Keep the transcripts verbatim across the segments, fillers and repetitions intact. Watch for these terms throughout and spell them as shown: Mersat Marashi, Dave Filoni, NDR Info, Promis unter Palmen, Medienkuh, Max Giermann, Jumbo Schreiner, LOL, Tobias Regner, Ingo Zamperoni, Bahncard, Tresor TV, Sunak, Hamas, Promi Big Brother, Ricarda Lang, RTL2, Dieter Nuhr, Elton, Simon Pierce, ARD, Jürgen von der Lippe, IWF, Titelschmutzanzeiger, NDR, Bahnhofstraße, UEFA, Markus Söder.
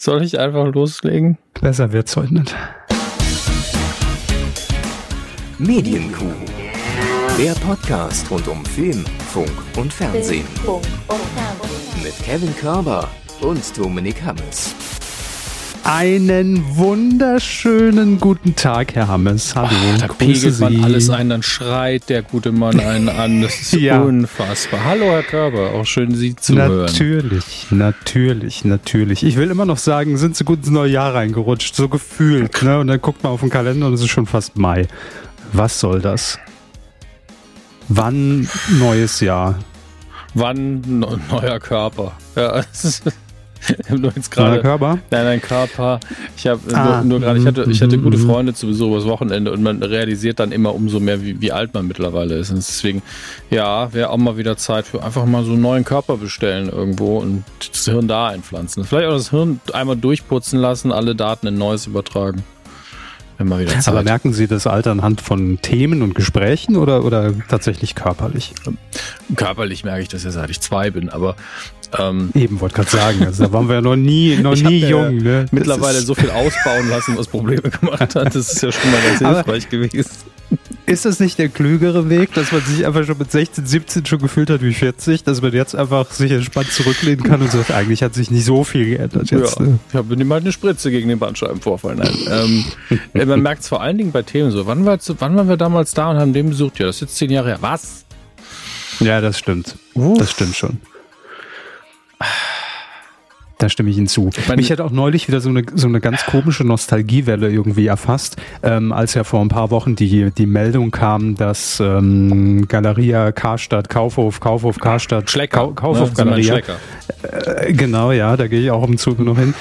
Soll ich einfach loslegen? Besser wird's heute nicht. Medienkuh. Der Podcast rund um Film, Funk und Fernsehen. Film, Funk und Fernsehen. Mit Kevin Körber und Dominik Hammers. Einen wunderschönen guten Tag, Herr Hammers. Hallo. Ach, da pegelt man alles ein, dann schreit der gute Mann einen an. Das ist ja unfassbar. Hallo, Herr Körber. Auch schön, Sie zu natürlich, hören. Natürlich, natürlich, natürlich. Ich will immer noch sagen, sind Sie gut ins neue Jahr reingerutscht. So gefühlt. Ne? Und dann guckt man auf den Kalender und es ist schon fast Mai. Was soll das? Wann neues Jahr? Wann ne- neuer Körper? Ja, es ist... Ich habe nur jetzt gerade. Körper? Nein, nein, Körper. Ich habe ah, nur, nur gerade, ich hatte, ich hatte gute Freunde zu Besuch übers Wochenende und man realisiert dann immer umso mehr, wie, wie alt man mittlerweile ist. Und deswegen, ja, wäre auch mal wieder Zeit für einfach mal so einen neuen Körper bestellen irgendwo und das Hirn da einpflanzen. Vielleicht auch das Hirn einmal durchputzen lassen, alle Daten in Neues übertragen. Immer wieder Zeit. Aber merken Sie das Alter anhand von Themen und Gesprächen oder, oder tatsächlich körperlich? Körperlich merke ich das ja, seit ich zwei bin, aber Ähm, Eben, wollte gerade sagen, also da waren wir ja noch nie, noch nie jung. Ja ne? Mittlerweile so viel ausbauen lassen, was Probleme gemacht hat, das ist ja schon mal ganz hilfreich gewesen. Ist das nicht der klügere Weg, dass man sich einfach schon mit sechzehn, siebzehn schon gefühlt hat wie vierzig, dass man jetzt einfach sich entspannt zurücklehnen kann und sagt, eigentlich hat sich nicht so viel geändert jetzt. Ja, ne? Ich habe ihm halt eine Spritze gegen den Bandscheibenvorfall. Nein. ähm, man merkt es vor allen Dingen bei Themen so, wann, war, wann waren wir damals da und haben den besucht? Ja, das ist jetzt zehn Jahre her. Was? Ja, das stimmt. Uff. Das stimmt schon. Da stimme ich Ihnen zu. Ich meine, mich hat auch neulich wieder so eine, so eine ganz komische Nostalgiewelle irgendwie erfasst, ähm, als ja vor ein paar Wochen die, die Meldung kam, dass ähm, Galeria Karstadt Kaufhof, Kaufhof Karstadt, Schlecker, Ka- Kaufhof ne, Galeria. Schlecker. Äh, genau, ja, da gehe ich auch im Zug noch hin.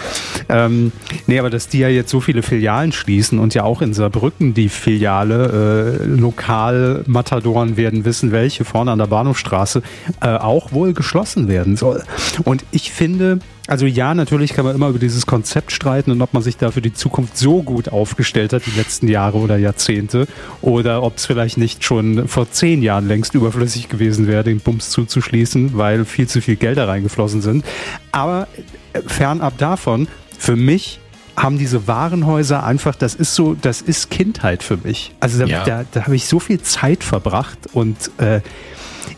Ähm, nee, aber dass die ja jetzt so viele Filialen schließen und ja auch in Saarbrücken die Filiale, äh, Lokal-Matadoren werden wissen, welche vorne an der Bahnhofstraße äh, auch wohl geschlossen werden soll. Und ich finde... Also ja, natürlich kann man immer über dieses Konzept streiten und ob man sich da für die Zukunft so gut aufgestellt hat, die letzten Jahre oder Jahrzehnte, oder ob es vielleicht nicht schon vor zehn Jahren längst überflüssig gewesen wäre, den Bums zuzuschließen, weil viel zu viel Geld da reingeflossen sind. Aber fernab davon, für mich haben diese Warenhäuser einfach, das ist so, das ist Kindheit für mich. Also da, ja. da, da habe ich so viel Zeit verbracht und äh,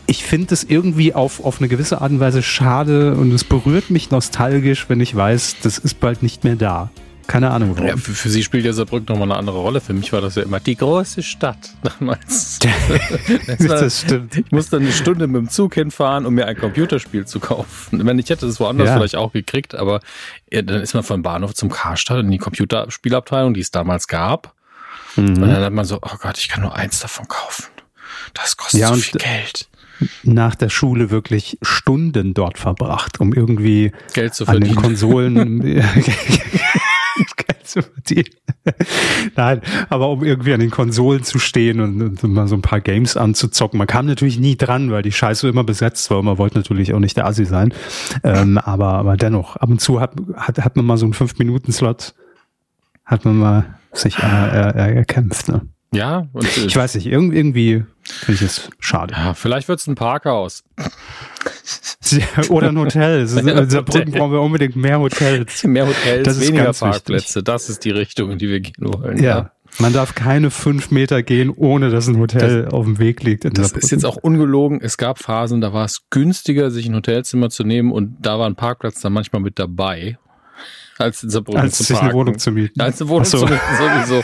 ich finde es irgendwie auf, auf eine gewisse Art und Weise schade und es berührt mich nostalgisch, wenn ich weiß, das ist bald nicht mehr da. Keine Ahnung warum. Ja, für, für Sie spielt ja Saarbrücken nochmal eine andere Rolle. Für mich war das ja immer die große Stadt damals. Das stimmt. Ich musste eine Stunde mit dem Zug hinfahren, um mir ein Computerspiel zu kaufen. Wenn ich hätte das woanders ja. vielleicht auch gekriegt, aber ja, dann ist man vom Bahnhof zum Karstadt in die Computerspielabteilung, die es damals gab. Mhm. Und dann hat man so, oh Gott, ich kann nur eins davon kaufen. Das kostet ja, so viel Geld. Nach der Schule wirklich Stunden dort verbracht, um irgendwie Geld zu verdienen. An den Konsolen Geld zu verdienen. Nein, aber um irgendwie an den Konsolen zu stehen und, und mal so ein paar Games anzuzocken. Man kam natürlich nie dran, weil die Scheiße immer besetzt war und man wollte natürlich auch nicht der Assi sein. Ähm, aber, aber dennoch, ab und zu hat, hat, hat man mal so einen fünf Minuten Slot, hat man mal sich äh, er, er, erkämpft, ne? Ja, und ich weiß nicht, irgendwie finde ich es schade. Ja, vielleicht wird es ein Parkhaus. Oder ein Hotel. In Saarbrücken brauchen wir unbedingt mehr Hotels. Mehr Hotels, das weniger Parkplätze. Wichtig. Das ist die Richtung, in die wir gehen wollen. Ja, ja. Man darf keine fünf Meter gehen, ohne dass ein Hotel das, auf dem Weg liegt. In das ist jetzt auch ungelogen. Es gab Phasen, da war es günstiger, sich ein Hotelzimmer zu nehmen und da war ein Parkplatz dann manchmal mit dabei, als in Saarbrücken als zu parken. Als sich eine Wohnung zu mieten. Als eine Wohnung so. zu mieten, sowieso.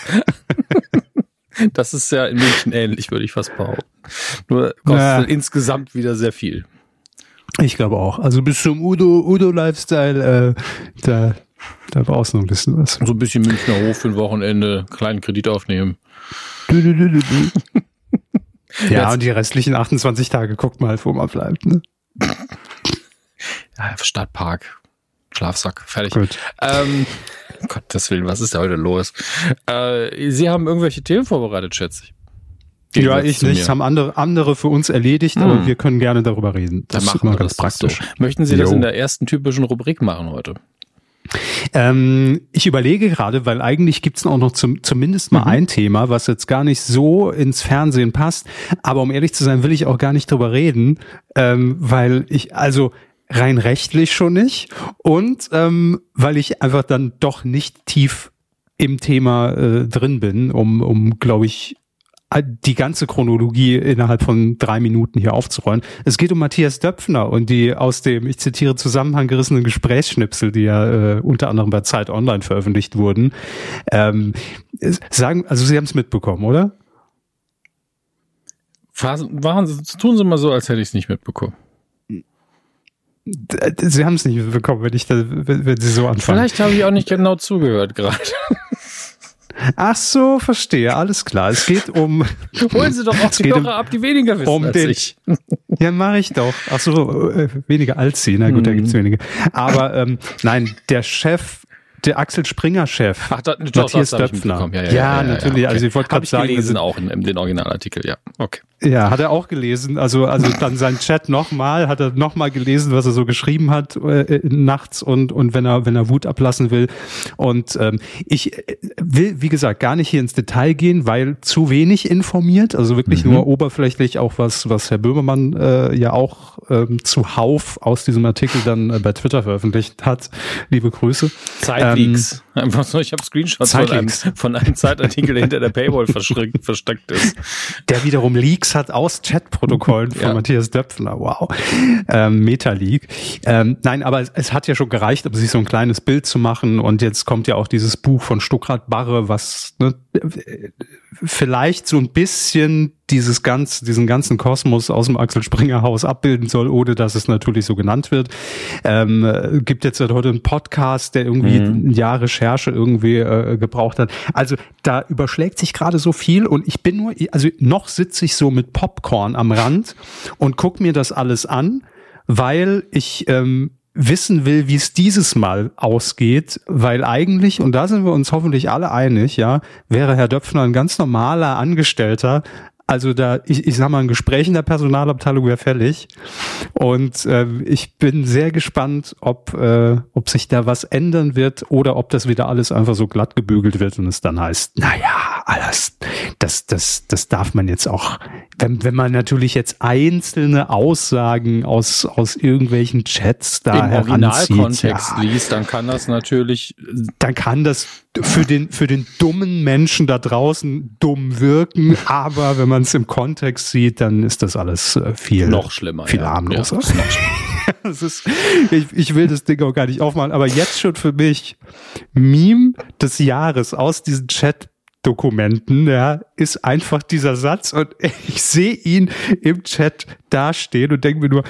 Das ist ja in München ähnlich, würde ich fast behaupten. Nur kostet naja. insgesamt wieder sehr viel. Ich glaube auch. Also bis zum Udo, Udo-Lifestyle, äh, da, da brauchst du noch ein bisschen was. So ein bisschen Münchner Hof für ein Wochenende, kleinen Kredit aufnehmen. Du, du, du, du, du. Ja, jetzt. Und die restlichen achtundzwanzig Tage guckt man halt, wo man bleibt. Ne? Ja, Stadtpark, Schlafsack, fertig. Gut. Ähm, Um Gottes Willen, was ist da heute los? Äh, Sie haben irgendwelche Themen vorbereitet, schätze ich. Ja, ich nicht. Das haben andere, andere für uns erledigt, hm. aber wir können gerne darüber reden. Das machen wir ganz das praktisch. So. Möchten Sie jo. das in der ersten typischen Rubrik machen heute? Ähm, ich überlege gerade, weil eigentlich gibt es auch noch zum, zumindest mal mhm. ein Thema, was jetzt gar nicht so ins Fernsehen passt. Aber um ehrlich zu sein, will ich auch gar nicht drüber reden, ähm, weil ich, also... rein rechtlich schon nicht und ähm, weil ich einfach dann doch nicht tief im Thema äh, drin bin, um, um glaube ich, die ganze Chronologie innerhalb von drei Minuten hier aufzurollen. Es geht um Matthias Döpfner und die aus dem, ich zitiere, Zusammenhang gerissenen Gesprächsschnipsel, die ja äh, unter anderem bei Zeit Online veröffentlicht wurden. Ähm, sagen, also Sie haben es mitbekommen, oder? Waren Sie, tun Sie mal so, als hätte ich es nicht mitbekommen. Sie haben es nicht mitbekommen, wenn ich da, wenn Sie so anfangen. Vielleicht habe ich auch nicht genau zugehört gerade. Ach so, verstehe, alles klar. Es geht um... Holen Sie doch auch die Hörer um, ab, die weniger wissen um als den, ich. Ja, mache ich doch. Ach so, äh, weniger als Sie. Na gut, mhm. da gibt es wenige. Aber ähm, nein, der Chef, der Axel Springer-Chef, Ach, da, doch, Matthias Döpfner. Ja, ja, ja, ja, ja, natürlich. Ja, okay. Also ich wollte gerade sagen... Habe ich gelesen auch in, in den Originalartikel, ja. Okay. Ja, hat er auch gelesen. Also also dann sein Chat nochmal, hat er nochmal gelesen, was er so geschrieben hat äh, nachts und und wenn er wenn er Wut ablassen will. Und ähm, ich will, wie gesagt, gar nicht hier ins Detail gehen, weil zu wenig informiert, also wirklich mhm. nur oberflächlich auch was was Herr Böhmermann äh, ja auch ähm, zuhauf aus diesem Artikel dann äh, bei Twitter veröffentlicht hat. Liebe Grüße. Zeitleaks. Ähm, Einfach so, ich habe Screenshots von einem, von einem Zeitartikel, der hinter der Paywall versteckt ist. Der wiederum Leaks hat aus Chatprotokollen von ja. Matthias Döpfner, wow, ähm, Meta-League. Ähm, nein, aber es, es hat ja schon gereicht, um sich so ein kleines Bild zu machen und jetzt kommt ja auch dieses Buch von Stuckrad Barre, was ne, vielleicht so ein bisschen dieses ganz, diesen ganzen Kosmos aus dem Axel Springer Haus abbilden soll, ohne dass es natürlich so genannt wird. Ähm, gibt jetzt heute einen Podcast, der irgendwie mhm. ein Jahr Recherche irgendwie äh, gebraucht hat. Also da überschlägt sich gerade so viel und ich bin nur, also noch sitze ich so mit Popcorn am Rand und guck mir das alles an, weil ich ähm, wissen will, wie es dieses Mal ausgeht, weil eigentlich, und da sind wir uns hoffentlich alle einig, ja, wäre Herr Döpfner ein ganz normaler Angestellter, also da, ich, ich sag mal, ein Gespräch in der Personalabteilung wäre fällig und äh, ich bin sehr gespannt, ob, äh, ob sich da was ändern wird oder ob das wieder alles einfach so glatt gebügelt wird und es dann heißt, naja, alles, das, das, das darf man jetzt auch, wenn, wenn man natürlich jetzt einzelne Aussagen aus, aus irgendwelchen Chats da heranzieht. Im Originalkontext ja, liest, dann kann das natürlich... Dann kann das für den, für den dummen Menschen da draußen dumm wirken, aber wenn man es im Kontext sieht, dann ist das alles viel noch schlimmer, viel ja. harmloser. Ja, das ist, ich, ich will das Ding auch gar nicht aufmachen, aber jetzt schon für mich Meme des Jahres aus diesen Chat-Dokumenten, ja, ist einfach dieser Satz und ich sehe ihn im Chat dastehen und denke mir nur,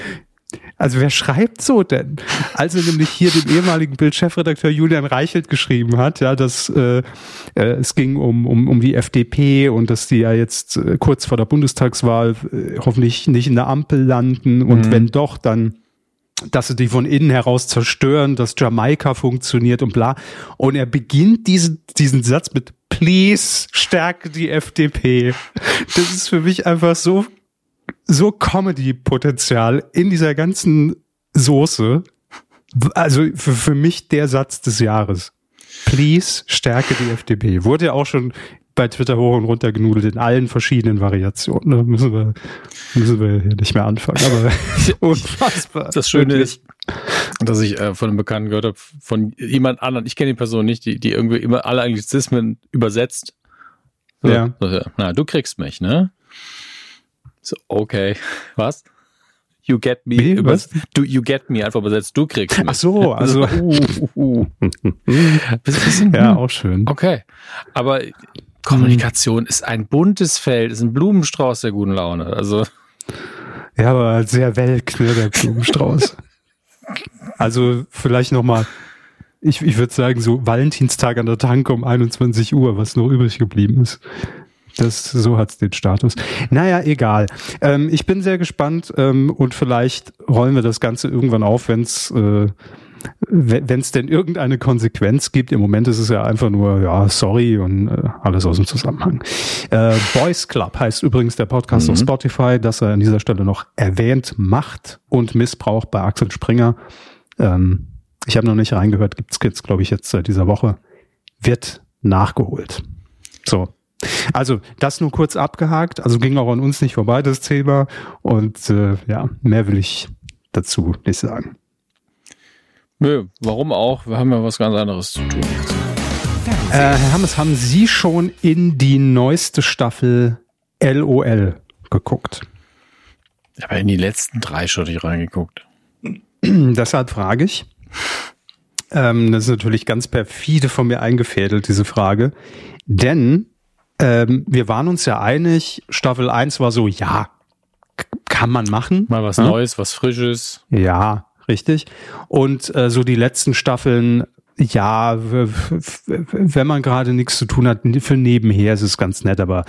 also wer schreibt so denn? Also nämlich hier dem ehemaligen Bild-Chefredakteur Julian Reichelt geschrieben hat, ja, dass äh, es ging um, um, um die F D P und dass die ja jetzt äh, kurz vor der Bundestagswahl äh, hoffentlich nicht in der Ampel landen und mhm. wenn doch, dann dass sie die von innen heraus zerstören, dass Jamaika funktioniert und bla. Und er beginnt diesen, diesen Satz mit Please, stärke die F D P. Das ist für mich einfach so so Comedy-Potenzial in dieser ganzen Soße. Also für, für mich der Satz des Jahres. Please, stärke die F D P. Wurde ja auch schon bei Twitter hoch und runter genudelt in allen verschiedenen Variationen. Da müssen wir, müssen wir hier nicht mehr anfangen. Aber unfassbar. Das Schöne ist, dass ich äh, von einem Bekannten gehört habe, von jemand anderen, ich kenne die Person nicht, die, die irgendwie immer alle Anglizismen übersetzt. So, ja. So, na, du kriegst mich, ne? So, okay, was? You get me, nee, übers- du, you get me, einfach übersetzt, du kriegst mich. Ach so, also. uh, uh, uh. Ja, auch schön. Okay, aber Kommunikation mhm. ist ein buntes Feld, ist ein Blumenstrauß der guten Laune, also. Ja, aber sehr welk, ne, der Blumenstrauß. Also vielleicht nochmal, ich, ich würde sagen, so Valentinstag an der Tanke um einundzwanzig Uhr, was noch übrig geblieben ist. Das, so hat's den Status. Naja, egal. Ähm, ich bin sehr gespannt ähm, und vielleicht rollen wir das Ganze irgendwann auf, wenn's äh, wenn's denn irgendeine Konsequenz gibt. Im Moment ist es ja einfach nur, ja, sorry und äh, alles aus dem Zusammenhang. Äh, Boys Club heißt übrigens der Podcast mhm. auf Spotify, dass er an dieser Stelle noch erwähnt, Macht und Missbrauch bei Axel Springer. Ähm, ich habe noch nicht reingehört, gibt's jetzt, glaube ich, jetzt seit dieser Woche. Wird nachgeholt. So. Also, das nur kurz abgehakt, also ging auch an uns nicht vorbei, das Thema. Und äh, ja, mehr will ich dazu nicht sagen. Nö, warum auch? Wir haben ja was ganz anderes zu tun. Äh, Herr Hammers, haben Sie schon in die neueste Staffel LOL geguckt? Ich habe in die letzten drei schon nicht reingeguckt. Deshalb frage ich. Ähm, das ist natürlich ganz perfide von mir eingefädelt, diese Frage. Denn ähm, wir waren uns ja einig, Staffel eins war so, ja, kann man machen. Mal was ja? Neues, was Frisches. Ja, richtig. Und äh, so die letzten Staffeln, ja, w- w- wenn man gerade nichts zu tun hat, für nebenher ist es ganz nett, aber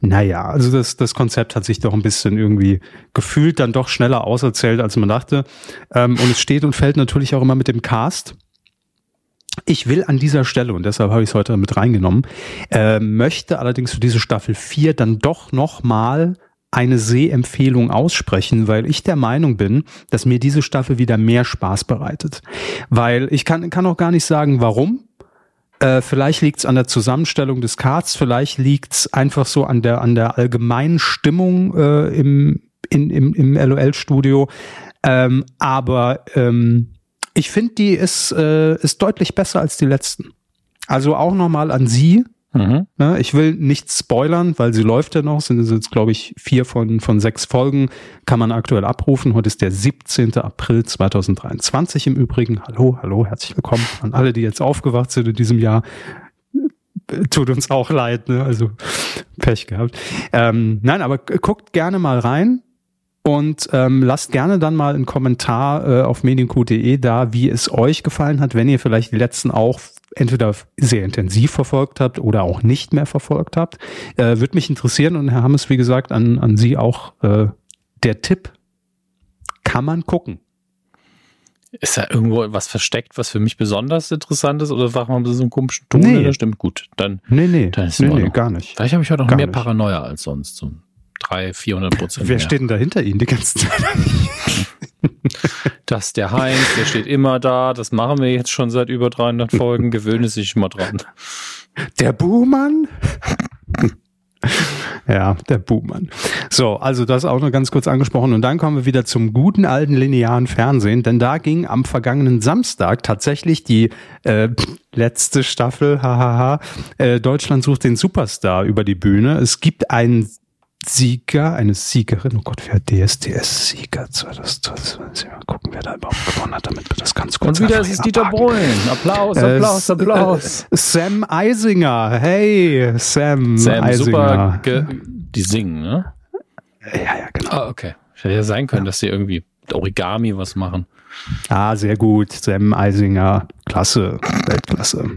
naja, also das, das Konzept hat sich doch ein bisschen irgendwie gefühlt dann doch schneller auserzählt, als man dachte. Ähm, und es steht und fällt natürlich auch immer mit dem Cast. Ich will an dieser Stelle, und deshalb habe ich es heute mit reingenommen, äh, möchte allerdings für diese Staffel vier dann doch nochmal eine Sehempfehlung aussprechen, weil ich der Meinung bin, dass mir diese Staffel wieder mehr Spaß bereitet. Weil ich kann, kann auch gar nicht sagen, warum. Äh, vielleicht liegt's an der Zusammenstellung des Casts, vielleicht liegt's einfach so an der, an der allgemeinen Stimmung äh, im, in, im, im LOL-Studio. Ähm, aber ähm, ich finde, die ist, äh, ist deutlich besser als die letzten. Also auch nochmal an Sie. Mhm. Ich will nichts spoilern, weil sie läuft ja noch, sind jetzt glaube ich vier von, von sechs Folgen, kann man aktuell abrufen. Heute ist der siebzehnter April zweitausenddreiundzwanzig im Übrigen. Hallo, hallo, herzlich willkommen an alle, die jetzt aufgewacht sind in diesem Jahr. Tut uns auch leid, ne? Also Pech gehabt. Ähm, nein, aber guckt gerne mal rein. Und ähm, lasst gerne dann mal einen Kommentar äh, auf medienkuh punkt de da, wie es euch gefallen hat, wenn ihr vielleicht die letzten auch entweder sehr intensiv verfolgt habt oder auch nicht mehr verfolgt habt. Äh, Würde mich interessieren. Und Herr Hammers, wie gesagt, an, an Sie auch äh, der Tipp, kann man gucken. Ist da irgendwo was versteckt, was für mich besonders interessant ist? Oder war man so einen komischen Ton? Nee. Das stimmt, gut. Dann, nee, nee, dann ist nee, nee gar nicht. Vielleicht habe ich heute noch gar mehr nicht. Paranoia als sonst so. drei, vierhundert Prozent. Wer mehr. Steht denn da hinter Ihnen die ganze Zeit? Das ist der Heinz, der steht immer da. Das machen wir jetzt schon seit über dreihundert Folgen. Gewöhne sich mal dran. Der Buhmann? Ja, der Buhmann. So, also das auch noch ganz kurz angesprochen. Und dann kommen wir wieder zum guten alten linearen Fernsehen. Denn da ging am vergangenen Samstag tatsächlich die äh, letzte Staffel, hahaha, äh, Deutschland sucht den Superstar über die Bühne. Es gibt einen Sieger, eine Siegerin, oh Gott, wer hat D S D S-Sieger zwanzig zwanzig? Mal gucken, wer da überhaupt gewonnen hat, damit wir das ganz kurz. Und wieder ist es Dieter Bohlen. Applaus, Applaus, äh, Applaus. Äh, Sam Eisinger, hey, Sam, Sam Eisinger. Super, ge- die singen, ne? Ja, ja, genau. Ah, okay. Es hätte ja sein können, ja, dass sie irgendwie Origami was machen. Ah, sehr gut, Sam Eisinger, klasse, Weltklasse.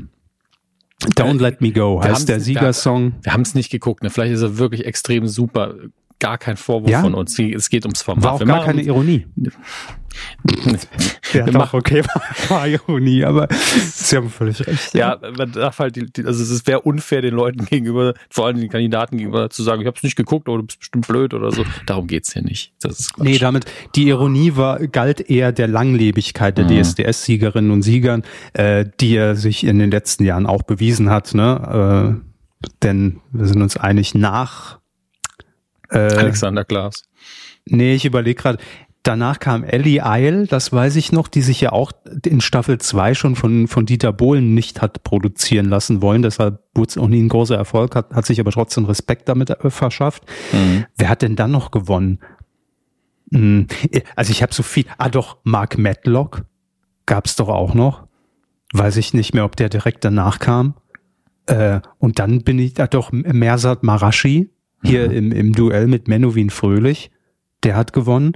Don't Let Me Go heißt der Siegersong. Wir haben es nicht geguckt, ne? Vielleicht ist er wirklich extrem super. Gar kein Vorwurf ja? von uns. Es geht ums Format. War auch wir gar machen, keine Ironie. Ja, wir doch, machen, okay, war Ironie, aber Sie haben völlig recht. Ja, man darf halt, die, die, also es wäre unfair den Leuten gegenüber, vor allem den Kandidaten gegenüber, zu sagen, ich habe es nicht geguckt oder du bist bestimmt blöd oder so. Darum geht's hier nicht. Das ist Quatsch. Nee, damit, die Ironie war, galt eher der Langlebigkeit der mhm. D S D S-Siegerinnen und Siegern, äh, die er sich in den letzten Jahren auch bewiesen hat, ne? Äh, denn wir sind uns einig, nach Alexander Klaas. Äh, nee, ich überlege gerade. Danach kam Ellie Eil, das weiß ich noch, die sich ja auch in Staffel zwei schon von, von Dieter Bohlen nicht hat produzieren lassen wollen. Deshalb wurde es auch nie ein großer Erfolg, hat, hat sich aber trotzdem Respekt damit verschafft. Mhm. Wer hat denn dann noch gewonnen? Mhm. Also ich habe so viel. Ah doch, Mark Medlock gab es doch auch noch. Weiß ich nicht mehr, ob der direkt danach kam. Äh, und dann bin ich da doch Mersat Marashi. Hier im, im Duell mit Menowin Fröhlich, der hat gewonnen.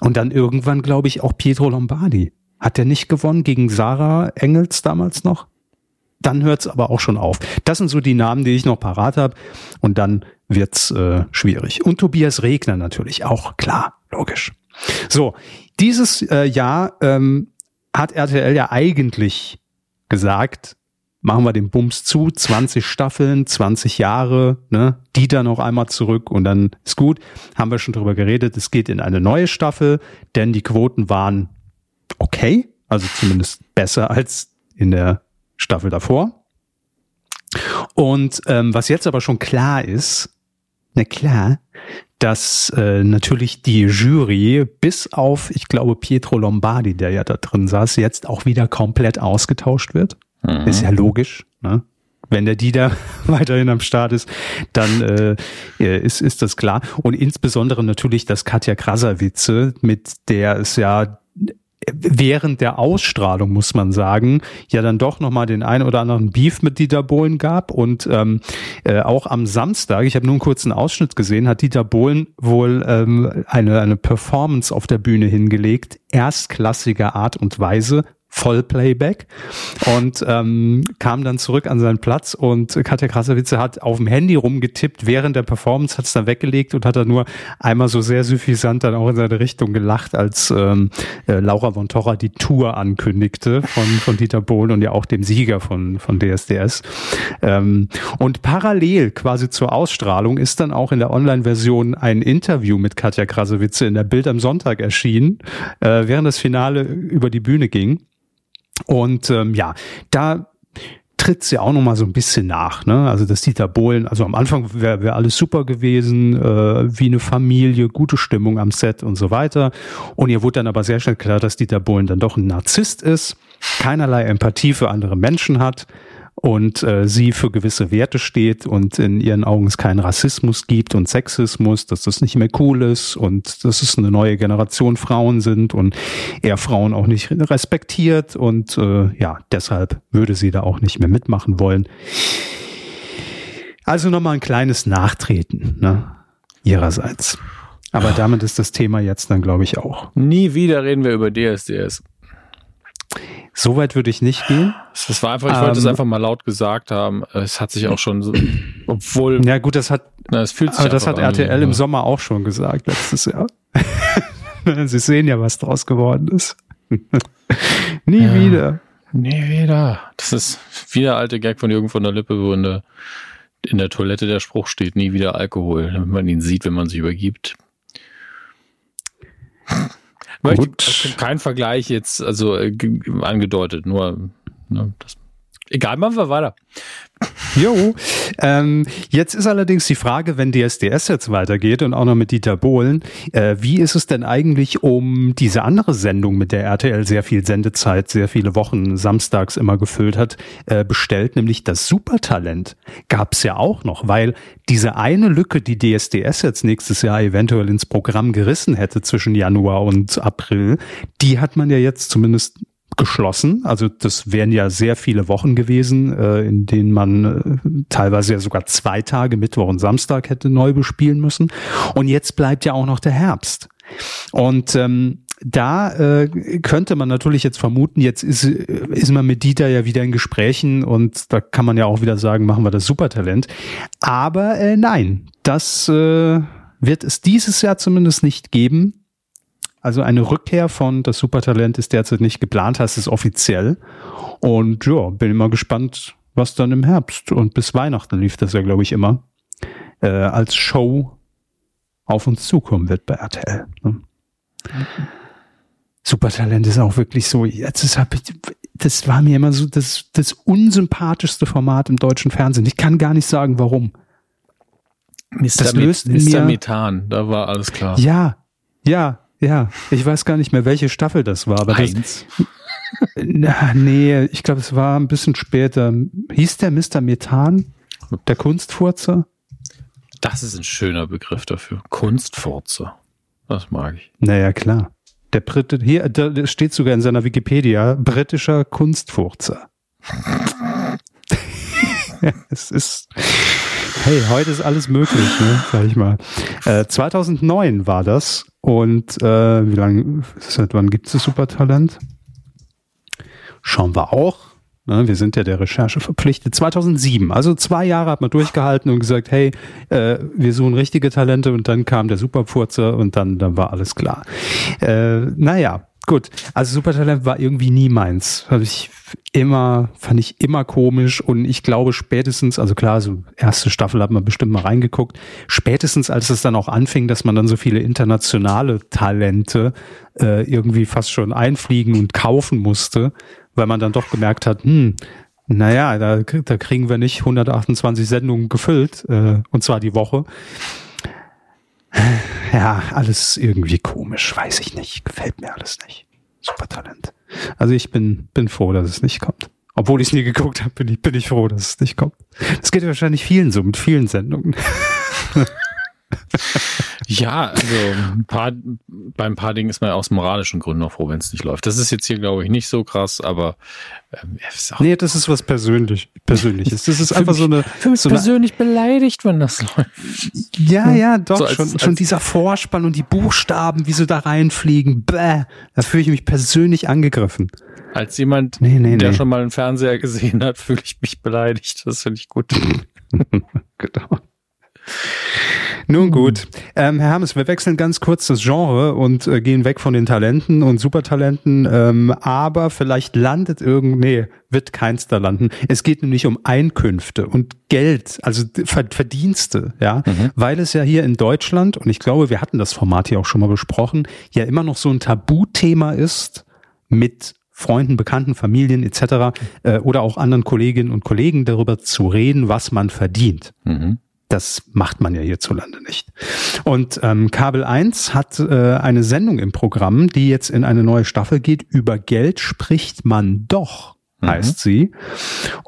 Und dann irgendwann, glaube ich, auch Pietro Lombardi. Hat der nicht gewonnen gegen Sarah Engels damals noch? Dann hört es aber auch schon auf. Das sind so die Namen, die ich noch parat habe. Und dann wird's äh, schwierig. Und Tobias Regner natürlich auch, klar, logisch. So, dieses äh, Jahr ähm, hat R T L ja eigentlich gesagt, machen wir den Bums zu, zwanzig Staffeln, zwanzig Jahre, ne? Die dann noch einmal zurück und dann ist gut. Haben wir schon drüber geredet, es geht in eine neue Staffel, denn die Quoten waren okay, also zumindest besser als in der Staffel davor. Und ähm, was jetzt aber schon klar ist, na klar, dass äh, natürlich die Jury bis auf, ich glaube, Pietro Lombardi, der ja da drin saß, jetzt auch wieder komplett ausgetauscht wird. Mhm. Ist ja logisch, ne? Wenn der Dieter weiterhin am Start ist, dann äh, ist, ist das klar. Und insbesondere natürlich, dass Katja Krasavice, mit der es ja während der Ausstrahlung, muss man sagen, ja dann doch nochmal den einen oder anderen Beef mit Dieter Bohlen gab. Und ähm, äh, auch am Samstag, ich habe nur einen kurzen Ausschnitt gesehen, hat Dieter Bohlen wohl ähm, eine, eine Performance auf der Bühne hingelegt, erstklassiger Art und Weise, Vollplayback, und ähm, kam dann zurück an seinen Platz, und Katja Krasavice hat auf dem Handy rumgetippt während der Performance, hat es dann weggelegt und hat dann nur einmal so sehr suffisant dann auch in seine Richtung gelacht, als ähm, äh, Laura von Torra die Tour ankündigte von, von Dieter Bohlen und ja auch dem Sieger von, von D S D S. Ähm, und parallel quasi zur Ausstrahlung ist dann auch in der Online-Version ein Interview mit Katja Krasavice in der Bild am Sonntag erschienen, äh, während das Finale über die Bühne ging. Und ähm, ja, da tritt sie auch nochmal so ein bisschen nach, ne? Also das Dieter Bohlen, also am Anfang wäre wär alles super gewesen, äh, wie eine Familie, gute Stimmung am Set und so weiter. Und ihr wurde dann aber sehr schnell klar, dass Dieter Bohlen dann doch ein Narzisst ist, keinerlei Empathie für andere Menschen hat und äh, sie für gewisse Werte steht und in ihren Augen es keinen Rassismus gibt und Sexismus, dass das nicht mehr cool ist und dass es eine neue Generation Frauen sind und er Frauen auch nicht respektiert und äh, ja, deshalb würde sie da auch nicht mehr mitmachen wollen. Also nochmal ein kleines Nachtreten, ne, ihrerseits. Aber damit ist das Thema jetzt dann, glaube ich, auch. Nie wieder reden wir über D S D S. So weit würde ich nicht gehen. Das war einfach, ich wollte ähm, es einfach mal laut gesagt haben. Es hat sich auch schon so, obwohl. Ja, gut, das hat, na, es fühlt sich aber das hat R T L an, im ja. Sommer auch schon gesagt, letztes Jahr. Sie sehen ja, was draus geworden ist. Nie ja, wieder. Nie wieder. Das ist wie der alte Gag von Jürgen von der Lippe, wo in der, in der Toilette der Spruch steht, nie wieder Alkohol, damit man ihn sieht, wenn man sich übergibt. Möchte, kein Vergleich jetzt, also äh, g- angedeutet, nur ne, das, egal, machen wir weiter. Jo, ähm, jetzt ist allerdings die Frage, wenn D S D S jetzt weitergeht und auch noch mit Dieter Bohlen, äh, wie ist es denn eigentlich um diese andere Sendung, mit der R T L sehr viel Sendezeit, sehr viele Wochen samstags immer gefüllt hat, äh, bestellt, nämlich das Supertalent gab es ja auch noch, weil diese eine Lücke, die D S D S jetzt nächstes Jahr eventuell ins Programm gerissen hätte zwischen Januar und April, die hat man ja jetzt zumindest geschlossen. Also das wären ja sehr viele Wochen gewesen, äh, in denen man äh, teilweise ja sogar zwei Tage, Mittwoch und Samstag, hätte neu bespielen müssen. Und jetzt bleibt ja auch noch der Herbst. Und ähm, da äh, könnte man natürlich jetzt vermuten, jetzt ist, ist man mit Dieter ja wieder in Gesprächen und da kann man ja auch wieder sagen, machen wir das Supertalent. Aber äh, nein, das äh, wird es dieses Jahr zumindest nicht geben. Also eine Rückkehr von das Supertalent ist derzeit nicht geplant, heißt es offiziell. Und ja, bin immer gespannt, was dann im Herbst und bis Weihnachten lief das ja, glaube ich, immer, äh, als Show auf uns zukommen wird bei R T L. Ne? Okay. Supertalent ist auch wirklich so, jetzt ist, hab ich, das war mir immer so das, das unsympathischste Format im deutschen Fernsehen. Ich kann gar nicht sagen, warum. Mister Das löst Mister Mir, Methan, da war alles klar. Ja, ja. Ja, ich weiß gar nicht mehr, welche Staffel das war. Aber Eins. Das, na, nee, ich glaube, es war ein bisschen später. Hieß der Mister Methan? Der Kunstfurzer? Das ist ein schöner Begriff dafür. Kunstfurzer. Das mag ich. Naja, klar. Der Brit- hier, da steht sogar in seiner Wikipedia, britischer Kunstfurzer. Es ist... Hey, heute ist alles möglich, ne? Sag ich mal. Äh, zweitausendneun war das und äh, wie lange, seit wann gibt es das Supertalent? Schauen wir auch. Ne? Wir sind ja der Recherche verpflichtet. zweitausendsieben, also zwei Jahre hat man durchgehalten und gesagt, hey, äh, wir suchen richtige Talente und dann kam der Superpfurzer und dann, dann war alles klar. Äh, naja. Gut, also Supertalent war irgendwie nie meins. Habe ich immer, fand ich immer komisch und ich glaube spätestens, also klar, so erste Staffel hat man bestimmt mal reingeguckt, spätestens als es dann auch anfing, dass man dann so viele internationale Talente äh, irgendwie fast schon einfliegen und kaufen musste, weil man dann doch gemerkt hat, hm, Naja, da, da kriegen wir nicht hundertachtundzwanzig Sendungen gefüllt, äh, und zwar die Woche. Ja, alles irgendwie komisch, weiß ich nicht. Gefällt mir alles nicht. Super Talent. Also ich bin, bin froh, dass es nicht kommt. Obwohl ich es nie geguckt habe, bin ich, bin ich froh, dass es nicht kommt. Das geht wahrscheinlich vielen so, mit vielen Sendungen. Ja, also ein paar, bei ein paar Dingen ist man aus moralischen Gründen auch froh, wenn es nicht läuft. Das ist jetzt hier, glaube ich, nicht so krass, aber ähm, nee, das ist was persönlich, Persönliches. Das ist einfach mich, so eine... Für mich so persönlich eine, beleidigt, wenn das läuft. Ja, ja, doch. So als, schon, als, schon dieser Vorspann und die Buchstaben, wie sie da reinfliegen. Bäh, da fühle ich mich persönlich angegriffen. Als jemand, nee, nee, der nee. schon mal einen Fernseher gesehen hat, fühle ich mich beleidigt. Das finde ich gut. Genau. Nun gut, ähm, Herr Hammers, wir wechseln ganz kurz das Genre und äh, gehen weg von den Talenten und Supertalenten, ähm, aber vielleicht landet irgend, nee, wird keins da landen. Es geht nämlich um Einkünfte und Geld, also Verdienste, ja, mhm. weil es ja hier in Deutschland, und ich glaube, wir hatten das Format hier auch schon mal besprochen, ja immer noch so ein Tabuthema ist mit Freunden, Bekannten, Familien et cetera äh, oder auch anderen Kolleginnen und Kollegen darüber zu reden, was man verdient. Mhm. Das macht man ja hierzulande nicht. Und ähm, Kabel eins hat äh, eine Sendung im Programm, die jetzt in eine neue Staffel geht. Über Geld spricht man doch, mhm. heißt sie.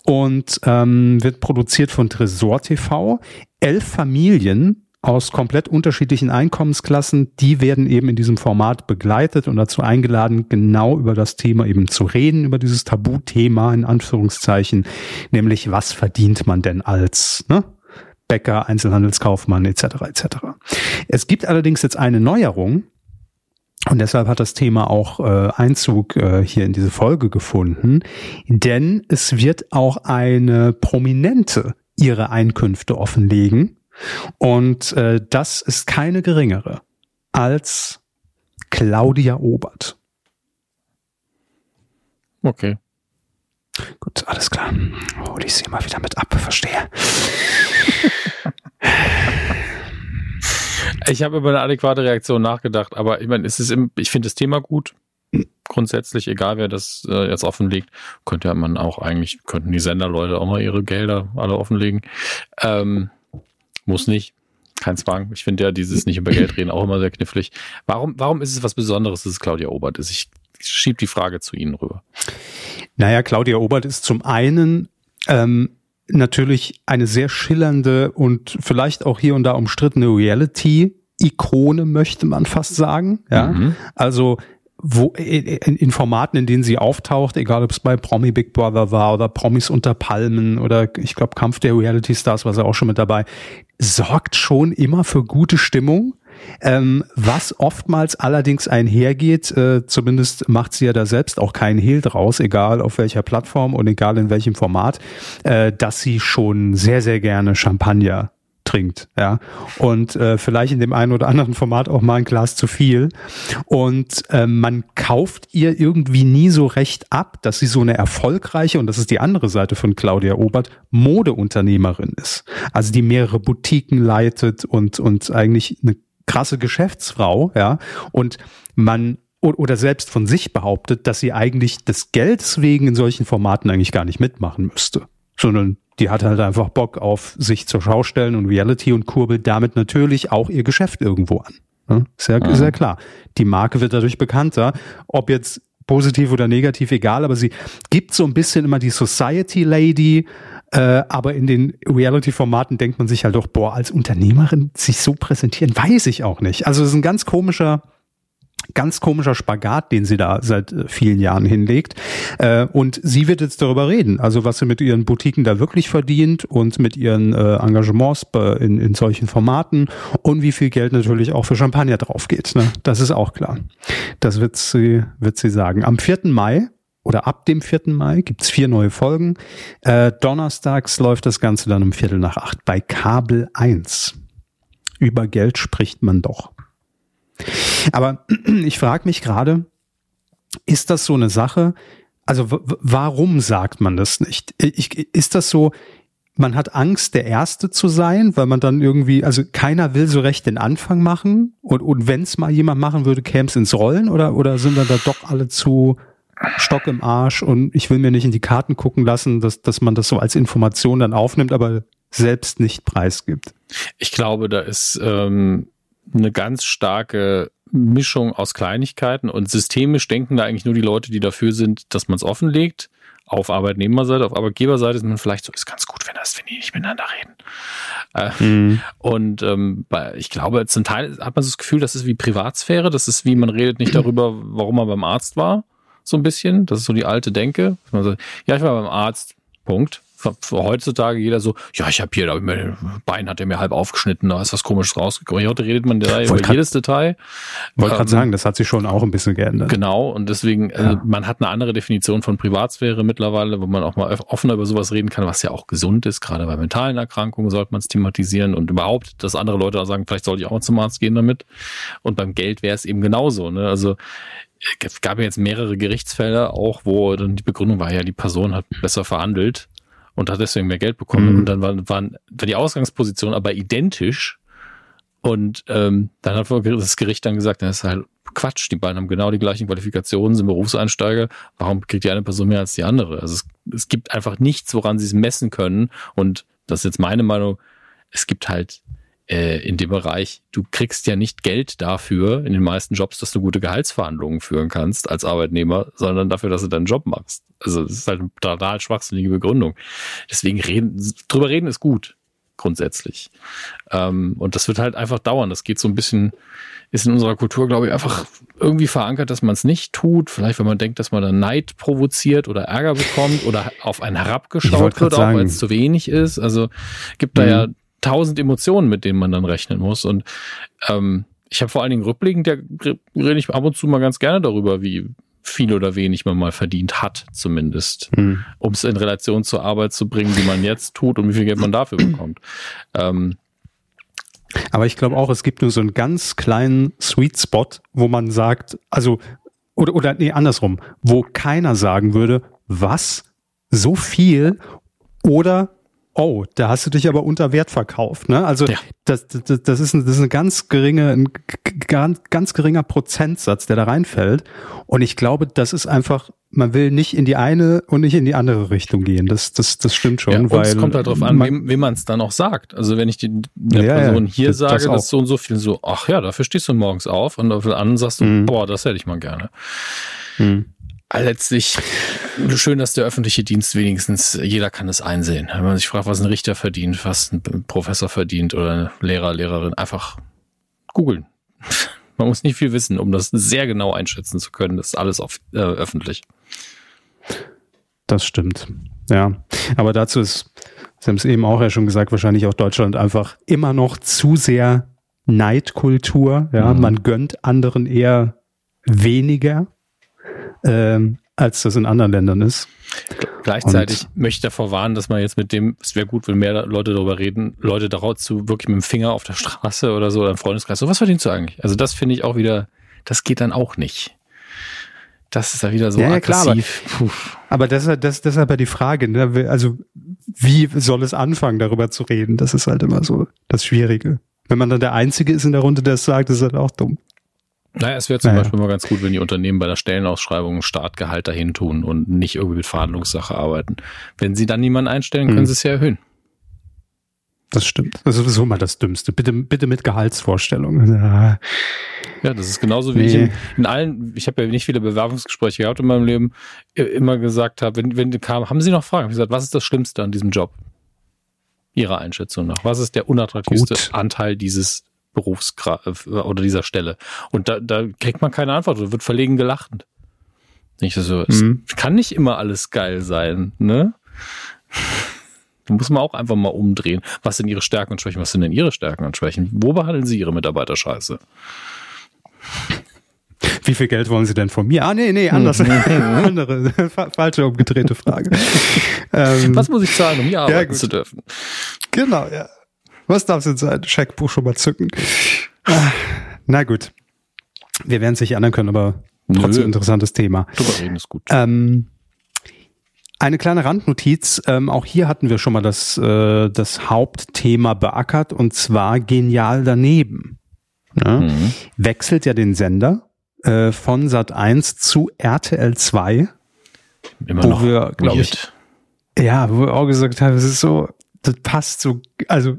Und ähm, wird produziert von Tresor T V. Elf Familien aus komplett unterschiedlichen Einkommensklassen, die werden eben in diesem Format begleitet und dazu eingeladen, genau über das Thema eben zu reden, über dieses Tabuthema in Anführungszeichen, nämlich was verdient man denn als, ne? Bäcker, Einzelhandelskaufmann et cetera et cetera. Es gibt allerdings jetzt eine Neuerung und deshalb hat das Thema auch äh, Einzug äh, hier in diese Folge gefunden, denn es wird auch eine Prominente ihre Einkünfte offenlegen und äh, das ist keine geringere als Claudia Obert. Okay. Gut, alles klar. Hol ich sie mal wieder mit ab, verstehe. Ich habe über eine adäquate Reaktion nachgedacht, aber ich meine, es ist im, ich finde das Thema gut. Grundsätzlich, egal wer das äh, jetzt offenlegt, könnte ja man auch eigentlich, könnten die Senderleute auch mal ihre Gelder alle offenlegen. Ähm, muss nicht. Kein Zwang. Ich finde ja dieses nicht über Geld reden auch immer sehr knifflig. Warum, warum ist es was Besonderes, dass es Claudia Obert ist? Ich schiebe die Frage zu Ihnen rüber. Naja, Claudia Obert ist zum einen ähm, natürlich eine sehr schillernde und vielleicht auch hier und da umstrittene Reality-Ikone, möchte man fast sagen. Ja? Mhm. Also wo, in, in Formaten, in denen sie auftaucht, egal ob es bei Promi Big Brother war oder Promis unter Palmen oder ich glaube Kampf der Reality-Stars war sie auch schon mit dabei, sorgt schon immer für gute Stimmung. Ähm, was oftmals allerdings einhergeht, äh, zumindest macht sie ja da selbst auch keinen Hehl draus, egal auf welcher Plattform und egal in welchem Format, äh, dass sie schon sehr, sehr gerne Champagner trinkt, ja, und äh, vielleicht in dem einen oder anderen Format auch mal ein Glas zu viel und äh, man kauft ihr irgendwie nie so recht ab, dass sie so eine erfolgreiche, und das ist die andere Seite von Claudia Obert, Modeunternehmerin ist, also die mehrere Boutiquen leitet und, und eigentlich eine krasse Geschäftsfrau, ja, und man oder selbst von sich behauptet, dass sie eigentlich des Geldes wegen in solchen Formaten eigentlich gar nicht mitmachen müsste, sondern die hat halt einfach Bock auf sich zur Schau stellen und Reality und kurbelt damit natürlich auch ihr Geschäft irgendwo an. Ne? Sehr, mhm. sehr klar. Die Marke wird dadurch bekannter, ob jetzt positiv oder negativ, egal, aber sie gibt so ein bisschen immer die Society Lady, Äh, aber in den Reality-Formaten denkt man sich halt doch, boah, als Unternehmerin sich so präsentieren, weiß ich auch nicht. Also es ist ein ganz komischer, ganz komischer Spagat, den sie da seit äh, vielen Jahren hinlegt. Äh, und sie wird jetzt darüber reden, also was sie mit ihren Boutiquen da wirklich verdient und mit ihren äh, Engagements äh, in, in solchen Formaten und wie viel Geld natürlich auch für Champagner drauf geht. Ne? Das ist auch klar. Das wird sie, wird sie sagen. Am vierten Mai oder ab dem vierten Mai gibt es vier neue Folgen. Äh, donnerstags läuft das Ganze dann um Viertel nach acht bei Kabel eins. Über Geld spricht man doch. Aber ich frage mich gerade, ist das so eine Sache? Also w- warum sagt man das nicht? Ich, ist das so, man hat Angst, der Erste zu sein, weil man dann irgendwie, also keiner will so recht den Anfang machen. Und, und wenn es mal jemand machen würde, käme es ins Rollen? Oder, oder sind dann da doch alle zu... Stock im Arsch und ich will mir nicht in die Karten gucken lassen, dass, dass man das so als Information dann aufnimmt, aber selbst nicht preisgibt. Ich glaube, da ist ähm, eine ganz starke Mischung aus Kleinigkeiten und systemisch denken da eigentlich nur die Leute, die dafür sind, dass man es offenlegt. Auf Arbeitnehmerseite, auf Arbeitgeberseite ist man vielleicht so, ist ganz gut, wenn das, wenn die nicht miteinander reden. Äh, mhm. Und ähm, bei, ich glaube, zum Teil hat man so das Gefühl, das ist wie Privatsphäre, das ist wie, man redet nicht darüber, warum man beim Arzt war, so ein bisschen. Das ist so die alte Denke. Man sagt, ja, ich war beim Arzt, Punkt. Heutzutage jeder so, ja, ich habe hier, da hab ich mein Bein hat er mir halb aufgeschnitten, da ist was Komisches rausgekommen. Heute redet man da über grad, jedes Detail. Wollte ähm, gerade sagen, das hat sich schon auch ein bisschen geändert. Genau, und deswegen, ja. Also, man hat eine andere Definition von Privatsphäre mittlerweile, wo man auch mal offener über sowas reden kann, was ja auch gesund ist, gerade bei mentalen Erkrankungen sollte man es thematisieren und überhaupt, dass andere Leute auch sagen, vielleicht sollte ich auch zum Arzt gehen damit. Und beim Geld wäre es eben genauso, ne? Also es gab ja jetzt mehrere Gerichtsfälle auch, wo dann die Begründung war, ja, die Person hat besser verhandelt und hat deswegen mehr Geld bekommen. Mhm. Und dann waren, waren die Ausgangspositionen aber identisch. Und ähm, dann hat das Gericht dann gesagt, das ist halt Quatsch, die beiden haben genau die gleichen Qualifikationen, sind Berufseinsteiger. Warum kriegt die eine Person mehr als die andere? Also es, es gibt einfach nichts, woran sie es messen können. Und das ist jetzt meine Meinung, es gibt halt äh, in dem Bereich, du kriegst ja nicht Geld dafür in den meisten Jobs, dass du gute Gehaltsverhandlungen führen kannst als Arbeitnehmer, sondern dafür, dass du deinen Job machst. Also das ist halt eine total schwachsinnige Begründung. Deswegen reden, drüber reden ist gut, grundsätzlich. Ähm, und das wird halt einfach dauern. Das geht so ein bisschen, ist in unserer Kultur, glaube ich, einfach irgendwie verankert, dass man es nicht tut. Vielleicht, wenn man denkt, dass man dann Neid provoziert oder Ärger bekommt oder auf einen herabgeschaut wird, auch weil es zu wenig ist. Also gibt mhm. da ja tausend Emotionen, mit denen man dann rechnen muss. Und ähm, ich habe vor allen Dingen rückblickend, da rede ich ab und zu mal ganz gerne darüber, wie viel oder wenig man mal verdient hat, zumindest, mhm. um es in Relation zur Arbeit zu bringen, die man jetzt tut und wie viel Geld man dafür bekommt. Ähm. Aber ich glaube auch, es gibt nur so einen ganz kleinen Sweet Spot, wo man sagt, also, oder, oder nee, andersrum, wo keiner sagen würde, was, so viel oder oh, da hast du dich aber unter Wert verkauft, ne? Also ja. das, das, das ist ein, das ist eine ganz geringe, ein ganz, ganz geringer Prozentsatz, der da reinfällt. Und ich glaube, das ist einfach, man will nicht in die eine und nicht in die andere Richtung gehen. Das, das, das stimmt schon. Ja, und weil es kommt halt drauf an, man, wem man es dann auch sagt. Also wenn ich die, der ja, Person hier das, sage, das, das so und so viel, so, ach ja, dafür stehst du morgens auf und auf den anderen sagst du, mhm. boah, das hätte ich mal gerne. Mhm. Letztlich schön, dass der öffentliche Dienst wenigstens, jeder kann es einsehen. Wenn man sich fragt, was ein Richter verdient, was ein Professor verdient oder eine Lehrer, Lehrerin, einfach googeln. Man muss nicht viel wissen, um das sehr genau einschätzen zu können. Das ist alles auf, äh, öffentlich. Das stimmt, ja. Aber dazu ist, Sie haben es eben auch ja schon gesagt, wahrscheinlich auch Deutschland einfach immer noch zu sehr Neidkultur. Ja, mhm. Man gönnt anderen eher weniger. Ähm, als das in anderen Ländern ist. Gleichzeitig und möchte ich davor warnen, dass man jetzt mit dem, es wäre gut, wenn mehr Leute darüber reden, Leute darauf zu wirklich mit dem Finger auf der Straße oder so, oder im Freundeskreis, so was verdienst du eigentlich? Also das finde ich auch wieder, das geht dann auch nicht. Das ist ja wieder so ja, aggressiv. Ja, klar, aber, aber das, das, das ist aber die Frage, ne? Also wie soll es anfangen, darüber zu reden? Das ist halt immer so das Schwierige. Wenn man dann der Einzige ist in der Runde, der es sagt, ist halt auch dumm. Naja, es wäre zum naja. Beispiel mal ganz gut, wenn die Unternehmen bei der Stellenausschreibung ein Startgehalt dahin tun und nicht irgendwie mit Verhandlungssache arbeiten. Wenn sie dann niemanden einstellen, können mhm. sie es ja erhöhen. Das stimmt. Das ist sowieso mal das Dümmste. Bitte, bitte mit Gehaltsvorstellungen. Ja, ja, das ist genauso wie nee. ich in, in allen, ich habe ja nicht viele Bewerbungsgespräche gehabt in meinem Leben, immer gesagt habe, wenn, wenn die kamen, haben Sie noch Fragen? Ich habe gesagt, was ist das Schlimmste an diesem Job? Ihrer Einschätzung nach. Was ist der unattraktivste gut. Anteil dieses Berufsgrad oder dieser Stelle. Und da, da kriegt man keine Antwort, da wird verlegen gelacht. Nicht so, es mhm. kann nicht immer alles geil sein, ne? Da muss man auch einfach mal umdrehen. Was sind ihre Stärken und Schwächen? Was sind denn ihre Stärken und Schwächen? Wo behandeln sie ihre Mitarbeiter scheiße? Wie viel Geld wollen sie denn von mir? Ah, nee, nee, anders. Andere, falsche, umgedrehte Frage. ähm, Was muss ich zahlen, um hier arbeiten ja, zu dürfen? Genau, ja. Was darf es in sein Scheckbuch schon mal zücken? Ah, na gut. Wir werden es nicht ändern können, aber trotzdem Nö. interessantes Thema. Drüber reden ist gut. Ähm, eine kleine Randnotiz. Ähm, auch hier hatten wir schon mal das, äh, das Hauptthema beackert und zwar Genial daneben. Ne? Mhm. Wechselt ja den Sender. äh, von Sat eins zu R T L zwei. Immer wo noch wir, glaub ich, ja, wo wir auch gesagt haben, es ist so, das passt so, also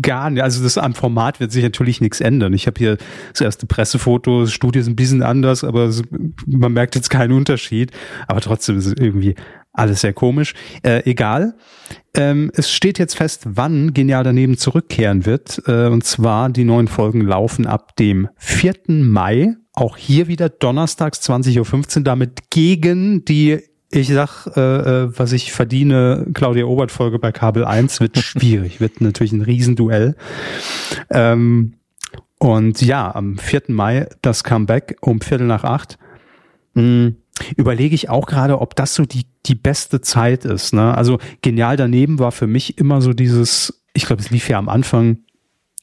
gar nicht. Also das am Format wird sich natürlich nichts ändern. Ich habe hier das erste Pressefoto, das Studio ist ein bisschen anders, aber es, man merkt jetzt keinen Unterschied. Aber trotzdem ist es irgendwie alles sehr komisch. Äh, egal. Ähm, es steht jetzt fest, wann Genial daneben zurückkehren wird. Äh, und zwar die neuen Folgen laufen ab dem vierten Mai. Auch hier wieder donnerstags zwanzig Uhr fünfzehn, damit gegen die, ich sag, äh, was ich verdiene, Claudia Obert Folge bei Kabel eins. Wird schwierig, wird natürlich ein Riesenduell. Ähm, und ja, am vierten Mai das Comeback um Viertel nach acht. Mhm. Überlege ich auch gerade, ob das so die, die beste Zeit ist, ne? Also Genial daneben war für mich immer so dieses, ich glaube, es lief ja am Anfang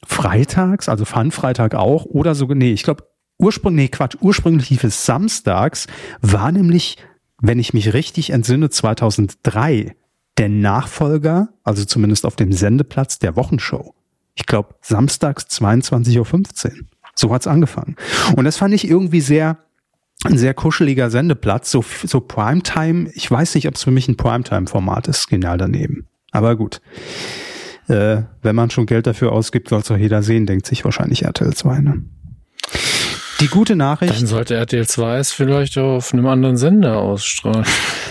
freitags, also Fun-Freitag auch, oder so, nee, ich glaube, ursprünglich, nee, Quatsch, ursprünglich lief es samstags, war nämlich, wenn ich mich richtig entsinne, zweitausenddrei der Nachfolger, also zumindest auf dem Sendeplatz der Wochenshow. Ich glaube, samstags zweiundzwanzig Uhr fünfzehn. So hat's angefangen. Und das fand ich irgendwie sehr, ein sehr kuscheliger Sendeplatz, so, so Primetime. Ich weiß nicht, ob es für mich ein Primetime-Format ist, Genial daneben. Aber gut. Äh, wenn man schon Geld dafür ausgibt, soll es doch jeder sehen, denkt sich wahrscheinlich R T L zwei, ne? Die gute Nachricht. Dann sollte R T L zwei es vielleicht auf einem anderen Sender ausstrahlen.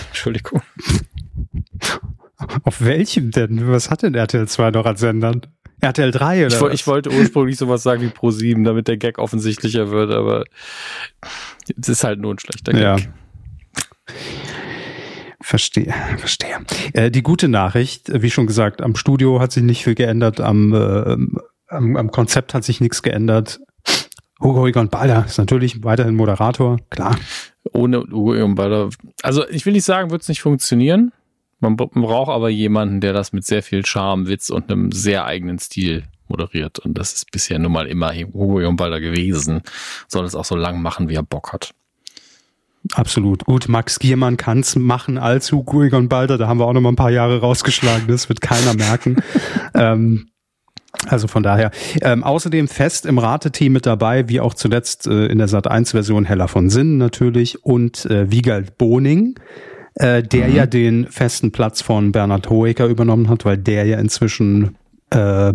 Entschuldigung. Auf welchem denn? Was hat denn R T L zwei noch als Sender? R T L drei oder? Ich, was? ich wollte ursprünglich sowas sagen wie Pro sieben, damit der Gag offensichtlicher wird, aber es ist halt nur ein schlechter Gag. Ja. Verstehe, verstehe. Äh, die gute Nachricht, wie schon gesagt, am Studio hat sich nicht viel geändert, am, äh, am, am Konzept hat sich nichts geändert. Hugo Egon Balder ist natürlich weiterhin Moderator, klar. Ohne Hugo Egon Balder, also ich will nicht sagen, wird es nicht funktionieren. Man braucht aber jemanden, der das mit sehr viel Charme, Witz und einem sehr eigenen Stil moderiert. Und das ist bisher nun mal immer Hugo Egon Balder gewesen. Soll es auch so lang machen, wie er Bock hat. Absolut. Gut, Max Giermann kann es machen als Hugo Egon Balder. Da haben wir auch noch mal ein paar Jahre rausgeschlagen. Das wird keiner merken. ähm, also von daher. Ähm, außerdem fest im Rateteam mit dabei, wie auch zuletzt äh, in der Sat eins Version Hella von Sinnen natürlich und äh, Wiegald Boning. Äh, der mhm. ja den festen Platz von Bernhard Hoeker übernommen hat, weil der ja inzwischen äh,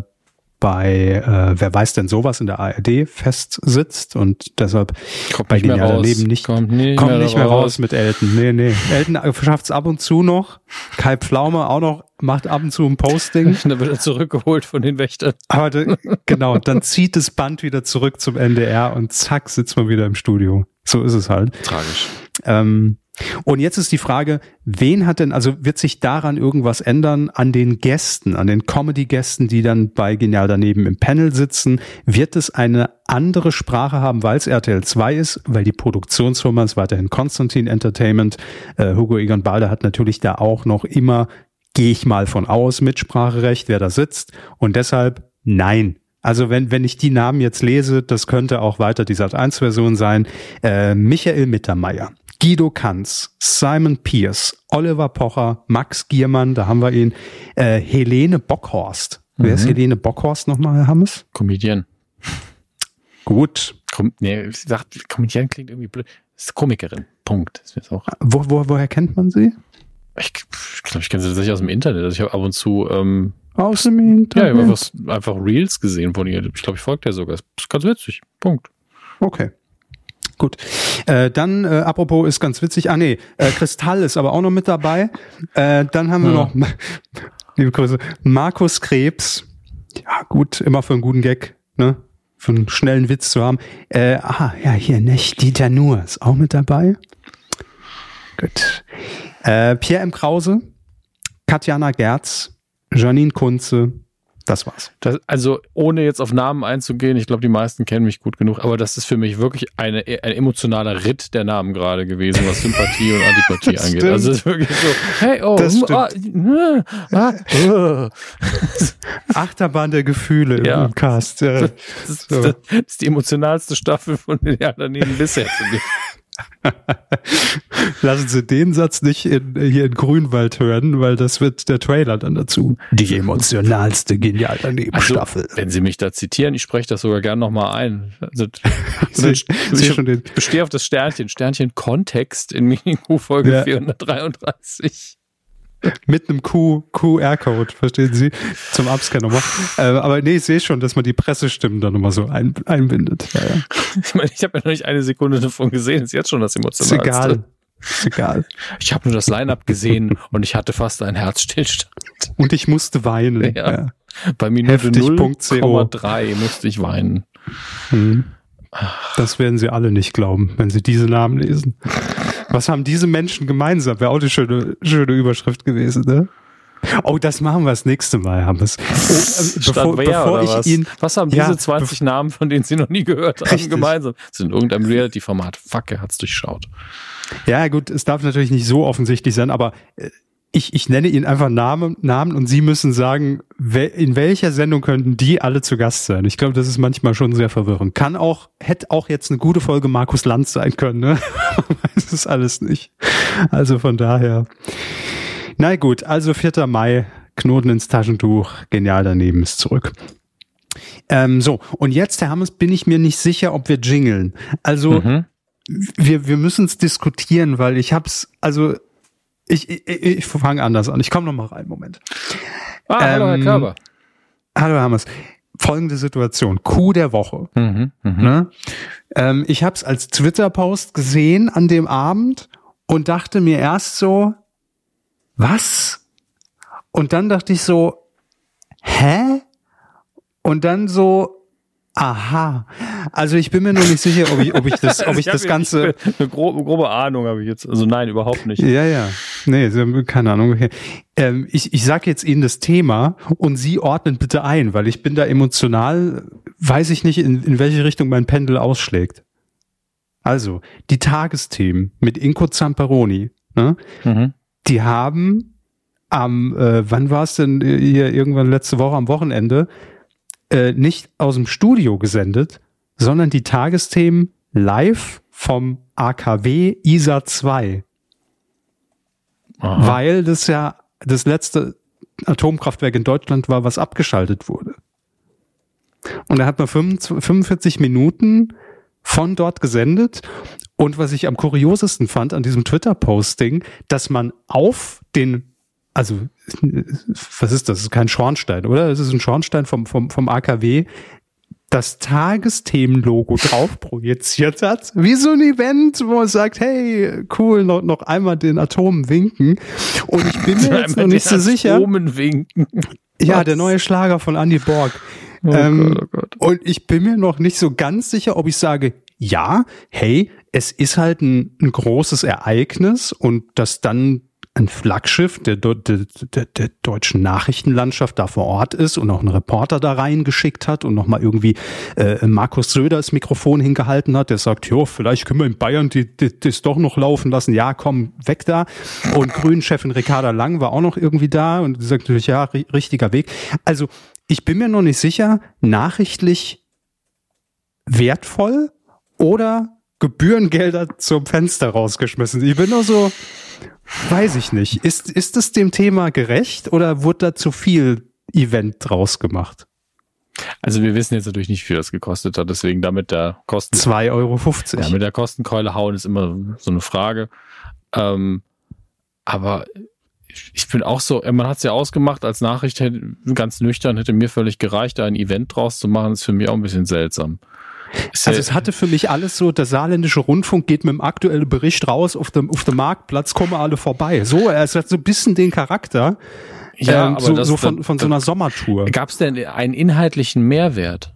bei äh, Wer weiß denn sowas in der A R D fest sitzt und deshalb kommt bei Genial daneben nicht, kommt nicht kommt mehr, nicht mehr raus. raus mit Elton. Nee, nee. Elton schafft es ab und zu noch. Kai Pflaume auch noch, macht ab und zu ein Posting. Dann wird er zurückgeholt von den Wächtern. Aber de, genau, dann zieht das Band wieder zurück zum N D R und zack, sitzt man wieder im Studio. So ist es halt. Tragisch. Ähm, Und jetzt ist die Frage, wen hat denn, also wird sich daran irgendwas ändern an den Gästen, an den Comedy-Gästen, die dann bei Genial daneben im Panel sitzen? Wird es eine andere Sprache haben, weil es R T L zwei ist, weil die Produktionsfirma ist weiterhin Konstantin Entertainment. Äh, Hugo Egon Balder hat natürlich da auch noch immer, gehe ich mal von aus, Mitspracherecht, wer da sitzt. Und deshalb nein. Also wenn wenn ich die Namen jetzt lese, das könnte auch weiter die Sat eins Version sein. Äh, Michael Mittermeier, Guido Kanz, Simon Pierce, Oliver Pocher, Max Giermann, da haben wir ihn, äh, Helene Bockhorst. Mhm. Wer ist Helene Bockhorst nochmal, Herr Hammers? Comedian. Gut. Kom- nee, ich sag, Comedian klingt irgendwie blöd. Das ist Komikerin. Punkt. Das ist auch. Wo, wo, woher kennt man sie? Ich glaube, ich kenne sie tatsächlich aus dem Internet. Also ich habe ab und zu ähm, aus dem Internet? Ja, ich habe einfach Reels gesehen von ihr. Ich glaube, ich folge der sogar. Das ist ganz witzig. Punkt. Okay. Gut, äh, dann, äh, apropos, ist ganz witzig, ah nee, äh, Kristall ist aber auch noch mit dabei, äh, dann haben wir ja. noch, liebe Grüße, Markus Krebs, ja gut, immer für einen guten Gag, ne, für einen schnellen Witz zu haben, äh, aha, ja hier, ne, Dieter Nuhr ist auch mit dabei, gut, äh, Pierre M. Krause, Katjana Gerz, Janine Kunze. Das war's. Das, also ohne jetzt auf Namen einzugehen, ich glaube, die meisten kennen mich gut genug, aber das ist für mich wirklich eine, ein emotionaler Ritt der Namen gerade gewesen, was Sympathie und Antipathie angeht. Stimmt. Also es ist wirklich so, hey, oh, das m- ah, ah, Achterbahn der Gefühle ja. im Cast. Ja. Das, ist, so. das ist die emotionalste Staffel von den Jahren daneben bisher für mich. Lassen Sie den Satz nicht in, hier in Grünwald hören, weil das wird der Trailer dann dazu. Die emotionalste Genial daneben also, Staffel. Wenn Sie mich da zitieren, ich spreche das sogar gerne nochmal ein. Also, Sie, ich schon den bestehe auf das Sternchen. Sternchen Kontext in Medienkuh Folge ja. vierhundertdreiunddreißig. Mit einem Q R-Code, verstehen Sie? Zum Abscannen. Äh, aber nee, ich sehe schon, dass man die Pressestimmen dann nochmal so ein, einbindet. Ja, ja. Ich meine, ich habe ja noch nicht eine Sekunde davon gesehen. Ist jetzt schon das Emotionalste. Ist egal. Ist egal. Ich habe nur das Line-Up gesehen und ich hatte fast einen Herzstillstand. Und ich musste weinen. Ja. Ja. Bei Minute null Komma drei musste ich weinen. Mhm. Das werden Sie alle nicht glauben, wenn Sie diese Namen lesen. Was haben diese Menschen gemeinsam? Wäre auch eine schöne, schöne Überschrift gewesen, ne? Oh, das machen wir das nächste Mal, Hammers. Oh, äh, bevor, bevor ich was? Ihnen, was haben ja, diese zwanzig be- Namen, von denen Sie noch nie gehört haben, richtig. Gemeinsam? Das sind in irgendeinem Reality-Format. Fuck, er hat's durchschaut. Ja, gut, es darf natürlich nicht so offensichtlich sein, aber ich, ich nenne Ihnen einfach Namen, Namen und Sie müssen sagen, wel, in welcher Sendung könnten die alle zu Gast sein? Ich glaube, das ist manchmal schon sehr verwirrend. Kann auch, hätte auch jetzt eine gute Folge Markus Lanz sein können, ne? Das ist alles nicht. Also von daher. Na gut, also vierter Mai, Knoten ins Taschentuch, Genial daneben ist zurück. Ähm, so, und jetzt, Herr Hammers, bin ich mir nicht sicher, ob wir jingeln. Also, mhm. wir, wir müssen es diskutieren, weil ich hab's, also, Ich, ich, ich fange anders an. Ich komme nochmal rein. Moment. Ah, hallo, ähm, Herr Körber. Hallo, Herr Hammers. Folgende Situation. Coup der Woche. Mhm, mh. Ne? Ähm, ich habe es als Twitter-Post gesehen an dem Abend und dachte mir erst so, was? Und dann dachte ich so, hä? Und dann so, aha. Also ich bin mir nur nicht sicher, ob ich, ob ich das, ob ich, ich das Ganze. Eine grobe, grobe Ahnung habe ich jetzt. Also nein, überhaupt nicht. Ja, ja. Nee, keine Ahnung. Ähm, ich, ich sag jetzt Ihnen das Thema und Sie ordnen bitte ein, weil ich bin da emotional, weiß ich nicht, in, in welche Richtung mein Pendel ausschlägt. Also, die Tagesthemen mit Ingo Zamperoni, ne? Mhm. Die haben am, äh, wann war es denn hier irgendwann letzte Woche am Wochenende? Nicht aus dem Studio gesendet, sondern die Tagesthemen live vom A K W Isar zwei. Aha. Weil das ja das letzte Atomkraftwerk in Deutschland war, was abgeschaltet wurde. Und da hat man fünfundvierzig Minuten von dort gesendet. Und was ich am kuriosesten fand an diesem Twitter-Posting, dass man auf den Also, was ist das? Das ist kein Schornstein, oder? Das ist ein Schornstein vom, vom, vom A K W, das Tagesthemenlogo drauf projiziert hat. Wie so ein Event, wo man sagt, hey, cool, noch, noch einmal den Atomen winken. Und ich bin mir jetzt noch nicht so sicher. Atomen winken. Ja, der neue Schlager von Andy Borg. Oh ähm, Gott, oh Gott. Und ich bin mir noch nicht so ganz sicher, ob ich sage, ja, hey, es ist halt ein, ein großes Ereignis und das dann ein Flaggschiff der, der, der, der deutschen Nachrichtenlandschaft da vor Ort ist und auch einen Reporter da reingeschickt hat und nochmal irgendwie äh, Markus Söder das Mikrofon hingehalten hat, der sagt, jo, vielleicht können wir in Bayern die, die, das doch noch laufen lassen, ja, komm, weg da. Und Grünen-Chefin Ricarda Lang war auch noch irgendwie da und sagt natürlich, ja, ri- richtiger Weg. Also ich bin mir noch nicht sicher, nachrichtlich wertvoll oder Gebührengelder zum Fenster rausgeschmissen. Ich bin nur so... Weiß ich nicht. Ist, ist es dem Thema gerecht oder wurde da zu viel Event draus gemacht? Also wir wissen jetzt natürlich nicht, wie viel das gekostet hat, deswegen damit der Kosten... zwei Euro fünfzig. Ja, mit der Kostenkeule hauen ist immer so eine Frage. Ähm, aber ich bin auch so, man hat es ja ausgemacht, als Nachricht hätte, ganz nüchtern hätte mir völlig gereicht, da ein Event draus zu machen, ist für mich auch ein bisschen seltsam. Also es hatte für mich alles so, der saarländische Rundfunk geht mit dem aktuellen Bericht raus auf dem auf dem Marktplatz, kommen alle vorbei. So, es hat so ein bisschen den Charakter ja, ähm, aber so, das, so von, von so einer Sommertour. Gab es denn einen inhaltlichen Mehrwert?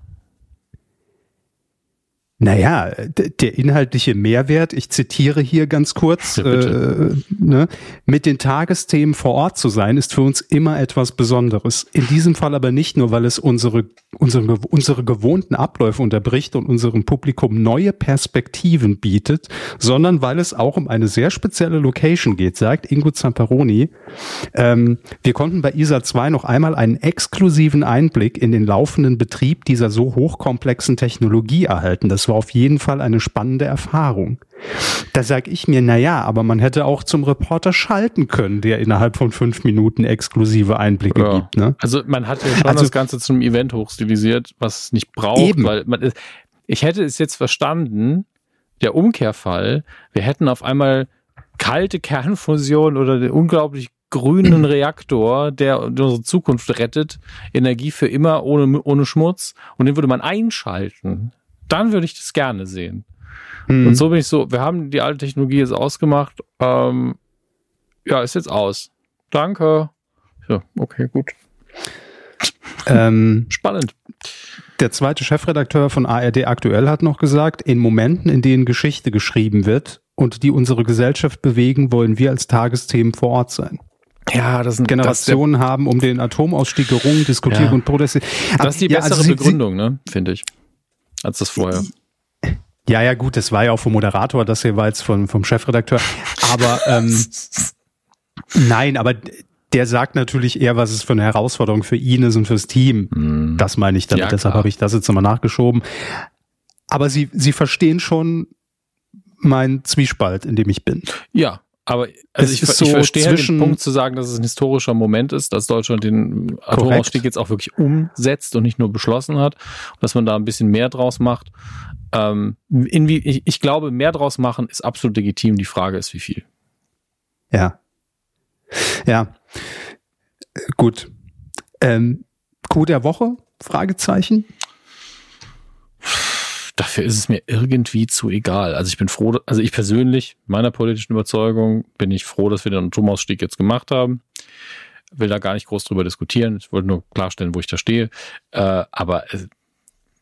Naja, d- der inhaltliche Mehrwert, ich zitiere hier ganz kurz, ja, äh, ne, mit den Tagesthemen vor Ort zu sein, ist für uns immer etwas Besonderes. In diesem Fall aber nicht nur, weil es unsere, unsere, unsere gewohnten Abläufe unterbricht und unserem Publikum neue Perspektiven bietet, sondern weil es auch um eine sehr spezielle Location geht, sagt Ingo Zamperoni. Ähm, wir konnten bei Isar zwei noch einmal einen exklusiven Einblick in den laufenden Betrieb dieser so hochkomplexen Technologie erhalten. Das Das war auf jeden Fall eine spannende Erfahrung. Da sage ich mir, naja, aber man hätte auch zum Reporter schalten können, der innerhalb von fünf Minuten exklusive Einblicke ja. gibt. Ne? Also man hat ja schon also, das Ganze zum Event hochstilisiert, was es nicht braucht. Eben. Weil man, ich hätte es jetzt verstanden, der Umkehrfall, wir hätten auf einmal kalte Kernfusion oder den unglaublich grünen Reaktor, der unsere Zukunft rettet, Energie für immer ohne, ohne Schmutz, und den würde man einschalten. Dann würde ich das gerne sehen. Mhm. Und so bin ich so, wir haben die alte Technologie jetzt ausgemacht, ähm, ja, ist jetzt aus. Danke. Ja, okay, gut. Ähm, Spannend. Der zweite Chefredakteur von A R D aktuell hat noch gesagt, in Momenten, in denen Geschichte geschrieben wird und die unsere Gesellschaft bewegen, wollen wir als Tagesthemen vor Ort sein. Ja, das sind Generationen das, haben um den Atomausstieg gerungen, diskutieren ja. und protestieren. Das ist die ja, bessere also sie, Begründung, ne, finde ich, als das vorher. Ja, ja, gut, das war ja auch vom Moderator, das hier war jetzt vom, vom Chefredakteur. Aber ähm, nein, aber der sagt natürlich eher, was es für eine Herausforderung für ihn ist und fürs Team. Mhm. Das meine ich damit, ja, deshalb habe ich das jetzt nochmal nachgeschoben. Aber sie, sie verstehen schon mein Zwiespalt, in dem ich bin. Ja, aber also ich, so ich verstehe den Punkt zu sagen, dass es ein historischer Moment ist, dass Deutschland den Atomausstieg jetzt auch wirklich umsetzt und nicht nur beschlossen hat, dass man da ein bisschen mehr draus macht. Ähm, inwie, ich, ich glaube, mehr draus machen ist absolut legitim. Die Frage ist, wie viel. Ja. Ja. Gut. Ähm, Coup der Woche? Fragezeichen. Dafür ist es mir irgendwie zu egal. Also ich bin froh, also ich persönlich, meiner politischen Überzeugung, bin ich froh, dass wir den Atomausstieg jetzt gemacht haben. Will da gar nicht groß drüber diskutieren. Ich wollte nur klarstellen, wo ich da stehe. Äh, aber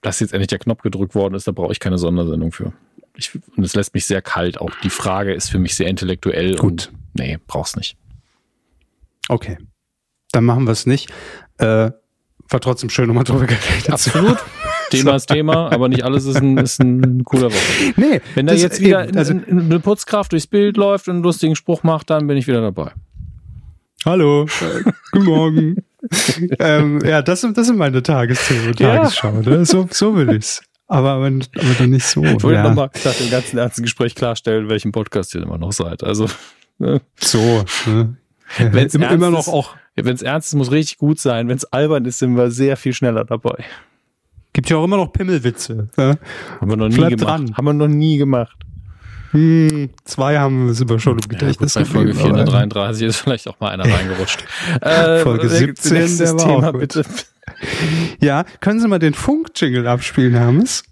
dass jetzt endlich der Knopf gedrückt worden ist, da brauche ich keine Sondersendung für. Ich, und es lässt mich sehr kalt. Auch die Frage ist für mich sehr intellektuell. Gut. Und nee, brauch's nicht. Okay. Dann machen wir es nicht. Äh, war trotzdem schön, nochmal drüber geredet. Absolut. Thema ist Thema, aber nicht alles ist ein, ist ein cooler Wort. Nee, wenn da jetzt wieder eben, also in, in, eine Putzkraft durchs Bild läuft und einen lustigen Spruch macht, dann bin ich wieder dabei. Hallo, äh, guten Morgen. ähm, ja, das, das sind meine Tagesthemen und ja. Tagesschau. Ne? So, so will ich's. Aber, aber, aber dann nicht so. Ich wollte ja. nochmal nach dem ganzen ersten Gespräch klarstellen, welchen Podcast ihr immer noch seid. Also ne? So. Ne? Wenn es immer noch auch. Wenn es ernst ist, muss richtig gut sein. Wenn es albern ist, sind wir sehr viel schneller dabei. Gibt ja auch immer noch Pimmelwitze. Ne? Haben wir noch nie Bleibt gemacht. Dran. Haben wir noch nie gemacht. Hm, zwei haben wir sind schon im Gedächtnis. Ja, bei Folge vierhundertdreiunddreißig ist vielleicht auch mal einer reingerutscht. äh, Folge siebzehn, der war Thema, auch bitte. Ja, können Sie mal den Funk-Jingle abspielen, Hammes?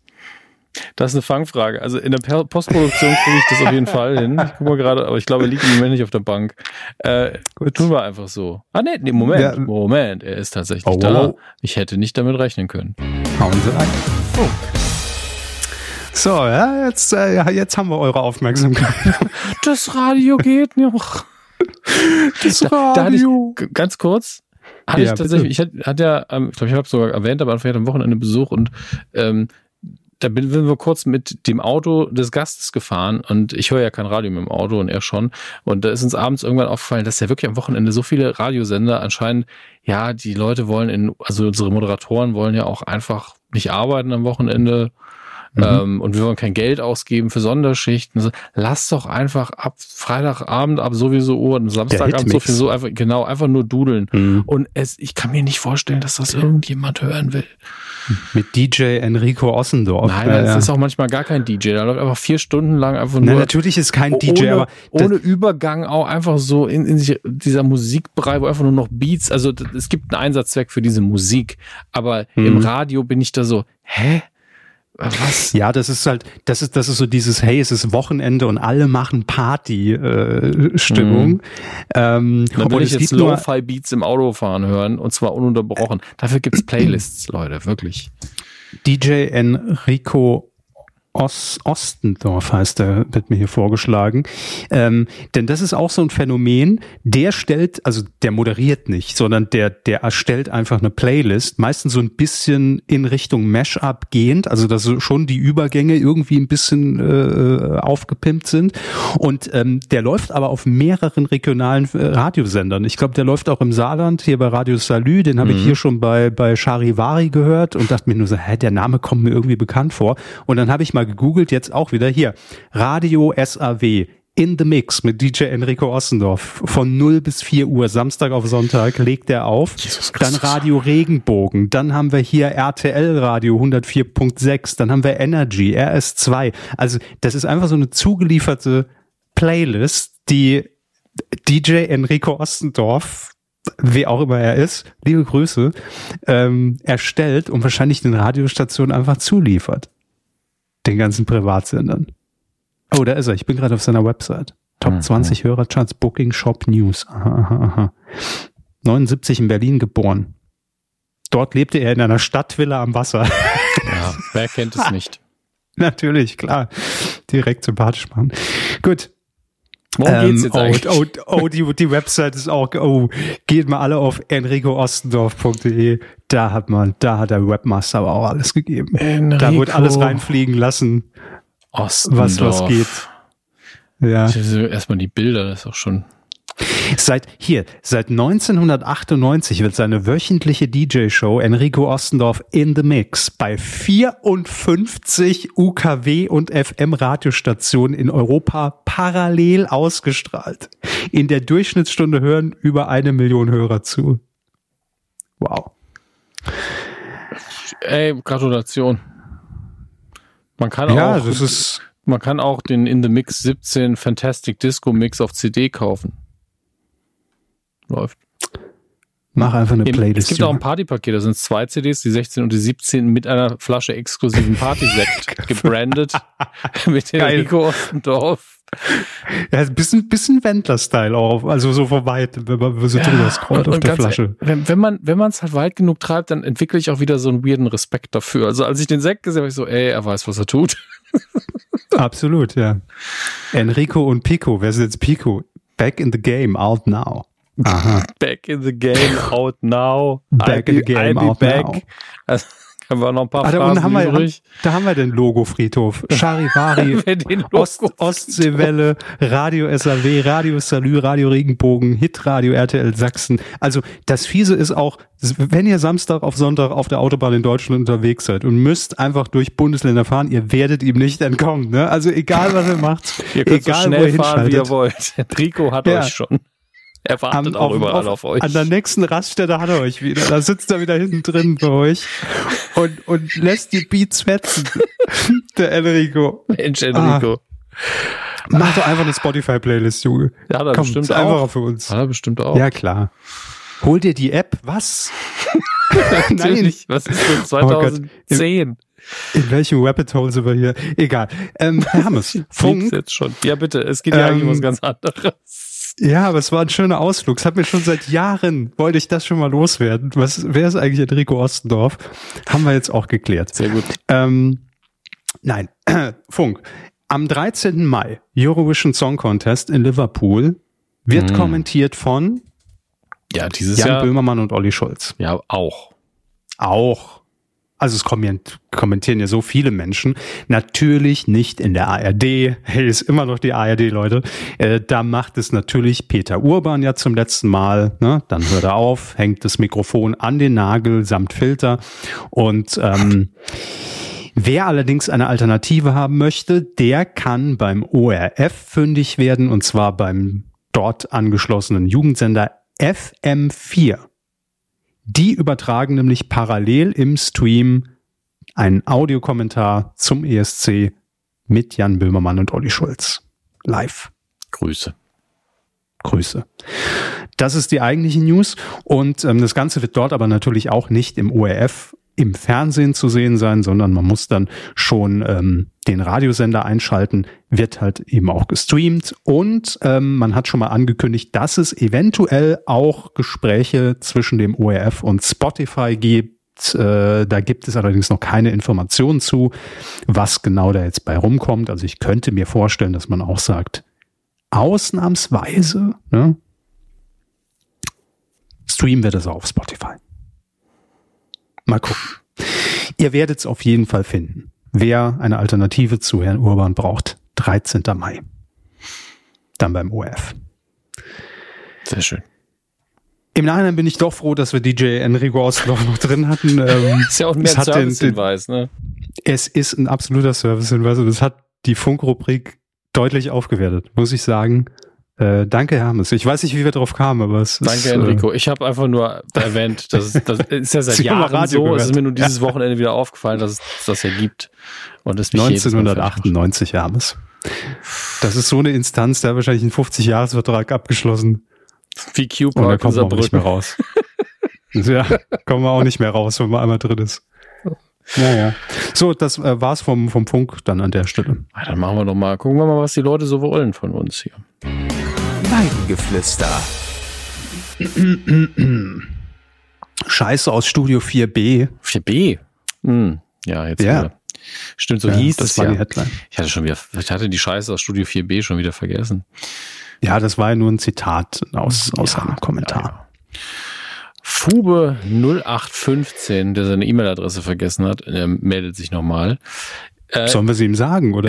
Das ist eine Fangfrage. Also in der Postproduktion kriege ich das auf jeden Fall hin. Ich gucke mal gerade, aber ich glaube, er liegt im Moment nicht auf der Bank. Äh, tun wir einfach so. Ah, nee, nee Moment, ja. Moment. Er ist tatsächlich oh, da. Wow. Ich hätte nicht damit rechnen können. Hauen Sie rein. Oh. So, ja, jetzt, äh, jetzt haben wir eure Aufmerksamkeit. Das Radio geht noch. Das Radio. Da, da hatte ich, ganz kurz. Hatte ja, ich tatsächlich, ich hatte, hatte ja, ähm, ich glaube, ich habe es sogar erwähnt, aber ich hatte am Wochenende Besuch und ähm, da bin wir kurz mit dem Auto des Gastes gefahren und ich höre ja kein Radio mit dem Auto und er schon. Und da ist uns abends irgendwann aufgefallen, dass ja wirklich am Wochenende so viele Radiosender anscheinend, ja, die Leute wollen in, also unsere Moderatoren wollen ja auch einfach nicht arbeiten am Wochenende. Mhm. Ähm, und wir wollen kein Geld ausgeben für Sonderschichten. So, lass doch einfach ab Freitagabend, ab sowieso Uhr und Samstagabend sowieso einfach, genau, einfach nur dudeln. Mhm. Und es, ich kann mir nicht vorstellen, dass das irgendjemand hören will. Mit D J Enrico Ossendorf. Nein, das ja. ist auch manchmal gar kein D J. Da läuft einfach vier Stunden lang einfach nur. Nein, natürlich ist kein ohne, D J, aber ohne Übergang auch einfach so in, in sich, dieser Musikbrei, wo einfach nur noch Beats, also das, es gibt einen Einsatzzweck für diese Musik, aber mhm. im Radio bin ich da so, hä? Was? Ja, das ist halt, das ist, das ist so dieses, hey, es ist Wochenende und alle machen Party-Stimmung. Äh, mhm. ähm, Dann will ich jetzt Lo-Fi-Beats im Auto fahren hören und zwar ununterbrochen. Äh, Dafür gibt's Playlists, Leute, wirklich. D J Enrico Os- Ostendorf heißt der, wird mir hier vorgeschlagen. Ähm, denn das ist auch so ein Phänomen, der stellt, also der moderiert nicht, sondern der der erstellt einfach eine Playlist, meistens so ein bisschen in Richtung Mashup gehend, also dass schon die Übergänge irgendwie ein bisschen äh, aufgepimpt sind. Und ähm, der läuft aber auf mehreren regionalen äh, Radiosendern. Ich glaube, der läuft auch im Saarland, hier bei Radio Salü, den habe mhm. ich hier schon bei bei Charivari gehört und dachte mir nur so, hä, der Name kommt mir irgendwie bekannt vor. Und dann habe ich mal mal gegoogelt, jetzt auch wieder hier. Radio S A W in the Mix mit D J Enrico Ossendorf. Von null bis vier Uhr, Samstag auf Sonntag, legt er auf. Dann Radio Regenbogen. Dann haben wir hier R T L Radio hundertvier Komma sechs. Dann haben wir Energy, R S zwei. Also das ist einfach so eine zugelieferte Playlist, die D J Enrico Ossendorf, wer auch immer er ist, liebe Grüße, ähm, erstellt und wahrscheinlich den Radiostationen einfach zuliefert. Den ganzen Privatsendern. Oh, da ist er. Ich bin gerade auf seiner Website. Top mhm. zwanzig Hörercharts, Booking, Shop, News. Aha, aha, aha. neunundsiebzig in Berlin geboren. Dort lebte er in einer Stadtvilla am Wasser. Ja, wer kennt es nicht? Natürlich, klar. Direkt sympathisch machen. Gut. Worum ähm, geht's jetzt eigentlich? Oh, oh, oh die, die Website ist auch, oh, geht mal alle auf enrico ostendorf punkt de. Da hat man, da hat der Webmaster aber auch alles gegeben. Enrico. Da wird alles reinfliegen lassen. Ostendorf. Was, was geht. Ja. Erstmal die Bilder, das ist auch schon. Seit, hier, seit neunzehnhundertachtundneunzig wird seine wöchentliche D J-Show Enrico Ostendorf in the Mix bei vierundfünfzig U K W- und F M-Radiostationen in Europa parallel ausgestrahlt. In der Durchschnittsstunde hören über eine Million Hörer zu. Wow. Ey, Gratulation. Man kann, ja, auch, das ist man kann auch den In The Mix siebzehn Fantastic Disco Mix auf C D kaufen. Läuft. Mach einfach eine Im, Playlist. Es gibt ja auch ein Partypaket, da sind zwei C Ds, die sechzehn und die siebzehn mit einer Flasche exklusiven Party-Sekt gebrandet mit Enrico Ostendorf. Ja, ein bisschen, bisschen Wendler-Style auch, also so von weit, wenn man so ja, drüber scrollt auf der Flasche. Wenn, wenn man, wenn man es halt weit genug treibt, dann entwickle ich auch wieder so einen weirden Respekt dafür. Also als ich den Sekt gesehen habe, ich so, ey, er weiß, was er tut. Absolut, ja. Enrico und Pico, wer ist jetzt Pico? Back in the game, out now. Aha. Back in the game, out now. Back be, in the game, out back. Now. Also, haben wir noch ein paar ah, Phrasen haben wir, übrig. Haben, da haben wir den Logo-Friedhof. Charivari, Ost, Ostseewelle, Radio S A W, Radio Salü, Radio Regenbogen, Hitradio R T L Sachsen. Also das Fiese ist auch, wenn ihr Samstag auf Sonntag auf der Autobahn in Deutschland unterwegs seid und müsst einfach durch Bundesländer fahren, ihr werdet ihm nicht entkommen. Ne? Also egal, was ihr macht, ihr könnt egal, so schnell fahren, wie ihr wollt. Der Trico hat ja. euch schon. Er wartet auch auf, überall auf, auf euch. An der nächsten Raststätte hat er euch wieder. Da sitzt er wieder hinten drin bei euch und, und lässt die Beats fetzen. Der Enrico. Mensch, Enrico. Ah. Mach doch einfach eine Spotify-Playlist, Junge. Ja, hat er Komm, bestimmt auch. Einfacher für uns. Hat er bestimmt auch. Ja, klar. Hol dir die App. Was? Natürlich. Nein. Was ist denn zwanzig zehn? Oh In welchem Rabbit Hole sind wir hier? Egal. Ähm, Hermes, Funk. Jetzt schon. Ja, bitte. Es geht ja ähm, eigentlich um was ganz anderes. Ja, aber es war ein schöner Ausflug. Es hat mir schon seit Jahren, wollte ich das schon mal loswerden. Was, wer ist eigentlich Enrico Ostendorf? Haben wir jetzt auch geklärt. Sehr gut. Ähm, nein, Funk. Am dreizehnten Mai, Eurovision Song Contest in Liverpool, wird hm. kommentiert von ja, dieses Jan Jahr, Böhmermann und Olli Scholz. Ja, auch. Auch. Also es kommentieren ja so viele Menschen. Natürlich nicht in der A R D. Hey, ist immer noch die A R D, Leute. Äh, da macht es natürlich Peter Urban ja zum letzten Mal. Ne? Dann hört er auf, hängt das Mikrofon an den Nagel samt Filter. Und ähm, wer allerdings eine Alternative haben möchte, der kann beim O R F fündig werden. Und zwar beim dort angeschlossenen Jugendsender F M vier. Die übertragen nämlich parallel im Stream einen Audiokommentar zum E S C mit Jan Böhmermann und Olli Schulz. Live. Grüße. Grüße. Das ist die eigentliche News. Und ähm, das Ganze wird dort aber natürlich auch nicht im O R F im Fernsehen zu sehen sein, sondern man muss dann schon ähm, den Radiosender einschalten, wird halt eben auch gestreamt und ähm, man hat schon mal angekündigt, dass es eventuell auch Gespräche zwischen dem O R F und Spotify gibt. Äh, da gibt es allerdings noch keine Informationen zu, was genau da jetzt bei rumkommt. Also ich könnte mir vorstellen, dass man auch sagt, ausnahmsweise, ne, streamen wir das auch auf Spotify. Mal gucken. Ihr werdet es auf jeden Fall finden. Wer eine Alternative zu Herrn Urban braucht, dreizehnten Mai. Dann beim O R F. Sehr schön. Im Nachhinein bin ich doch froh, dass wir D J Enrico Ostendorf noch drin hatten. Das ist ja auch ein Hinweis, ne? es ist ein absoluter Service-Hinweis und es hat die Funkrubrik deutlich aufgewertet, muss ich sagen. Äh, danke, Hermes. Ich weiß nicht, wie wir drauf kamen, aber es danke, ist... Danke, Enrico. Äh, ich habe einfach nur erwähnt, dass es, das ist ja seit Jahren so, gehört. Es ist mir nur dieses Wochenende wieder aufgefallen, dass es das ja gibt. Und das neunzehnhundertachtundneunzig, Hermes. Das ist so eine Instanz, da hat wahrscheinlich einen fünfzig-Jahres-Vertrag abgeschlossen. Wie Q-Park, und da kommen wir auch nicht mehr raus. Ja, kommen wir auch nicht mehr raus, wenn man einmal drin ist. Naja. So, das äh, war's vom, vom Funk dann an der Stelle. Ja, dann machen wir doch mal, gucken wir mal, was die Leute so wollen von uns hier. Weidengeflüster. Scheiße aus Studio vier B. vier B? Hm. Ja, jetzt ja. Wieder. Stimmt, so ja, hieß das, das war ja. Die Headline. Ich hatte schon wieder, ich hatte die Scheiße aus Studio vier B schon wieder vergessen. Ja, das war ja nur ein Zitat aus, aus ja, einem Kommentar. Ja, ja. Fube null acht fünfzehn, der seine E-Mail-Adresse vergessen hat, er meldet sich nochmal. Äh, Sollen wir sie ihm sagen, oder?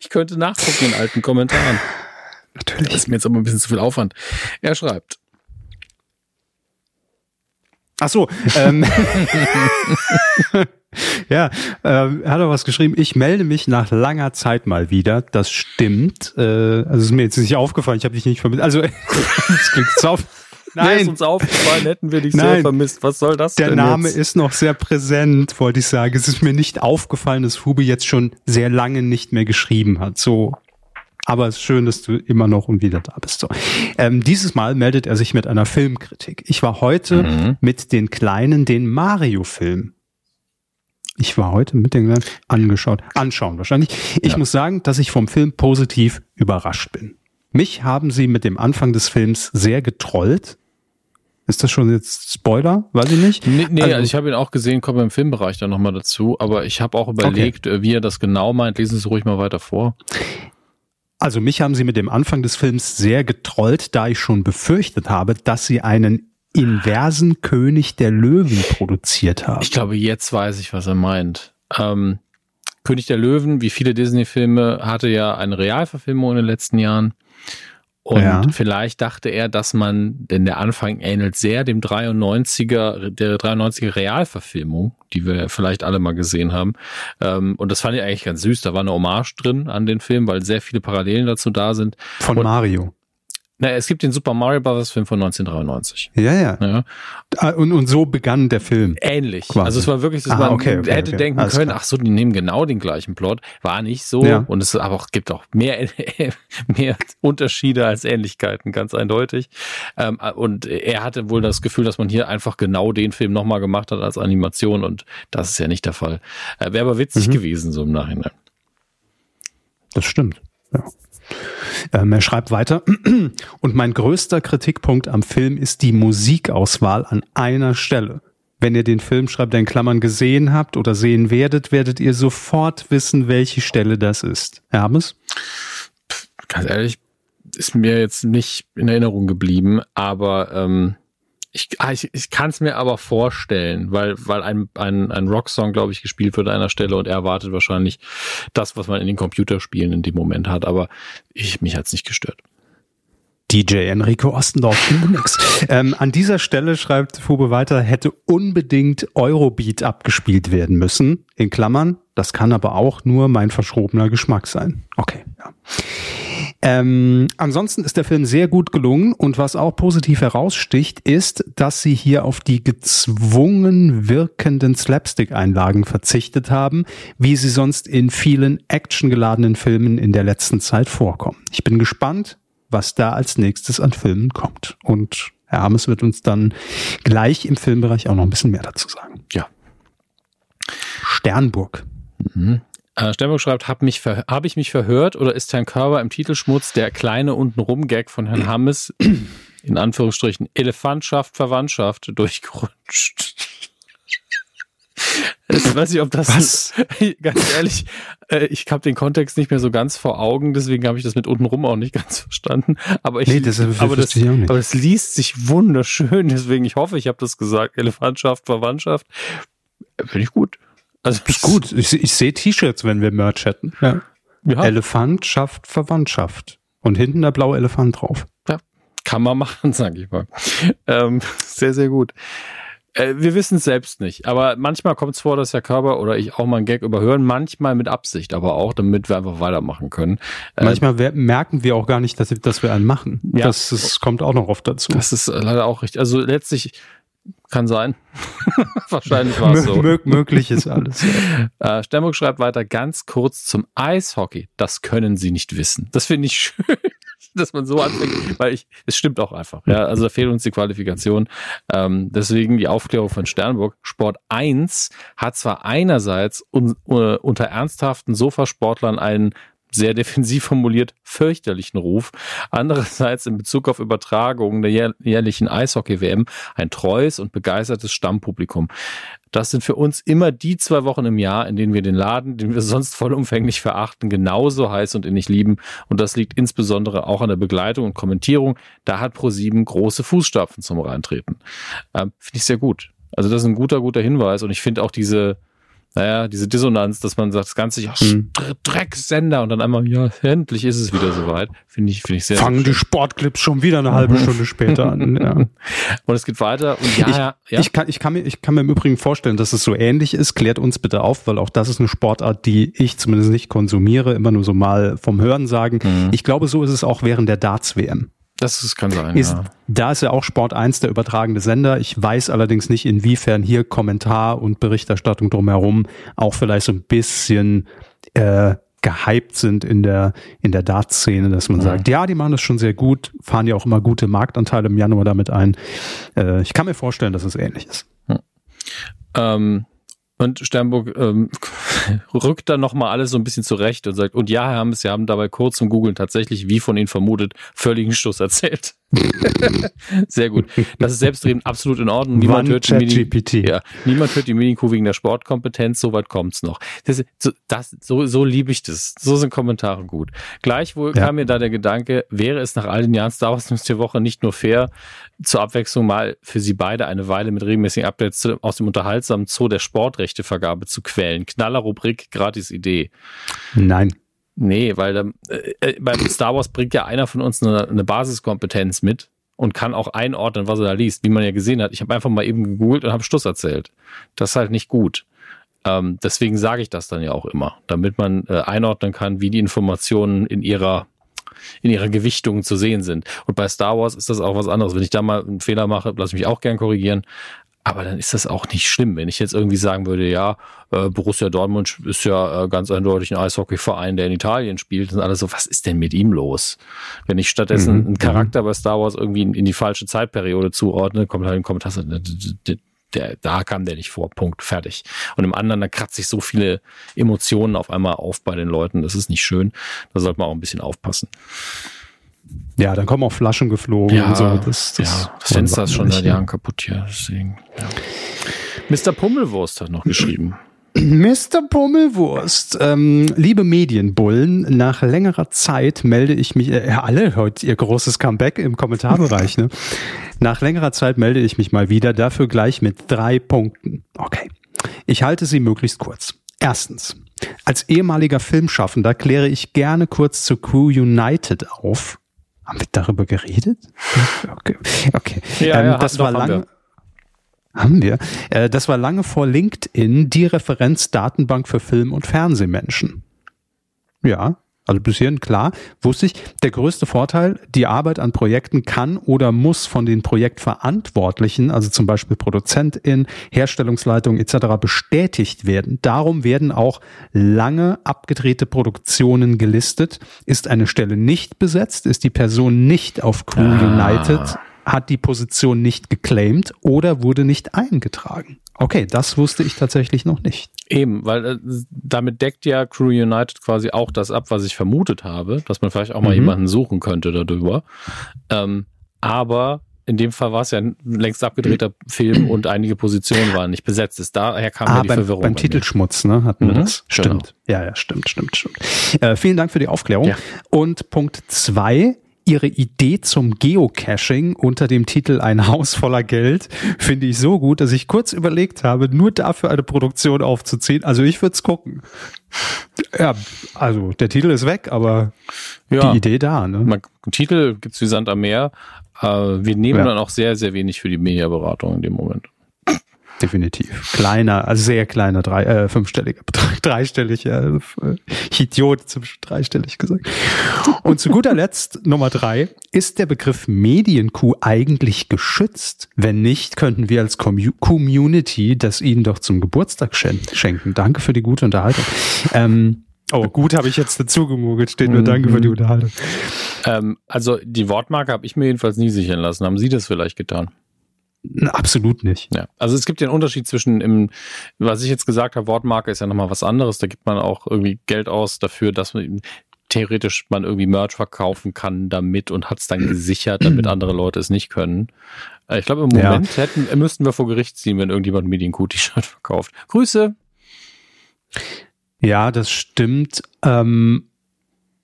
Ich könnte nachgucken in alten Kommentaren. Natürlich. Das ist mir jetzt aber ein bisschen zu viel Aufwand. Er schreibt. Ach so. Ähm, ja, äh, hat er was geschrieben. Ich melde mich nach langer Zeit mal wieder. Das stimmt. Äh, also ist mir jetzt nicht aufgefallen. Ich habe dich nicht vermisst. Also das klingt so. Nein, ist uns aufgefallen, hätten wir dich sehr vermisst. Was soll das denn? Der Name jetzt? Ist noch sehr präsent, wollte ich sagen. Es ist mir nicht aufgefallen, dass Fube jetzt schon sehr lange nicht mehr geschrieben hat. So, aber es ist schön, dass du immer noch und wieder da bist. So, ähm, dieses Mal meldet er sich mit einer Filmkritik. Ich war heute mhm. mit den Kleinen den Mario-Film. Ich war heute mit den Kleinen angeschaut, anschauen wahrscheinlich. Ich ja. muss sagen, dass ich vom Film positiv überrascht bin. Mich haben sie mit dem Anfang des Films sehr getrollt. Ist das schon jetzt Spoiler? Weiß ich nicht. Nee, nee also, also ich habe ihn auch gesehen, kommen wir im Filmbereich dann nochmal dazu. Aber ich habe auch überlegt, okay. wie er das genau meint. Lesen Sie es ruhig mal weiter vor. Also mich haben sie mit dem Anfang des Films sehr getrollt, da ich schon befürchtet habe, dass sie einen inversen König der Löwen produziert haben. Ich glaube, jetzt weiß ich, was er meint. Ähm, König der Löwen, wie viele Disney-Filme, hatte ja eine Realverfilmung in den letzten Jahren. Und ja. vielleicht dachte er, dass man, denn der Anfang ähnelt sehr dem dreiundneunziger, der dreiundneunziger Realverfilmung, die wir vielleicht alle mal gesehen haben. Und das fand ich eigentlich ganz süß. Da war eine Hommage drin an den Film, weil sehr viele Parallelen dazu da sind. Von Und, Mario. Na, es gibt den Super Mario Bros. Film von neunzehnhundertdreiundneunzig. Ja, ja. ja. Und, und so begann der Film. Ähnlich. Quasi. Also es war wirklich, dass Aha, man okay, okay, hätte okay. denken Alles können, klar. ach so, die nehmen genau den gleichen Plot. War nicht so. Ja. Und es aber auch, gibt auch mehr, mehr Unterschiede als Ähnlichkeiten, ganz eindeutig. Und er hatte wohl das Gefühl, dass man hier einfach genau den Film nochmal gemacht hat als Animation. Und das ist ja nicht der Fall. Wäre aber witzig mhm. gewesen, so im Nachhinein. Das stimmt, ja. Ähm, er schreibt weiter, und mein größter Kritikpunkt am Film ist die Musikauswahl an einer Stelle. Wenn ihr den Film, schreibt er in Klammern, gesehen habt oder sehen werdet, werdet ihr sofort wissen, welche Stelle das ist. Hermes? Ganz ehrlich, ist mir jetzt nicht in Erinnerung geblieben, aber ähm, ich, ich, ich kann es mir aber vorstellen, weil, weil ein, ein, ein Rocksong, glaube ich, gespielt wird an einer Stelle und er erwartet wahrscheinlich das, was man in den Computerspielen in dem Moment hat, aber ich, mich hat's nicht gestört. D J Enrico Ostendorf. ähm, an dieser Stelle, schreibt Fube weiter, hätte unbedingt Eurobeat abgespielt werden müssen, in Klammern. Das kann aber auch nur mein verschrobener Geschmack sein. Okay, ja. Ähm, ansonsten ist der Film sehr gut gelungen und was auch positiv heraussticht, ist, dass sie hier auf die gezwungen wirkenden Slapstick-Einlagen verzichtet haben, wie sie sonst in vielen actiongeladenen Filmen in der letzten Zeit vorkommen. Ich bin gespannt, was da als nächstes an Filmen kommt. Und Herr Hammes wird uns dann gleich im Filmbereich auch noch ein bisschen mehr dazu sagen. Ja. Sternburg. Mhm. Uh, Sternburg schreibt, habe ver- hab ich mich verhört oder ist Herrn Körber im Titelschmutz der kleine Untenrum-Gag von Herrn Hammes in Anführungsstrichen Elefantschaft, Verwandtschaft durchgerutscht? Ich weiß nicht, ob das Was? Ist, ganz ehrlich, ich habe den Kontext nicht mehr so ganz vor Augen, deswegen habe ich das mit untenrum auch nicht ganz verstanden. Aber ich, nee, das aber das, ich auch nicht. Aber es liest sich wunderschön, deswegen ich hoffe, ich habe das gesagt. Elefantschaft, Verwandtschaft, finde ich gut. Also ist gut. Ich, ich sehe T-Shirts, wenn wir Merch hätten. Ja. Ja. Elefant schafft Verwandtschaft. Und hinten der blaue Elefant drauf. Ja, kann man machen, sag ich mal. Ähm, sehr, sehr gut. Äh, wir wissen es selbst nicht, aber manchmal kommt es vor, dass Herr Körber oder ich auch mal einen Gag überhören, manchmal mit Absicht, aber auch, damit wir einfach weitermachen können. Äh, manchmal we- merken wir auch gar nicht, dass, dass wir einen machen. Ja. Das, das kommt auch noch oft dazu. Das ist leider auch richtig. Also letztlich kann sein. Wahrscheinlich war es so. Mö- möglich ist alles. Ja. Äh, Sternburg schreibt weiter ganz kurz zum Eishockey. Das können Sie nicht wissen. Das finde ich schön. Dass man so anfängt, weil ich, es stimmt auch einfach. Ja, also da fehlt uns die Qualifikation. Ähm, deswegen die Aufklärung von Sternburg. Sport eins hat zwar einerseits un, uh, unter ernsthaften Sofasportlern einen sehr defensiv formuliert fürchterlichen Ruf, andererseits in Bezug auf Übertragungen der jährlichen Eishockey-W M ein treues und begeistertes Stammpublikum. Das sind für uns immer die zwei Wochen im Jahr, in denen wir den Laden, den wir sonst vollumfänglich verachten, genauso heiß und innig lieben. Und das liegt insbesondere auch an der Begleitung und Kommentierung. Da hat ProSieben große Fußstapfen zum Reintreten. Ähm, finde ich sehr gut. Also das ist ein guter, guter Hinweis. Und ich finde auch diese, naja, diese Dissonanz, dass man sagt, das Ganze, ja, Drecksender und dann einmal, ja, endlich ist es wieder soweit. Finde ich, finde ich sehr Fangen sehr die Sportclips schon wieder eine halbe Stunde später an. Ja. Und es geht weiter. Und ja, ich, ja, ja. Ich, kann, ich, kann mir, ich kann mir im Übrigen vorstellen, dass es so ähnlich ist. Klärt uns bitte auf, weil auch das ist eine Sportart, die ich zumindest nicht konsumiere. Immer nur so mal vom Hören sagen. Mhm. Ich glaube, so ist es auch während der Darts-W M. Das kann sein, ist, ja. Da ist ja auch Sport eins der übertragende Sender. Ich weiß allerdings nicht, inwiefern hier Kommentar und Berichterstattung drumherum auch vielleicht so ein bisschen äh, gehypt sind in der, in der Dartszene, dass man mhm. sagt, ja, die machen das schon sehr gut, fahren ja auch immer gute Marktanteile im Januar damit ein. Äh, ich kann mir vorstellen, dass es ähnlich ist. Mhm. Ähm. Und Sternburg ähm, rückt dann nochmal alles so ein bisschen zurecht und sagt, und ja, Herr Hammers, Sie haben dabei kurz zum Googlen tatsächlich, wie von Ihnen vermutet, völligen Stuss erzählt. Sehr gut. Das ist selbstredend absolut in Ordnung. Niemand hört, Medi- ja, niemand hört die Medienkuh wegen der Sportkompetenz, so weit kommt's noch. Das, das, so so liebe ich das. So sind Kommentare gut. Gleichwohl ja. kam mir da der Gedanke, wäre es nach all den Jahren Star Wars News der Woche nicht nur fair, zur Abwechslung mal für Sie beide eine Weile mit regelmäßigen Updates aus dem unterhaltsamen Zoo der Sportrechtevergabe zu quälen. Knaller Rubrik, gratis Idee. Nein. Nee, weil äh, beim Star Wars bringt ja einer von uns eine, eine Basiskompetenz mit und kann auch einordnen, was er da liest, wie man ja gesehen hat. Ich habe einfach mal eben gegoogelt und habe Stuss erzählt. Das ist halt nicht gut. Ähm, deswegen sage ich das dann ja auch immer, damit man äh, einordnen kann, wie die Informationen in ihrer in ihrer Gewichtung zu sehen sind. Und bei Star Wars ist das auch was anderes. Wenn ich da mal einen Fehler mache, lasse ich mich auch gern korrigieren. Aber dann ist das auch nicht schlimm, wenn ich jetzt irgendwie sagen würde, ja, äh, Borussia Dortmund ist ja äh, ganz eindeutig ein Eishockeyverein, der in Italien spielt und alles so, was ist denn mit ihm los? Wenn ich stattdessen mhm. einen Charakter bei Star Wars irgendwie in, in die falsche Zeitperiode zuordne, kommt halt ein Kommentar, der, der, da kam der nicht vor, Punkt, fertig. Und im anderen, da kratzt sich so viele Emotionen auf einmal auf bei den Leuten, das ist nicht schön, da sollte man auch ein bisschen aufpassen. Ja, dann kommen auch Flaschen geflogen ja, und so. Das, das, ja, das Fenster ist schon seit Jahren kaputt hier. Deswegen, ja. Mister Pummelwurst hat noch geschrieben. Mister Pummelwurst, ähm, liebe Medienbullen, nach längerer Zeit melde ich mich, äh, alle heute ihr großes Comeback im Kommentarbereich, ne? Nach längerer Zeit melde ich mich mal wieder, dafür gleich mit drei Punkten. Okay, ich halte sie möglichst kurz. Erstens, als ehemaliger Filmschaffender kläre ich gerne kurz zu Crew United auf. Haben wir darüber geredet? Okay. okay. Ja, ähm, ja, das war lange. Haben wir. Äh, das war lange vor LinkedIn die Referenzdatenbank für Film- und Fernsehmenschen. Ja, also bis hierhin klar, wusste ich. Der größte Vorteil, die Arbeit an Projekten kann oder muss von den Projektverantwortlichen, also zum Beispiel ProduzentInnen, Herstellungsleitung et cetera bestätigt werden. Darum werden auch lange abgedrehte Produktionen gelistet. Ist eine Stelle nicht besetzt, ist die Person nicht auf Crew United, ah. hat die Position nicht geclaimt oder wurde nicht eingetragen. Okay, das wusste ich tatsächlich noch nicht. Eben, weil äh, damit deckt ja Crew United quasi auch das ab, was ich vermutet habe, dass man vielleicht auch mal mhm. jemanden suchen könnte darüber. Ähm, aber in dem Fall war es ja ein längst abgedrehter mhm. Film und einige Positionen waren nicht besetzt. Ist. Daher kam ah, ja die beim, Verwirrung. Beim bei Titelschmutz, ne, hatten wir mhm. das. Stimmt. Genau. Ja, ja, stimmt, stimmt, stimmt. Äh, vielen Dank für die Aufklärung. Ja. Und Punkt zwei. Ihre Idee zum Geocaching unter dem Titel Ein Haus voller Geld finde ich so gut, dass ich kurz überlegt habe, nur dafür eine Produktion aufzuziehen. Also ich würde es gucken. Ja, also der Titel ist weg, aber ja, die Idee da. Ne? Man, Titel gibt's wie Sand am Meer. Äh, wir nehmen ja. dann auch sehr, sehr wenig für die Medienberatung in dem Moment. Definitiv. Kleiner, also sehr kleiner, drei, äh, fünfstelliger Betrag, dreistellig, äh, Idiot, zum dreistellig gesagt. Und zu guter Letzt, Nummer drei, ist der Begriff Medienkuh eigentlich geschützt? Wenn nicht, könnten wir als Com- Community das Ihnen doch zum Geburtstag schenken. Danke für die gute Unterhaltung. Ähm, oh, gut habe ich jetzt dazu gemogelt, steht nur Danke für die Unterhaltung. Ähm, also die Wortmarke habe ich mir jedenfalls nie sichern lassen. Haben Sie das vielleicht getan? Absolut nicht. Ja. Also es gibt den Unterschied zwischen, im, was ich jetzt gesagt habe, Wortmarke ist ja nochmal was anderes. Da gibt man auch irgendwie Geld aus dafür, dass man theoretisch man irgendwie Merch verkaufen kann damit und hat es dann gesichert, damit andere Leute es nicht können. Ich glaube, im Moment ja. hätten, müssten wir vor Gericht ziehen, wenn irgendjemand ein Medienkuh-T-Shirt verkauft. Grüße! Ja, das stimmt. Ähm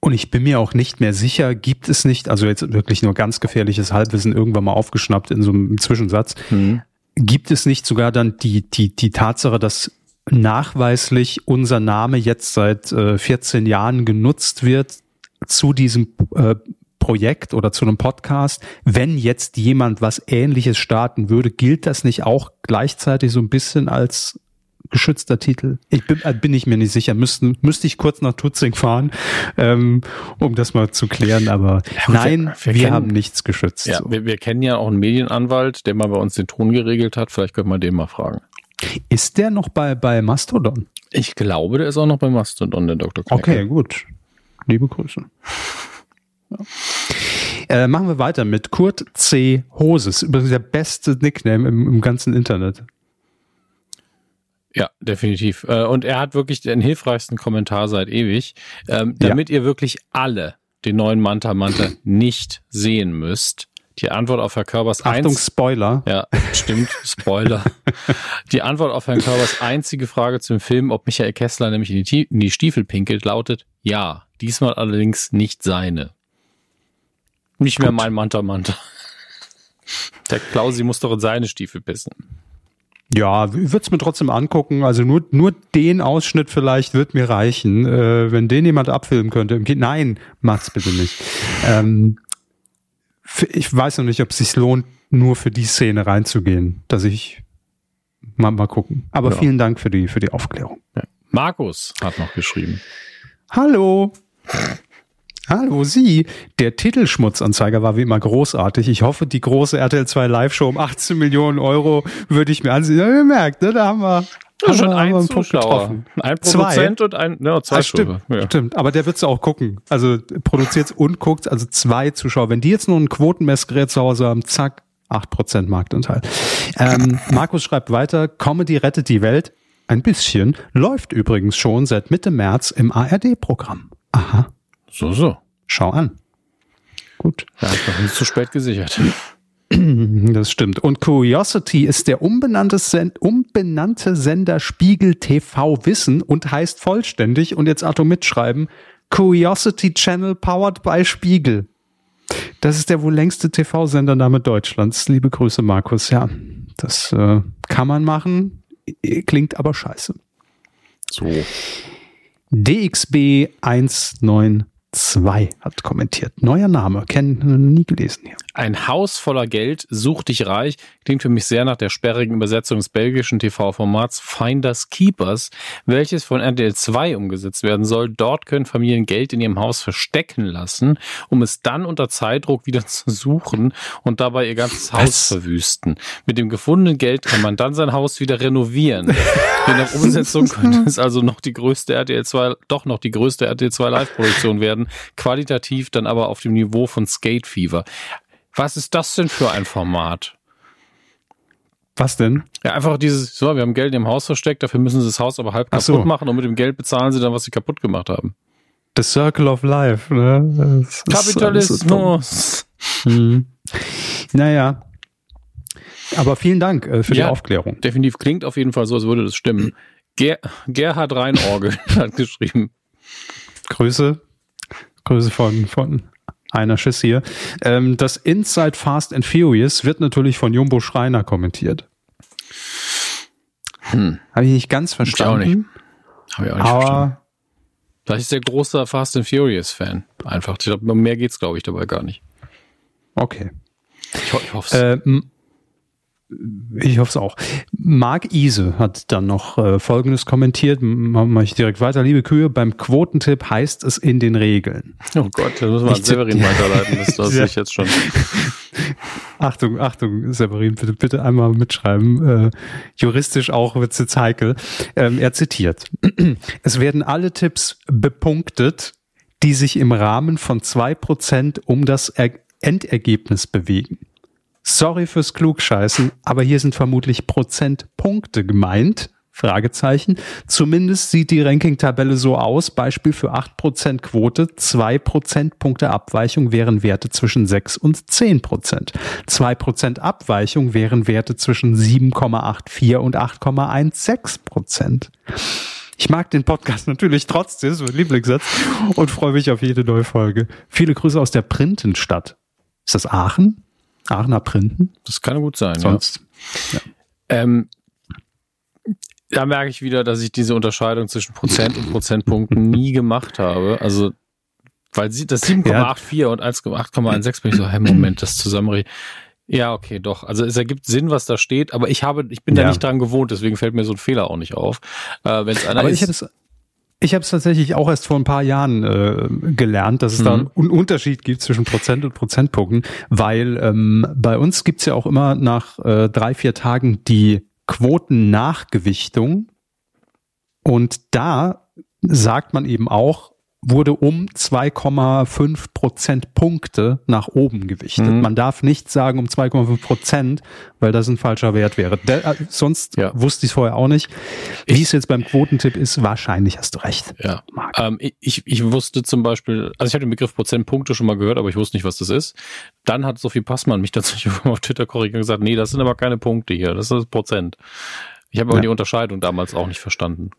Und ich bin mir auch nicht mehr sicher, gibt es nicht, also jetzt wirklich nur ganz gefährliches Halbwissen irgendwann mal aufgeschnappt in so einem Zwischensatz, mhm. gibt es nicht sogar dann die die die Tatsache, dass nachweislich unser Name jetzt seit äh, vierzehn Jahren genutzt wird zu diesem äh, Projekt oder zu einem Podcast, wenn jetzt jemand was Ähnliches starten würde, gilt das nicht auch gleichzeitig so ein bisschen als geschützter Titel? Ich bin, bin ich mir nicht sicher. Müssten, müsste ich kurz nach Tutzing fahren, ähm, um das mal zu klären. Aber ja, nein, wir, wir, wir haben kennen, nichts geschützt. Ja, so. wir, wir kennen ja auch einen Medienanwalt, der mal bei uns den Ton geregelt hat. Vielleicht können wir den mal fragen. Ist der noch bei, bei Mastodon? Ich glaube, der ist auch noch bei Mastodon, der Doktor Knecke. Okay, gut. Liebe Grüße. Ja. Äh, machen wir weiter mit Kurt C. Hoses. Übrigens der beste Nickname im, im ganzen Internet. Ja, definitiv. Und er hat wirklich den hilfreichsten Kommentar seit ewig. Ähm, damit ja. ihr wirklich alle den neuen Manta Manta nicht sehen müsst. Die Antwort auf Herrn Körbers... Achtung, einz- Spoiler. Ja, stimmt, Spoiler. Die Antwort auf Herrn Körbers einzige Frage zum Film, ob Michael Kessler nämlich in die, Tie- in die Stiefel pinkelt, lautet ja. Diesmal allerdings nicht seine. Nicht mehr Gut. mein Manta Manta. Der Klausi muss doch in seine Stiefel pissen. Ja, würde es mir trotzdem angucken. Also nur nur den Ausschnitt vielleicht wird mir reichen, äh, wenn den jemand abfilmen könnte. Im Kind, nein, mach's bitte nicht. Ähm, ich weiß noch nicht, ob es sich lohnt, nur für die Szene reinzugehen, dass ich mal, mal gucken. Aber ja. vielen Dank für die für die Aufklärung. Ja. Markus hat noch geschrieben. Hallo. Hallo Sie, der Titelschmutzanzeiger war wie immer großartig. Ich hoffe, die große R T L zwei Live-Show um achtzehn Millionen Euro würde ich mir ansehen. Ja, ihr merkt, ne? Da haben wir, ja, haben schon wir, einen Zuschauer. Ein Produzent zwei. und ein, ja, zwei ah, Zuschauer. Stimmt, ja. stimmt, aber der wird's auch gucken. Also produziert's und guckt's, also zwei Zuschauer. Wenn die jetzt nur ein Quotenmessgerät zu Hause haben, zack, acht Prozent Marktanteil. Ähm, Markus schreibt weiter, Comedy rettet die Welt. Ein bisschen. Läuft übrigens schon seit Mitte März im A R D-Programm. Aha. So, so. Schau an. Gut. Da hat man uns zu spät gesichert. Das stimmt. Und Curiosity ist der umbenannte, Send- umbenannte Sender Spiegel T V Wissen und heißt vollständig, und jetzt Atto mitschreiben, Curiosity Channel powered by Spiegel. Das ist der wohl längste T V-Sendername Deutschlands. Liebe Grüße, Markus. Ja, das äh, kann man machen, klingt aber scheiße. So. D X B eins neun zwei hat kommentiert. Neuer Name, kennen, nie gelesen hier. Ein Haus voller Geld, such dich reich, klingt für mich sehr nach der sperrigen Übersetzung des belgischen T V-Formats Finders Keepers, welches von R T L zwei umgesetzt werden soll. Dort können Familien Geld in ihrem Haus verstecken lassen, um es dann unter Zeitdruck wieder zu suchen und dabei ihr ganzes Haus Was? verwüsten. Mit dem gefundenen Geld kann man dann sein Haus wieder renovieren. Je nach Umsetzung könnte es also noch die größte R T L zwei, doch noch die größte R T L zwei Live-Produktion werden. Qualitativ dann aber auf dem Niveau von Skate Fever. Was ist das denn für ein Format? Was denn? Ja, einfach dieses, so, wir haben Geld im Haus versteckt, dafür müssen sie das Haus aber halb Ach kaputt so. machen und mit dem Geld bezahlen sie dann, was sie kaputt gemacht haben. The Circle of Life, ne? Das Kapitalismus. So mhm. Naja. Aber vielen Dank äh, für ja, die Aufklärung. Definitiv, klingt auf jeden Fall so, als würde das stimmen. Ger- Gerhard Reinorgel hat geschrieben. Grüße. Grüße von, von einer Schiss hier. Ähm, das Inside Fast and Furious wird natürlich von Jumbo Schreiner kommentiert. Hm. Habe ich nicht ganz verstanden. Ich auch nicht. Habe ich auch nicht Aber verstanden. Vielleicht ist der große Fast and Furious Fan. Einfach. Ich glaube, mehr geht's, glaube ich, dabei gar nicht. Okay. Ich, ho- ich hoffe es. Ähm, Ich hoffe es auch. Marc Ise hat dann noch äh, Folgendes kommentiert. Mache ich direkt weiter. Liebe Kühe, beim Quotentipp heißt es in den Regeln. Oh Gott, das muss man an Severin weiterleiten. Das lasse ich jetzt schon. Achtung, Achtung, Severin, bitte, bitte einmal mitschreiben. Äh, juristisch auch wird es jetzt heikel. Ähm, er zitiert. Es werden alle Tipps bepunktet, die sich im Rahmen von zwei Prozent um das er- Endergebnis bewegen. Sorry fürs Klugscheißen, aber hier sind vermutlich Prozentpunkte gemeint, Fragezeichen. Zumindest sieht die Ranking-Tabelle so aus, Beispiel für acht Prozent Quote, zwei Prozentpunkte Abweichung wären Werte zwischen sechs und zehn Prozent. zwei Prozent Abweichung wären Werte zwischen sieben Komma acht vier und acht Komma eins sechs Prozent. Ich mag den Podcast natürlich trotzdem, das ist mein Lieblingssatz, und freue mich auf jede neue Folge. Viele Grüße aus der Printenstadt. Ist das Aachen? Aachener Printen? Das kann gut sein. Sonst. Ja. Ähm, da merke ich wieder, dass ich diese Unterscheidung zwischen Prozent und Prozentpunkten nie gemacht habe. Also, weil sie, das sieben Komma acht vier ja. und acht Komma eins sechs bin ich so, hey, Moment, das zusammenrechnen. Ja, okay, doch. Also es ergibt Sinn, was da steht, aber ich habe, ich bin ja. da nicht dran gewohnt, deswegen fällt mir so ein Fehler auch nicht auf. Äh, wenn's einer aber ist, ich habe es ich habe es tatsächlich auch erst vor ein paar Jahren äh, gelernt, dass es mhm. da einen Unterschied gibt zwischen Prozent und Prozentpunkten, weil ähm, bei uns gibt's ja auch immer nach äh, drei, vier Tagen die Quotennachgewichtung und da sagt man eben auch, wurde um zwei Komma fünf Prozentpunkte nach oben gewichtet. Mhm. Man darf nicht sagen um zwei Komma fünf Prozent, weil das ein falscher Wert wäre. De- äh, sonst ja. wusste ich es vorher auch nicht. Wie es jetzt beim Quotentipp ist, wahrscheinlich hast du recht. Ja. Ähm, ich, ich wusste zum Beispiel, also ich habe den Begriff Prozentpunkte schon mal gehört, aber ich wusste nicht, was das ist. Dann hat Sophie Passmann mich tatsächlich auf Twitter korrigiert und gesagt, nee, das sind aber keine Punkte hier, das ist Prozent. Ich habe aber ja. die Unterscheidung damals auch nicht verstanden.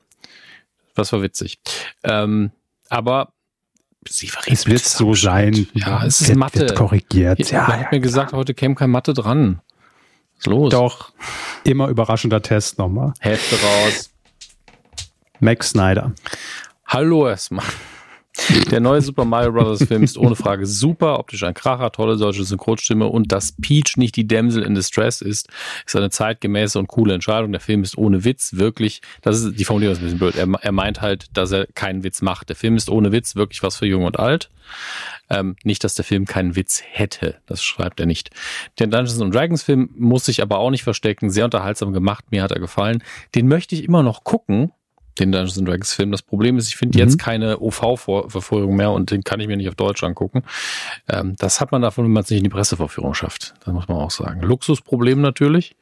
Das war witzig. Ähm, Aber sie es wird so sein. Ja, es ist Mathe. Wird korrigiert. Ja, ja, man hat ja, mir gesagt, klar. heute käme kein Mathe dran. Was ist los? Doch, immer überraschender Test nochmal. Hefte raus. Max Snyder. Hallo erstmal. Der neue Super Mario Brothers Film ist ohne Frage super, optisch ein Kracher, tolle deutsche Synchronstimme und dass Peach nicht die Damsel in Distress ist, ist eine zeitgemäße und coole Entscheidung. Der Film ist ohne Witz wirklich, das ist, die Formulierung ist ein bisschen blöd, er, er meint halt, dass er keinen Witz macht. Der Film ist ohne Witz wirklich was für Jung und Alt. Ähm, nicht, dass der Film keinen Witz hätte, das schreibt er nicht. Der Dungeons and Dragons Film muss sich aber auch nicht verstecken, sehr unterhaltsam gemacht, mir hat er gefallen. Den möchte ich immer noch gucken. Den Dungeons and Dragons Film. Das Problem ist, ich finde mhm. jetzt keine O V-Verfolgung mehr und den kann ich mir nicht auf Deutsch angucken. Ähm, das hat man davon, wenn man es nicht in die Pressevorführung schafft. Das muss man auch sagen. Luxusproblem natürlich.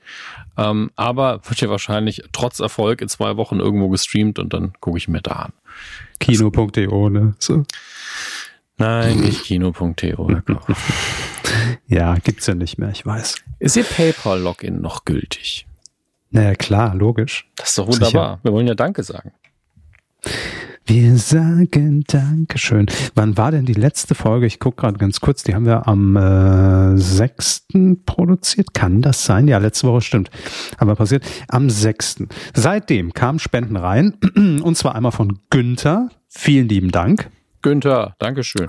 Ähm, aber wird ja wahrscheinlich trotz Erfolg in zwei Wochen irgendwo gestreamt und dann gucke ich mir da an. Kino Punkt de, ne? So. Nein, nicht Kino Punkt de. Ja, gibt's ja nicht mehr, ich weiß. Ist Ihr PayPal-Login noch gültig? Naja, klar, logisch. Das ist doch wunderbar. Sicher. Wir wollen ja Danke sagen. Wir sagen Dankeschön. Wann war denn die letzte Folge? Ich gucke gerade ganz kurz. Die haben wir am äh, sechsten produziert. Kann das sein? Ja, letzte Woche stimmt. Aber passiert am sechsten Seitdem kamen Spenden rein. Und zwar einmal von Günther. Vielen lieben Dank. Günther, Dankeschön.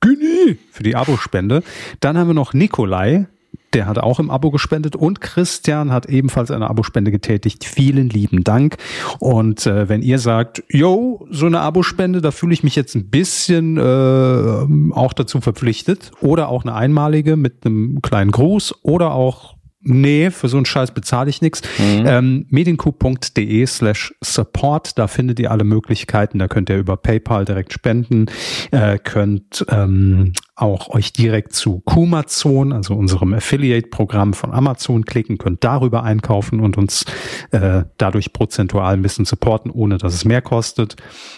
Günni für die Abospende. Dann haben wir noch Nikolai. Der hat auch im Abo gespendet und Christian hat ebenfalls eine Abospende getätigt. Vielen lieben Dank. Und äh, wenn ihr sagt, yo, so eine Abospende, da fühle ich mich jetzt ein bisschen äh, auch dazu verpflichtet oder auch eine einmalige mit einem kleinen Gruß oder auch, nee, für so einen Scheiß bezahle ich nichts. Mhm. Ähm, medienkuh.de slash support, da findet ihr alle Möglichkeiten. Da könnt ihr über PayPal direkt spenden, äh, könnt ähm, auch euch direkt zu Kumazon, also unserem Affiliate-Programm von Amazon klicken, könnt darüber einkaufen und uns äh, dadurch prozentual ein bisschen supporten, ohne dass es mehr kostet.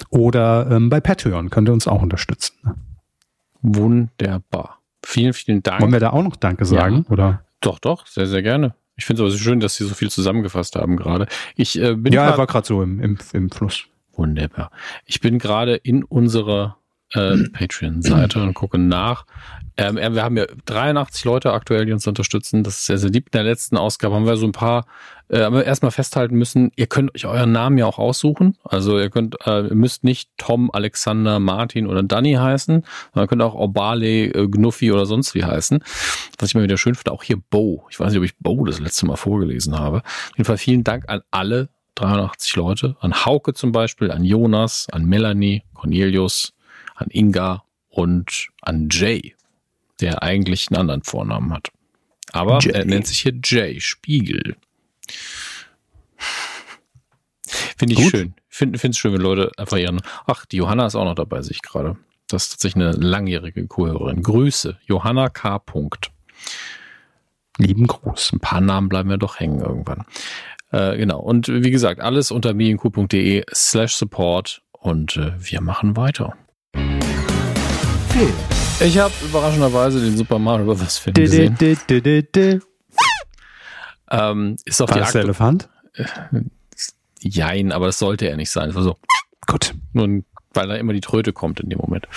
Oder ähm, bei Patreon könnt ihr uns auch unterstützen. Wunderbar. Vielen, vielen Dank. Wollen wir da auch noch Danke sagen? Ja. Oder? Doch, doch, sehr, sehr gerne. Ich finde es aber so schön, dass Sie so viel zusammengefasst haben gerade. Ich äh, bin ja, grad, er war gerade so im, im, im Fluss. Wunderbar. Ich bin gerade in unserer äh, Patreon-Seite und gucke nach. Ähm, wir haben ja dreiundachtzig Leute aktuell, die uns unterstützen. Das ist sehr, sehr lieb. In der letzten Ausgabe haben wir so ein paar, äh, haben wir erstmal festhalten müssen, ihr könnt euch euren Namen ja auch aussuchen. Also ihr könnt, äh, ihr müsst nicht Tom, Alexander, Martin oder Danny heißen, sondern könnt auch Obale, äh, Gnuffi oder sonst wie heißen. Was ich mal wieder schön finde, auch hier Bo. Ich weiß nicht, ob ich Bo das letzte Mal vorgelesen habe. Auf jeden Fall vielen Dank an alle dreiundachtzig Leute, an Hauke zum Beispiel, an Jonas, an Melanie, Cornelius, an Inga und an Jay, der eigentlich einen anderen Vornamen hat. Aber Jay. Er nennt sich hier Jay Spiegel. Finde ich Gut. schön. Finde es schön, wenn Leute einfach ihren... Ach, die Johanna ist auch noch dabei, sehe ich gerade. Das ist tatsächlich eine langjährige Co-Hörerin. Grüße, Johanna K. Lieben Gruß. Ein paar Namen bleiben ja doch hängen irgendwann. Äh, genau. Und wie gesagt, alles unter medienkuh.de slash support und äh, wir machen weiter. Film. Ich habe überraschenderweise den Super Mario Bros. Film gesehen. De, de, de, de. Ähm, ist auf War die das der Elefant? Äh, jein, aber das sollte er nicht sein. Das war so, Gott, nur ein weil da immer die Tröte kommt in dem Moment.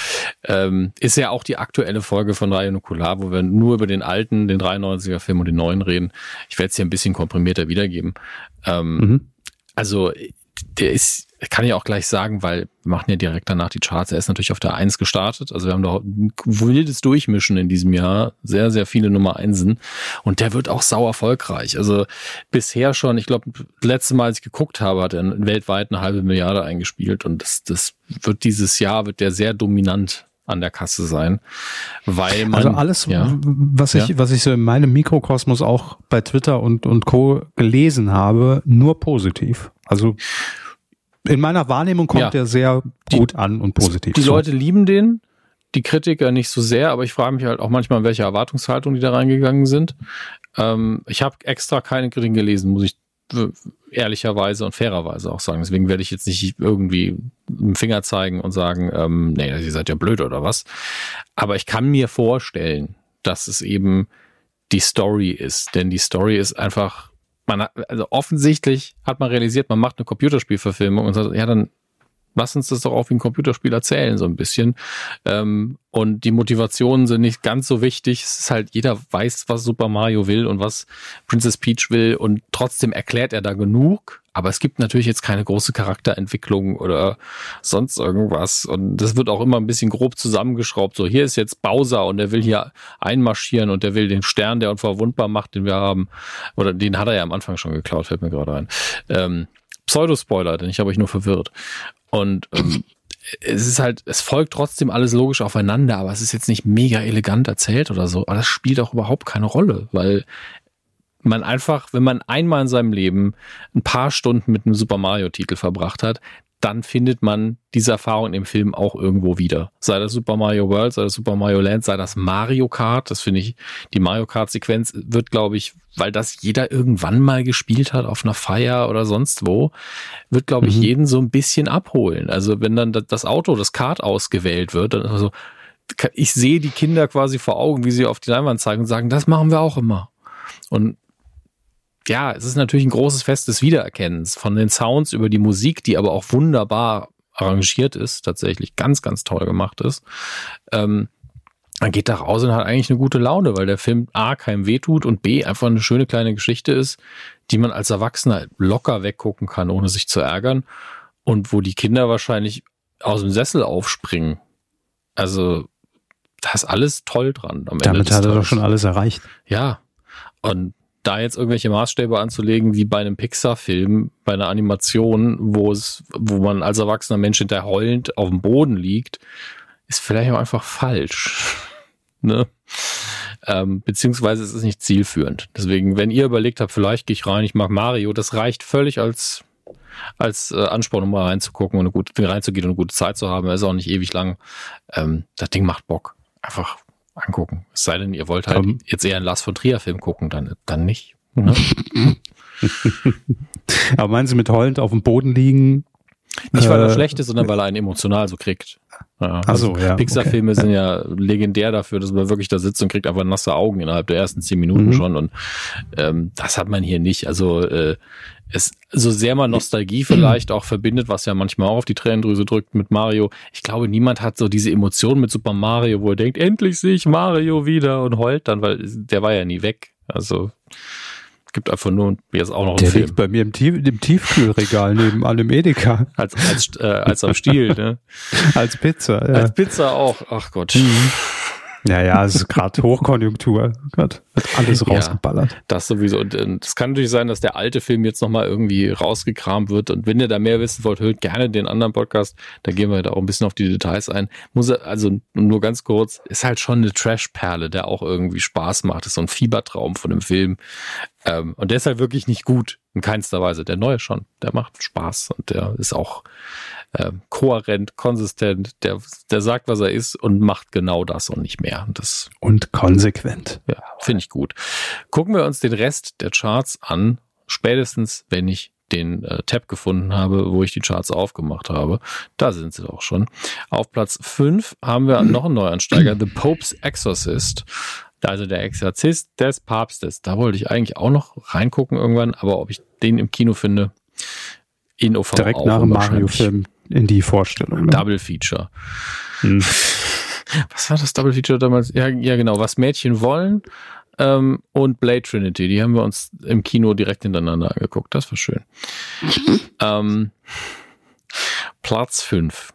Ähm, ist ja auch die aktuelle Folge von Radio Nukular, wo wir nur über den alten, den dreiundneunziger-Film und den neuen reden. Ich werde es hier ein bisschen komprimierter wiedergeben. Ähm, mhm. Also, der ist, kann ich auch gleich sagen, weil wir machen ja direkt danach die Charts. Er ist natürlich auf der eins gestartet. Also wir haben da ein wildes Durchmischen in diesem Jahr. Sehr, sehr viele Nummer einsen. Und der wird auch sau erfolgreich. Also bisher schon, ich glaube, das letzte Mal, als ich geguckt habe, hat er weltweit eine halbe Milliarde eingespielt. Und das, das wird dieses Jahr, wird der sehr dominant an der Kasse sein, weil man... Also alles, ja, was ich, ja? was ich so in meinem Mikrokosmos auch bei Twitter und, und Co. gelesen habe, nur positiv. Also in meiner Wahrnehmung kommt ja. der sehr gut die, an und positiv. Die so. Leute lieben den, die Kritiker nicht so sehr, aber ich frage mich halt auch manchmal, in welcher Erwartungshaltung die da reingegangen sind. Ähm, ich habe extra keine Kritiken gelesen, muss ich ehrlicherweise und fairerweise auch sagen. Deswegen werde ich jetzt nicht irgendwie einen Finger zeigen und sagen, ähm, nee, ihr seid ja blöd oder was. Aber ich kann mir vorstellen, dass es eben die Story ist. Denn die Story ist einfach... Man hat, also offensichtlich hat man realisiert, man macht eine Computerspielverfilmung und sagt, ja, dann lass uns das doch auch wie ein Computerspiel erzählen, so ein bisschen. Ähm, und die Motivationen sind nicht ganz so wichtig. Es ist halt, jeder weiß, was Super Mario will und was Princess Peach will und trotzdem erklärt er da genug. Aber es gibt natürlich jetzt keine große Charakterentwicklung oder sonst irgendwas. Und das wird auch immer ein bisschen grob zusammengeschraubt. So, hier ist jetzt Bowser und der will hier einmarschieren und der will den Stern, der unverwundbar macht, den wir haben. Oder den hat er ja am Anfang schon geklaut, fällt mir gerade ein. Ähm, Pseudospoiler, denn ich habe euch nur verwirrt. Und ähm, es ist halt, es folgt trotzdem alles logisch aufeinander, aber es ist jetzt nicht mega elegant erzählt oder so. Aber das spielt auch überhaupt keine Rolle, weil man einfach, wenn man einmal in seinem Leben ein paar Stunden mit einem Super Mario-Titel verbracht hat, dann findet man diese Erfahrung im Film auch irgendwo wieder. Sei das Super Mario World, sei das Super Mario Land, sei das Mario Kart. Das finde ich, die Mario Kart-Sequenz wird, glaube ich, weil das jeder irgendwann mal gespielt hat auf einer Feier oder sonst wo, wird, glaube ich, mhm. jeden so ein bisschen abholen. Also wenn dann das Auto, das Kart ausgewählt wird, dann also, ich sehe die Kinder quasi vor Augen, wie sie auf die Leinwand zeigen und sagen, das machen wir auch immer. Und ja, es ist natürlich ein großes Fest des Wiedererkennens von den Sounds über die Musik, die aber auch wunderbar arrangiert ist, tatsächlich ganz, ganz toll gemacht ist. Ähm, Man geht da raus und hat eigentlich eine gute Laune, weil der Film A keinem wehtut und B einfach eine schöne kleine Geschichte ist, die man als Erwachsener locker weggucken kann, ohne sich zu ärgern und wo die Kinder wahrscheinlich aus dem Sessel aufspringen. Also da ist alles toll dran. Am Ende Damit hat er doch schon alles erreicht. Ja, und da jetzt irgendwelche Maßstäbe anzulegen, wie bei einem Pixar-Film, bei einer Animation, wo es, wo man als erwachsener Mensch hinterher heulend auf dem Boden liegt, ist vielleicht auch einfach falsch. Ne? Ähm, beziehungsweise es ist nicht zielführend. Deswegen, wenn ihr überlegt habt, vielleicht gehe ich rein, ich mag Mario, das reicht völlig als, als äh, Ansporn, um mal reinzugucken und eine gute, reinzugehen und eine gute Zeit zu haben. Er ist auch nicht ewig lang. Ähm, das Ding macht Bock. Einfach angucken. Es sei denn, ihr wollt halt um. jetzt eher einen Lars von Trier-Film gucken, dann, dann nicht. Ne? Aber meinen Sie mit heulend auf dem Boden liegen? Nicht, weil er äh, schlecht ist, sondern weil er einen emotional so kriegt. Ja. Also, also ja, Pixar-Filme okay. sind ja legendär dafür, dass man wirklich da sitzt und kriegt einfach nasse Augen innerhalb der ersten zehn Minuten mhm. schon. Und ähm, das hat man hier nicht. Also äh, es, so sehr man Nostalgie vielleicht auch verbindet, was ja manchmal auch auf die Tränendrüse drückt mit Mario. Ich glaube, niemand hat so diese Emotion mit Super Mario, wo er denkt, endlich sehe ich Mario wieder und heult dann, weil der war ja nie weg. Also gibt einfach nur, wie es auch noch der liegt bei mir im, Tief, im Tiefkühlregal neben allem Edeka. Als, als, äh, als am Stiel, ne? Als Pizza, ja. Als Pizza auch, ach Gott. Mhm. Naja, es ist gerade Hochkonjunktur. Gott, wird alles rausgeballert. Ja, das sowieso. Und es kann natürlich sein, dass der alte Film jetzt nochmal irgendwie rausgekramt wird. Und wenn ihr da mehr wissen wollt, hört gerne den anderen Podcast. Da gehen wir da auch ein bisschen auf die Details ein. Muss also nur ganz kurz, ist halt schon eine Trash-Perle, der auch irgendwie Spaß macht. Das ist so ein Fiebertraum von dem Film. Und der ist halt wirklich nicht gut. In keinster Weise. Der neue schon. Der macht Spaß. Und der ist auch äh, kohärent, konsistent. Der, der sagt, was er ist und macht genau das und nicht mehr. Und, das, und konsequent. Ja, finde ich gut. Gucken wir uns den Rest der Charts an. Spätestens, wenn ich den äh, Tab gefunden habe, wo ich die Charts aufgemacht habe. Da sind sie auch schon. Auf Platz fünf haben wir noch einen Neuansteiger. The Pope's Exorcist. Also der Exorzist des Papstes. Da wollte ich eigentlich auch noch reingucken irgendwann, aber ob ich den im Kino finde, in O V direkt auch nach dem Mario-Film in die Vorstellung. Ne? Double Feature. Hm. Was war das Double Feature damals? Ja, ja genau, was Mädchen wollen ähm, und Blade Trinity. Die haben wir uns im Kino direkt hintereinander angeguckt. Das war schön. ähm, Platz fünf.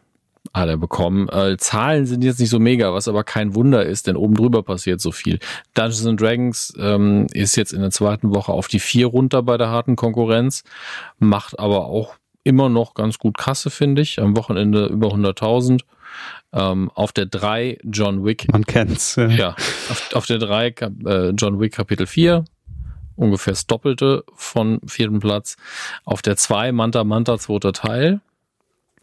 Hat er bekommen. Äh, Zahlen sind jetzt nicht so mega, was aber kein Wunder ist, denn oben drüber passiert so viel. Dungeons and Dragons ähm, ist jetzt in der zweiten Woche auf die vier runter bei der harten Konkurrenz, macht aber auch immer noch ganz gut Kasse, finde ich. Am Wochenende über hunderttausend. Ähm, auf der drei John Wick. Man kennt's. Ja, ja auf, auf der drei äh, John Wick Kapitel vier. Ungefähr das Doppelte von vierten Platz. Auf der zwei Manta Manta zweiter Teil.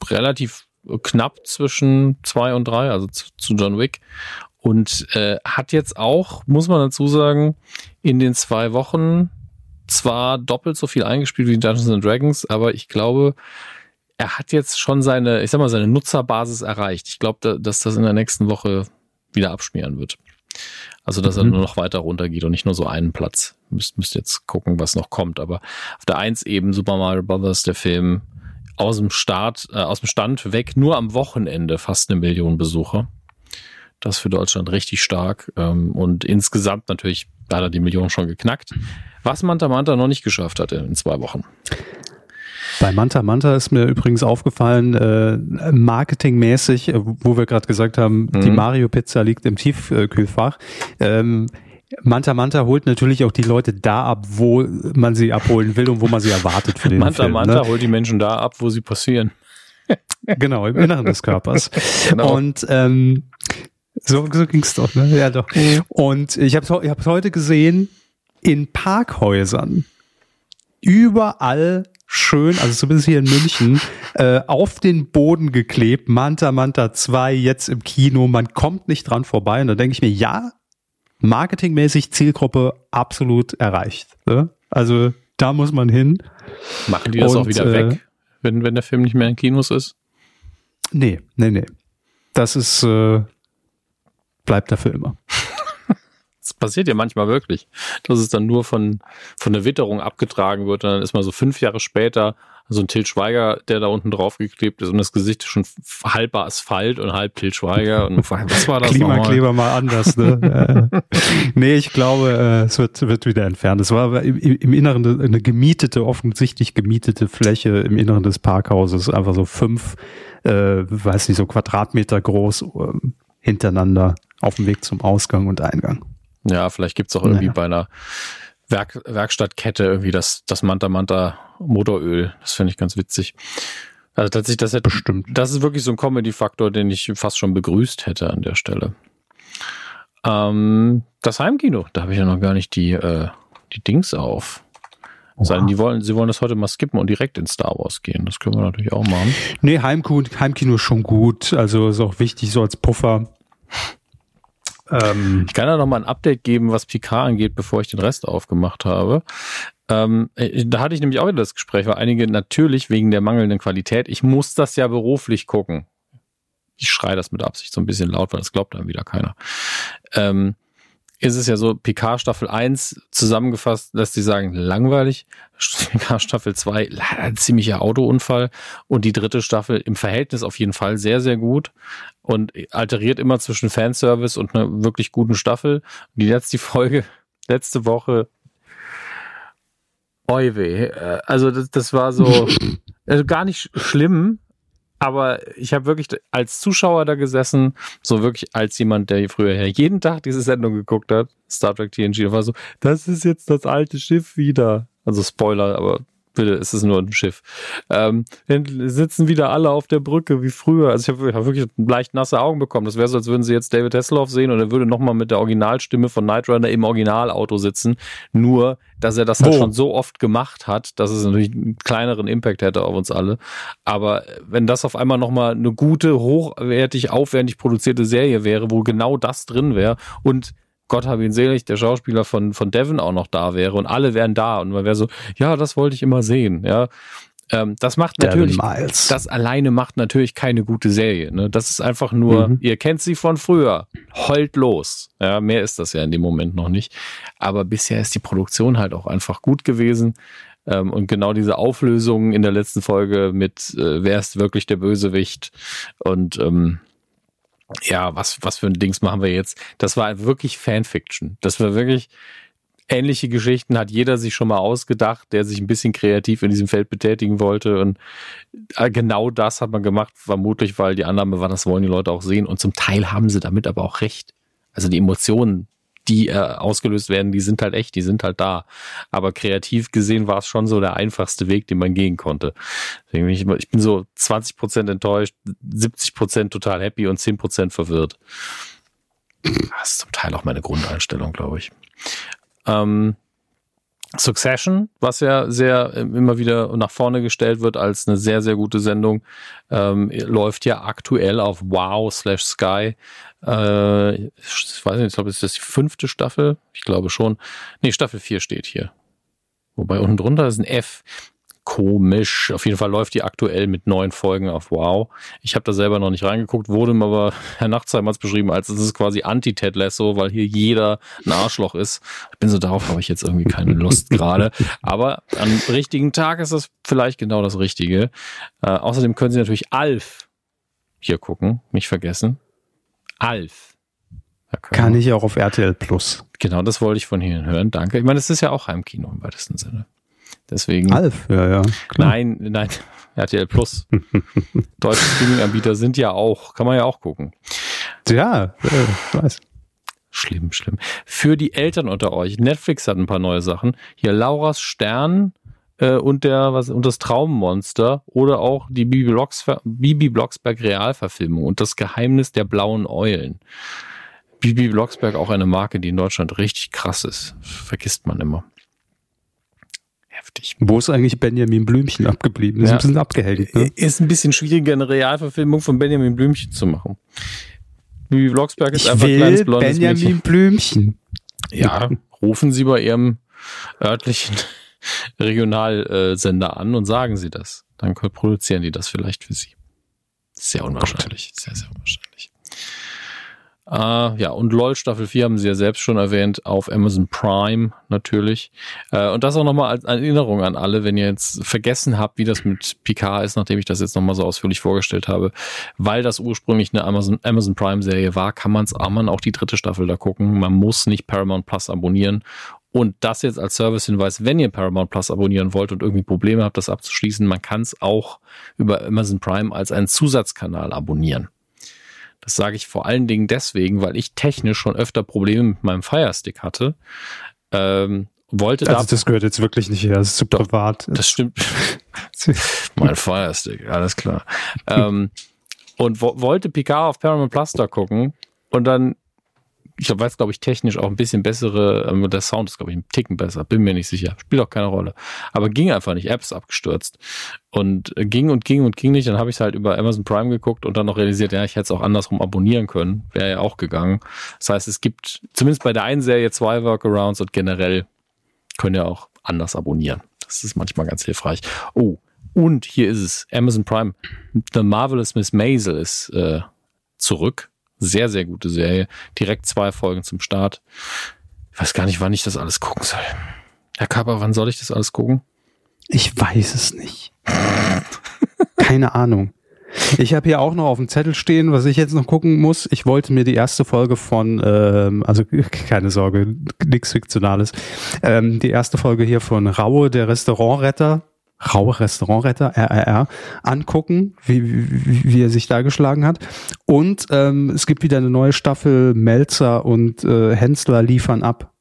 Relativ knapp zwischen zwei und drei, also zu, zu John Wick. Und äh, hat jetzt auch, muss man dazu sagen, in den zwei Wochen zwar doppelt so viel eingespielt wie Dungeons and Dragons, aber ich glaube, er hat jetzt schon seine, ich sag mal, seine Nutzerbasis erreicht. Ich glaube, da, dass das in der nächsten Woche wieder abschmieren wird. Also, dass mhm. er nur noch weiter runter geht und nicht nur so einen Platz. Müsst, müsst jetzt gucken, was noch kommt. Aber auf der eins eben Super Mario Brothers, der Film, aus dem Start, äh, aus dem Stand weg, nur am Wochenende fast eine Million Besucher. Das ist für Deutschland richtig stark. Ähm, und insgesamt natürlich da hat er die Million schon geknackt. Was Manta Manta noch nicht geschafft hat in zwei Wochen. Bei Manta Manta ist mir übrigens aufgefallen, äh, marketingmäßig, äh, wo wir gerade gesagt haben, mhm. die Mario-Pizza liegt im Tiefkühlfach. Ähm, Manta Manta holt natürlich auch die Leute da ab, wo man sie abholen will und wo man sie erwartet für den Manta Film. Manta Manta ne? holt die Menschen da ab, wo sie passieren. Genau, im Inneren des Körpers. Genau. Und ähm, so, so ging es doch, ne? Ja, doch. Und ich habe ich hab's heute gesehen, in Parkhäusern überall schön, also zumindest hier in München, äh, auf den Boden geklebt, Manta Manta zwei, jetzt im Kino, man kommt nicht dran vorbei. Und da denke ich mir, ja, marketingmäßig Zielgruppe absolut erreicht. Ne? Also da muss man hin. Machen die das und, auch wieder äh, weg, wenn, wenn der Film nicht mehr in Kinos ist? Nee, nee, nee. Das ist, äh, bleibt dafür immer. Das passiert ja manchmal wirklich, dass es dann nur von, von der Witterung abgetragen wird und dann ist man so fünf Jahre später so ein Til Schweiger, der da unten draufgeklebt ist und das Gesicht ist schon halb Asphalt und halb Til Schweiger. Und was war das Klimakleber nochmal? Mal anders, ne? Nee, ich glaube, es wird, wird wieder entfernt. Es war im, im Inneren eine gemietete, offensichtlich gemietete Fläche im Inneren des Parkhauses. Einfach so fünf, äh, weiß nicht, so Quadratmeter groß äh, hintereinander auf dem Weg zum Ausgang und Eingang. Ja, vielleicht gibt's auch irgendwie naja. bei einer Werk, Werkstattkette irgendwie das, das Manta Manta Motoröl. Das finde ich ganz witzig. Also tatsächlich, das hätte, bestimmt. Das ist wirklich so ein Comedy-Faktor, den ich fast schon begrüßt hätte an der Stelle. Ähm, das Heimkino, da habe ich ja noch gar nicht die, äh, die Dings auf. Sondern die wollen, sie wollen das heute mal skippen und direkt in Star Wars gehen. Das können wir natürlich auch machen. Nee, Heimkino, Heimkino ist schon gut. Also ist auch wichtig, so als Puffer. Ich kann da noch mal ein Update geben, was Picard angeht, bevor ich den Rest aufgemacht habe. Ähm, da hatte ich nämlich auch wieder das Gespräch, weil einige natürlich wegen der mangelnden Qualität, ich muss das ja beruflich gucken. Ich schreie das mit Absicht so ein bisschen laut, weil das glaubt einem wieder keiner. Ähm, ist es ja so, P K Staffel eins zusammengefasst, lässt sich sagen, langweilig. P K Staffel zwei, ziemlicher Autounfall. Und die dritte Staffel im Verhältnis auf jeden Fall sehr, sehr gut. Und alteriert immer zwischen Fanservice und einer wirklich guten Staffel. Und die letzte Folge, letzte Woche, oiweh. Also das, das war so, also gar nicht schlimm. Aber ich habe wirklich als Zuschauer da gesessen, so wirklich als jemand, der früher jeden Tag diese Sendung geguckt hat, Star Trek T N G, und war so, das ist jetzt das alte Schiff wieder. Also Spoiler, aber bitte, es ist nur ein Schiff. Ähm, sitzen wieder alle auf der Brücke wie früher. Also ich habe hab wirklich leicht nasse Augen bekommen. Das wäre so, als würden sie jetzt David Hasselhoff sehen und er würde nochmal mit der Originalstimme von Knight Rider im Originalauto sitzen. Nur, dass er das halt oh. schon so oft gemacht hat, dass es natürlich einen kleineren Impact hätte auf uns alle. Aber wenn das auf einmal nochmal eine gute, hochwertig, aufwendig produzierte Serie wäre, wo genau das drin wäre und Gott hab ihn selig, der Schauspieler von, von Devon auch noch da wäre und alle wären da und man wäre so, ja, das wollte ich immer sehen, ja. Ähm, das macht natürlich, Miles. das alleine macht natürlich keine gute Serie, ne? Das ist einfach nur, mhm. ihr kennt sie von früher, heult los, ja, mehr ist das ja in dem Moment noch nicht, aber bisher ist die Produktion halt auch einfach gut gewesen. Und genau diese Auflösungen in der letzten Folge mit, äh, wer ist wirklich der Bösewicht und, ähm, ja, was, was für ein Dings machen wir jetzt? Das war wirklich Fanfiction. Das war wirklich ähnliche Geschichten, hat jeder sich schon mal ausgedacht, der sich ein bisschen kreativ in diesem Feld betätigen wollte. Und genau das hat man gemacht, vermutlich, weil die Annahme war, das wollen die Leute auch sehen. Und zum Teil haben sie damit aber auch recht. Also die Emotionen, die äh, ausgelöst werden, die sind halt echt, die sind halt da. Aber kreativ gesehen war es schon so der einfachste Weg, den man gehen konnte. Deswegen bin ich, ich bin so zwanzig Prozent enttäuscht, siebzig Prozent total happy und zehn Prozent verwirrt. Das ist zum Teil auch meine Grundeinstellung, glaube ich. Ähm, Succession, was ja sehr äh, immer wieder nach vorne gestellt wird als eine sehr, sehr gute Sendung, ähm, läuft ja aktuell auf Wow slash Sky. Äh, ich weiß nicht, ich glaube, ist das die fünfte Staffel? Ich glaube schon. Nee, Staffel vier steht hier. Wobei unten drunter ist ein F. Komisch. Auf jeden Fall läuft die aktuell mit neun Folgen auf Wow. Ich habe da selber noch nicht reingeguckt, wurde mir aber Herr Nachtsheim hat es beschrieben, als es ist quasi Anti-Ted Lasso, weil hier jeder ein Arschloch ist. Ich bin so, darauf habe ich jetzt irgendwie keine Lust gerade. Aber am richtigen Tag ist das vielleicht genau das Richtige. Äh, außerdem können Sie natürlich Alf hier gucken, nicht vergessen. Alf. Kann ich auch auf R T L Plus. Genau, das wollte ich von Ihnen hören, danke. Ich meine, es ist ja auch Heimkino im weitesten Sinne. Deswegen. Alf, ja, ja. Klar. Nein, nein, R T L Plus. Deutsche Streaming-Anbieter sind ja auch, kann man ja auch gucken. Ja, ich weiß. Schlimm, schlimm. Für die Eltern unter euch, Netflix hat ein paar neue Sachen. Hier Lauras Stern äh, und, der, was, und das Traummonster oder auch die Bibi, Blox, Bibi Blocksberg Realverfilmung und das Geheimnis der blauen Eulen. Bibi Blocksberg auch eine Marke, die in Deutschland richtig krass ist. Vergisst man immer. Heftig. Wo ist eigentlich Benjamin Blümchen abgeblieben? Ist ja ein bisschen abgehellt. Ne? Ist ein bisschen schwieriger, eine Realverfilmung von Benjamin Blümchen zu machen. Bibi Blocksberg ist ich einfach ein kleines blondes Benjamin Mädchen. Blümchen. Ja, rufen Sie bei Ihrem örtlichen Regionalsender an und sagen Sie das. Dann produzieren die das vielleicht für Sie. Sehr unwahrscheinlich. Sehr, sehr unwahrscheinlich. Uh, ja, und LOL Staffel vier haben sie ja selbst schon erwähnt, auf Amazon Prime natürlich. Uh, und das auch nochmal als Erinnerung an alle, wenn ihr jetzt vergessen habt, wie das mit P K ist, nachdem ich das jetzt nochmal so ausführlich vorgestellt habe. Weil das ursprünglich eine Amazon, Amazon Prime-Serie war, kann man's, kann man auch die dritte Staffel da gucken. Man muss nicht Paramount Plus abonnieren. Und das jetzt als Service-Hinweis, wenn ihr Paramount Plus abonnieren wollt und irgendwie Probleme habt, das abzuschließen, man kann es auch über Amazon Prime als einen Zusatzkanal abonnieren. Das sage ich vor allen Dingen deswegen, weil ich technisch schon öfter Probleme mit meinem Firestick hatte. Ähm, wollte also da das gehört jetzt wirklich nicht her, das ist zu privat. Das stimmt. Mein Firestick, alles klar. ähm, und wo, wollte P K auf Paramount Plus da gucken und dann, ich weiß, glaube ich, technisch auch ein bisschen bessere, ähm, der Sound ist, glaube ich, ein Ticken besser, bin mir nicht sicher, spielt auch keine Rolle. Aber ging einfach nicht, Apps abgestürzt. Und ging und ging und ging nicht, dann habe ich es halt über Amazon Prime geguckt und dann noch realisiert, ja, ich hätte es auch andersrum abonnieren können, wäre ja auch gegangen. Das heißt, es gibt zumindest bei der einen Serie zwei Workarounds und generell können ja auch anders abonnieren. Das ist manchmal ganz hilfreich. Oh, und hier ist es, Amazon Prime. The Marvelous Miss Maisel ist äh, zurück. Sehr, sehr gute Serie. Direkt zwei Folgen zum Start. Ich weiß gar nicht, wann ich das alles gucken soll. Herr Körber, wann soll ich das alles gucken? Ich weiß es nicht. Keine Ahnung. Ich habe hier auch noch auf dem Zettel stehen, was ich jetzt noch gucken muss. Ich wollte mir die erste Folge von, ähm, also keine Sorge, nichts Fiktionales, ähm, die erste Folge hier von Raue, der Restaurantretter, Raue Restaurantretter, R R R, angucken, wie, wie, wie er sich da geschlagen hat. Und ähm, es gibt wieder eine neue Staffel, Melzer und äh, Hensler liefern ab.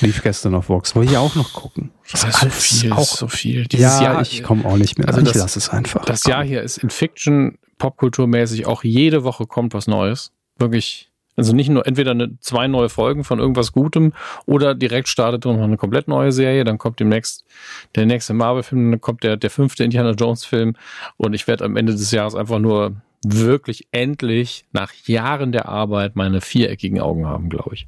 Lief gestern auf Vox. Wollte ich auch noch gucken. Das heißt, so viel, auch so viel. Dieses ja, Jahr, ich komme auch nicht mehr. Also das, ich lasse es einfach. Das Jahr hier ist in Fiction, popkulturmäßig auch jede Woche kommt was Neues. Wirklich. Also nicht nur entweder eine, zwei neue Folgen von irgendwas Gutem oder direkt startet noch eine komplett neue Serie. Dann kommt demnächst der nächste Marvel-Film, dann kommt der, der fünfte Indiana Jones-Film. Und ich werde am Ende des Jahres einfach nur wirklich endlich nach Jahren der Arbeit meine viereckigen Augen haben, glaube ich.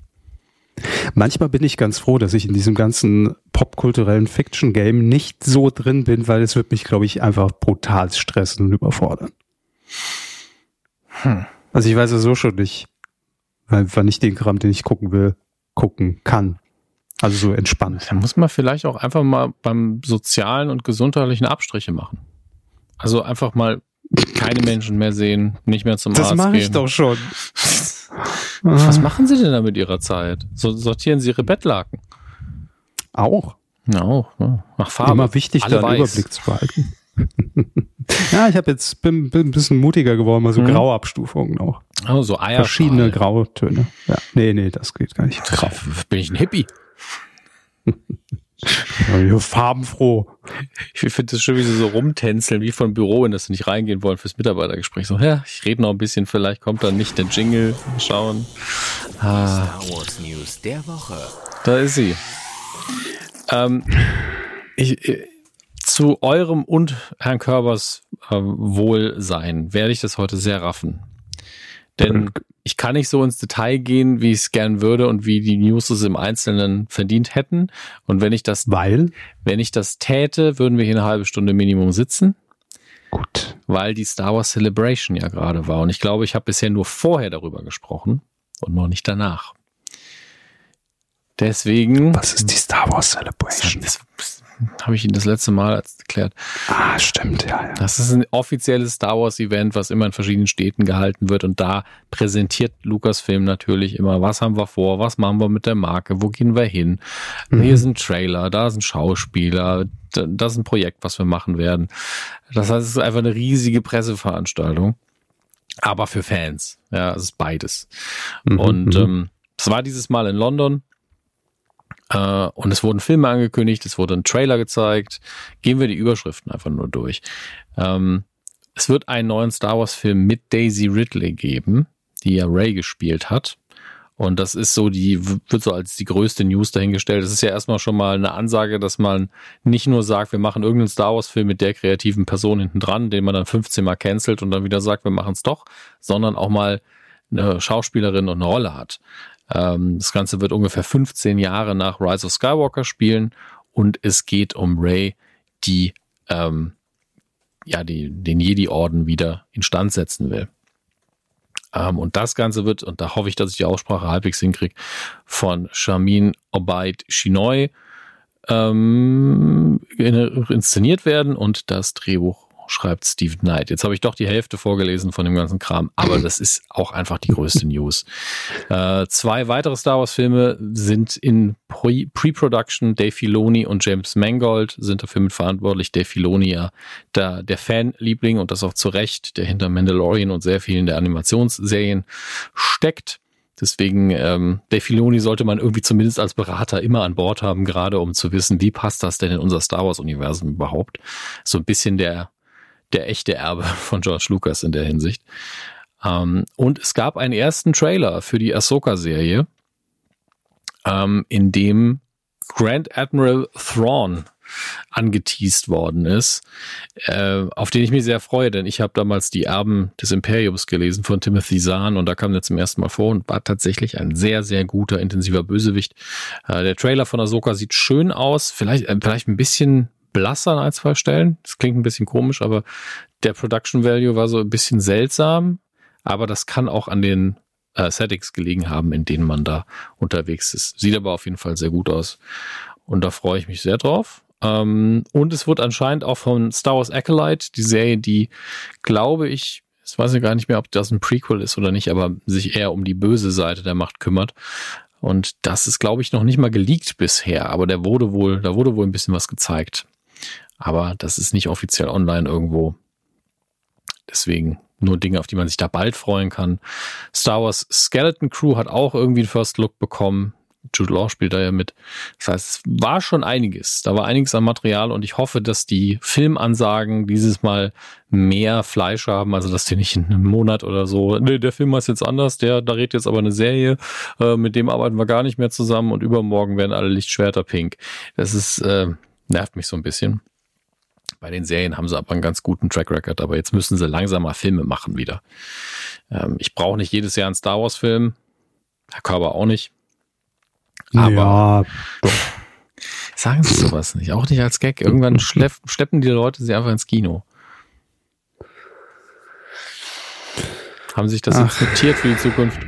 Manchmal bin ich ganz froh, dass ich in diesem ganzen popkulturellen Fiction-Game nicht so drin bin, weil es wird mich, glaube ich, einfach brutal stressen und überfordern. Hm. Also ich weiß ja so schon nicht, wann ich den Kram, den ich gucken will, gucken kann. Also so entspannt. Da muss man vielleicht auch einfach mal beim sozialen und gesundheitlichen Abstriche machen. Also einfach mal keine Menschen mehr sehen, nicht mehr zum Arzt gehen. Das mache ich doch schon. Was machen Sie denn da mit Ihrer Zeit? So sortieren Sie Ihre Bettlaken. Auch. Ja, auch. Ja. Nach Farbe. Immer wichtig, da einen Überblick zu behalten. Ja, ich habe jetzt bin, bin ein bisschen mutiger geworden, mal so mhm. Grauabstufungen auch. Oh, so Eier. Verschiedene Grautöne. Ja. Nee, nee, das geht gar nicht. Grau. Bin ich ein Hippie? Farbenfroh. Ich finde das schön, wie sie so rumtänzeln, wie von Büro, in das sie nicht reingehen wollen fürs Mitarbeitergespräch. So, ja, ich rede noch ein bisschen, vielleicht kommt dann nicht der Jingle. Schauen. Ah. Star Wars News der Woche. Da ist sie. Ähm, ich, ich, zu eurem und Herrn Körbers äh, Wohlsein werde ich das heute sehr raffen. Denn ich kann nicht so ins Detail gehen, wie ich es gern würde und wie die News es im Einzelnen verdient hätten. Und wenn ich das, weil? wenn ich das täte, würden wir hier eine halbe Stunde Minimum sitzen. Gut. Weil die Star Wars Celebration ja gerade war. Und ich glaube, ich habe bisher nur vorher darüber gesprochen und noch nicht danach. Deswegen. Was ist die Star Wars Celebration? Das habe ich Ihnen das letzte Mal erklärt. Ah, stimmt, ja, ja. Das ist ein offizielles Star Wars-Event, was immer in verschiedenen Städten gehalten wird. Und da präsentiert Lucasfilm natürlich immer, was haben wir vor, was machen wir mit der Marke, wo gehen wir hin. Mhm. Hier ist ein Trailer, da ist ein Schauspieler, das ist ein Projekt, was wir machen werden. Das heißt, es ist einfach eine riesige Presseveranstaltung. Aber für Fans, ja, es ist beides. Mhm. Und ähm, das war dieses Mal in London. Uh, und es wurden Filme angekündigt, es wurde ein Trailer gezeigt. Gehen wir die Überschriften einfach nur durch. Um, es wird einen neuen Star Wars Film mit Daisy Ridley geben, die ja Rey gespielt hat. Und das ist so die, wird so als die größte News dahingestellt. Das ist ja erstmal schon mal eine Ansage, dass man nicht nur sagt, wir machen irgendeinen Star Wars Film mit der kreativen Person hinten dran, den man dann fünfzehn Mal cancelt und dann wieder sagt, wir machen es doch, sondern auch mal eine Schauspielerin und eine Rolle hat. Das Ganze wird ungefähr fünfzehn Jahre nach Rise of Skywalker spielen und es geht um Rey, die ähm, ja die, den Jedi-Orden wieder instand setzen will. Ähm, und das Ganze wird, und da hoffe ich, dass ich die Aussprache halbwegs hinkriege, von Shamin Obaid Chinoy ähm, inszeniert werden und das Drehbuch schreibt Steve Knight. Jetzt habe ich doch die Hälfte vorgelesen von dem ganzen Kram, aber das ist auch einfach die größte News. Äh, zwei weitere Star Wars Filme sind in Pre- Pre-Production. Dave Filoni und James Mangold sind dafür mitverantwortlich. Dave Filoni, ja, der, der Fanliebling und das auch zu Recht, der hinter Mandalorian und sehr vielen der Animationsserien steckt. Deswegen, ähm, Dave Filoni sollte man irgendwie zumindest als Berater immer an Bord haben, gerade um zu wissen, wie passt das denn in unser Star Wars Universum überhaupt? So ein bisschen der Der echte Erbe von George Lucas in der Hinsicht. Ähm, und es gab einen ersten Trailer für die Ahsoka-Serie, ähm, in dem Grand Admiral Thrawn angeteast worden ist, äh, auf den ich mich sehr freue, denn ich habe damals Die Erben des Imperiums gelesen von Timothy Zahn und da kam der zum ersten Mal vor und war tatsächlich ein sehr, sehr guter, intensiver Bösewicht. Äh, der Trailer von Ahsoka sieht schön aus, vielleicht, äh, vielleicht ein bisschen blasser an ein, zwei Stellen. Das klingt ein bisschen komisch, aber der Production Value war so ein bisschen seltsam, aber das kann auch an den äh, Settings gelegen haben, in denen man da unterwegs ist. Sieht aber auf jeden Fall sehr gut aus und da freue ich mich sehr drauf. Ähm, und es wird anscheinend auch von Star Wars Acolyte, die Serie, die, glaube ich, ich weiß ja gar nicht mehr, ob das ein Prequel ist oder nicht, aber sich eher um die böse Seite der Macht kümmert. Und das ist, glaube ich, noch nicht mal geleakt bisher, aber der wurde wohl, da wurde wohl ein bisschen was gezeigt. Aber das ist nicht offiziell online irgendwo. Deswegen nur Dinge, auf die man sich da bald freuen kann. Star Wars Skeleton Crew hat auch irgendwie einen First Look bekommen. Jude Law spielt da ja mit. Das heißt, es war schon einiges. Da war einiges an Material und ich hoffe, dass die Filmansagen dieses Mal mehr Fleisch haben. Also, dass die nicht in einem Monat oder so, nee, der Film ist jetzt anders, der, da redet jetzt aber eine Serie, äh, mit dem arbeiten wir gar nicht mehr zusammen und übermorgen werden alle Lichtschwerter pink. Das ist, äh, nervt mich so ein bisschen. Bei den Serien haben sie aber einen ganz guten Track Record, aber jetzt müssen sie langsam mal Filme machen wieder. Ähm, ich brauche nicht jedes Jahr einen Star Wars Film. Herr Körber auch nicht. Aber ja, doch. Sagen sie sowas nicht, auch nicht als Gag. Irgendwann schlepp, schleppen die Leute sie einfach ins Kino. Haben sich das Ach. Akzeptiert für die Zukunft?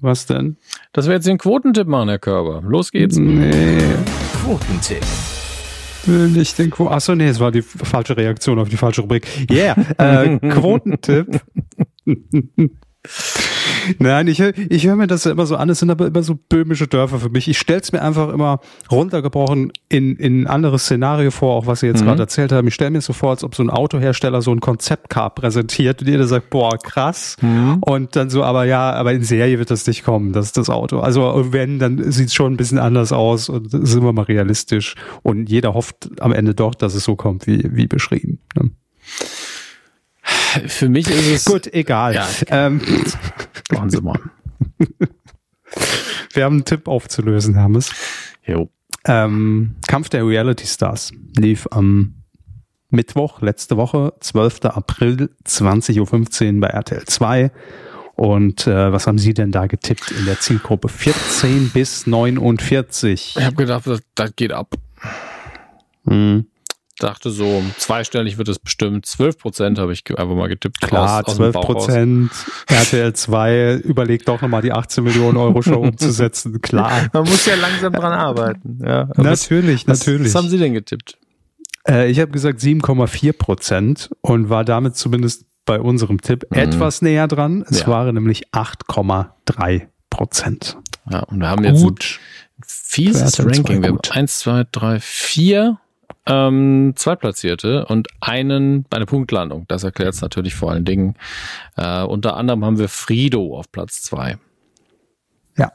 Was denn? Dass wir jetzt den Quotentipp machen, Herr Körber. Los geht's. Nee. Quotentipp. Will nicht den Quo- Achso, nee, es war die falsche Reaktion auf die falsche Rubrik. Yeah, äh, Quotentipp. Nein, ich, ich höre mir das immer so an, es sind aber immer so böhmische Dörfer für mich. Ich stelle es mir einfach immer runtergebrochen in, in ein anderes Szenario vor, auch was Sie jetzt mhm. gerade erzählt haben. Ich stelle mir so vor, als ob so ein Autohersteller so ein Konzeptcar präsentiert und jeder sagt, boah, krass. Mhm. Und dann so, aber ja, aber in Serie wird das nicht kommen, das ist das Auto. Also wenn, dann sieht es schon ein bisschen anders aus und sind wir mal realistisch. Und jeder hofft am Ende doch, dass es so kommt, wie, wie beschrieben. Ne? Für mich ist es... Gut, egal. Ja, ähm, machen Sie mal. Wir haben einen Tipp aufzulösen, Hermes. Jo. Ähm, Kampf der Reality-Stars lief am Mittwoch, letzte Woche, zwölfter April, zwanzig Uhr fünfzehn bei R T L zwei. Und äh, was haben Sie denn da getippt in der Zielgruppe vierzehn bis neunundvierzig? Ich habe gedacht, das, das geht ab. Hm. Dachte so, zweistellig wird es bestimmt. zwölf Prozent habe ich einfach mal getippt. Klar, aus, aus zwölf Prozent. R T L zwei überlegt auch nochmal die achtzehn Millionen Euro Show umzusetzen. Klar. Man muss ja langsam dran arbeiten. Ja, natürlich, was, natürlich. Was haben Sie denn getippt? Äh, ich habe gesagt sieben Komma vier Prozent und war damit zumindest bei unserem Tipp mhm. etwas näher dran. Es ja. waren nämlich acht Komma drei Prozent. Ja, und wir haben jetzt gut. ein fieses Ranking. Wir haben eins, zwei, drei, vier Ähm, Zweitplatzierte und einen, eine Punktlandung. Das erklärt es natürlich vor allen Dingen. Äh, unter anderem haben wir Frido auf Platz zwei. Ja,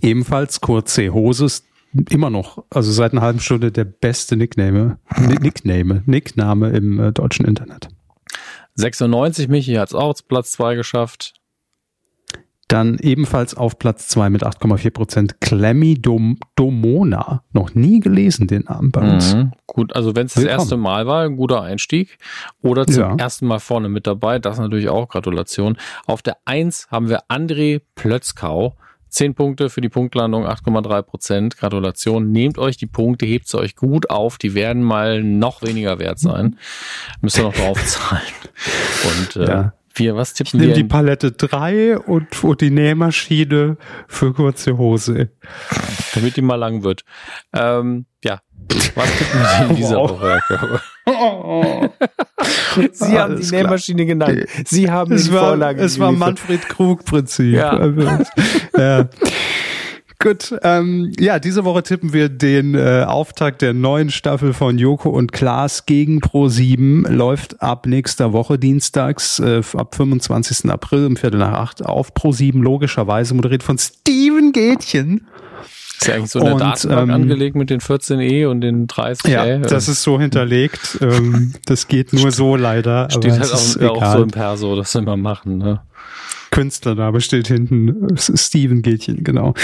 ebenfalls kurze Hose ist immer noch, also seit einer halben Stunde der beste Nickname, Nickname, Nickname im äh, deutschen Internet. sechsundneunzig, Michi hat es auch zu Platz zwei geschafft. Dann ebenfalls auf Platz zwei mit acht Komma vier Prozent Clemmy Dom- Domona. Noch nie gelesen, den Namen bei uns. Mhm. Gut, also wenn es das erste Mal war, ein guter Einstieg. Oder zum ja. ersten Mal vorne mit dabei, das natürlich auch Gratulation. Auf der eins haben wir André Plötzkau. zehn Punkte für die Punktlandung, acht Komma drei Prozent. Gratulation. Nehmt euch die Punkte, hebt sie euch gut auf. Die werden mal noch weniger wert sein. Müsst ihr noch drauf zahlen. Und äh, ja. Wir, was tippen ich nehme wir die Palette drei und, und die Nähmaschine für kurze Hose. Damit die mal lang wird. Ähm, ja, was tippen wir in dieser wow. Woche? Oh. Sie haben Alles die Nähmaschine klar. genannt. Sie haben es die war, Vorlage Es geliefert. War Manfred-Krug-Prinzip. Ja. ja. Gut, ähm, ja, diese Woche tippen wir den äh, Auftakt der neuen Staffel von Joko und Klaas gegen Pro sieben. Läuft ab nächster Woche dienstags, äh, ab fünfundzwanzigster April um Viertel nach acht auf Pro sieben, logischerweise moderiert von Steven Gätchen. Ist ja eigentlich so eine und, Datenbank ähm, angelegt mit den vierzehn E und den dreißig E. Ja, das ist so hinterlegt. Ähm, das geht nur so leider. Steht aber halt auch, ja, auch so im Perso, das immer machen, ne? Künstlername steht hinten, Steven Gätchen, genau.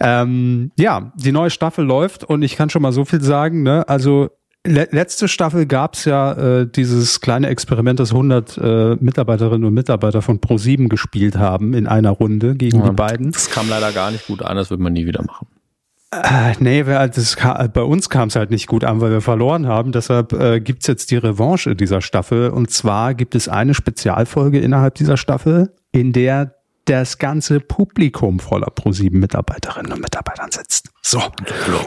Ähm, ja, die neue Staffel läuft und ich kann schon mal so viel sagen, ne? Also letzte Staffel gab es ja äh, dieses kleine Experiment, dass hundert äh, Mitarbeiterinnen und Mitarbeiter von ProSieben gespielt haben in einer Runde gegen ja, die beiden. Das kam leider gar nicht gut an, das wird man nie wieder machen. Äh, nee, wir, das, bei uns kam es halt nicht gut an, weil wir verloren haben. Deshalb äh, gibt es jetzt die Revanche in dieser Staffel. Und zwar gibt es eine Spezialfolge innerhalb dieser Staffel, in der das ganze Publikum voller ProSieben Mitarbeiterinnen und Mitarbeitern sitzt. So.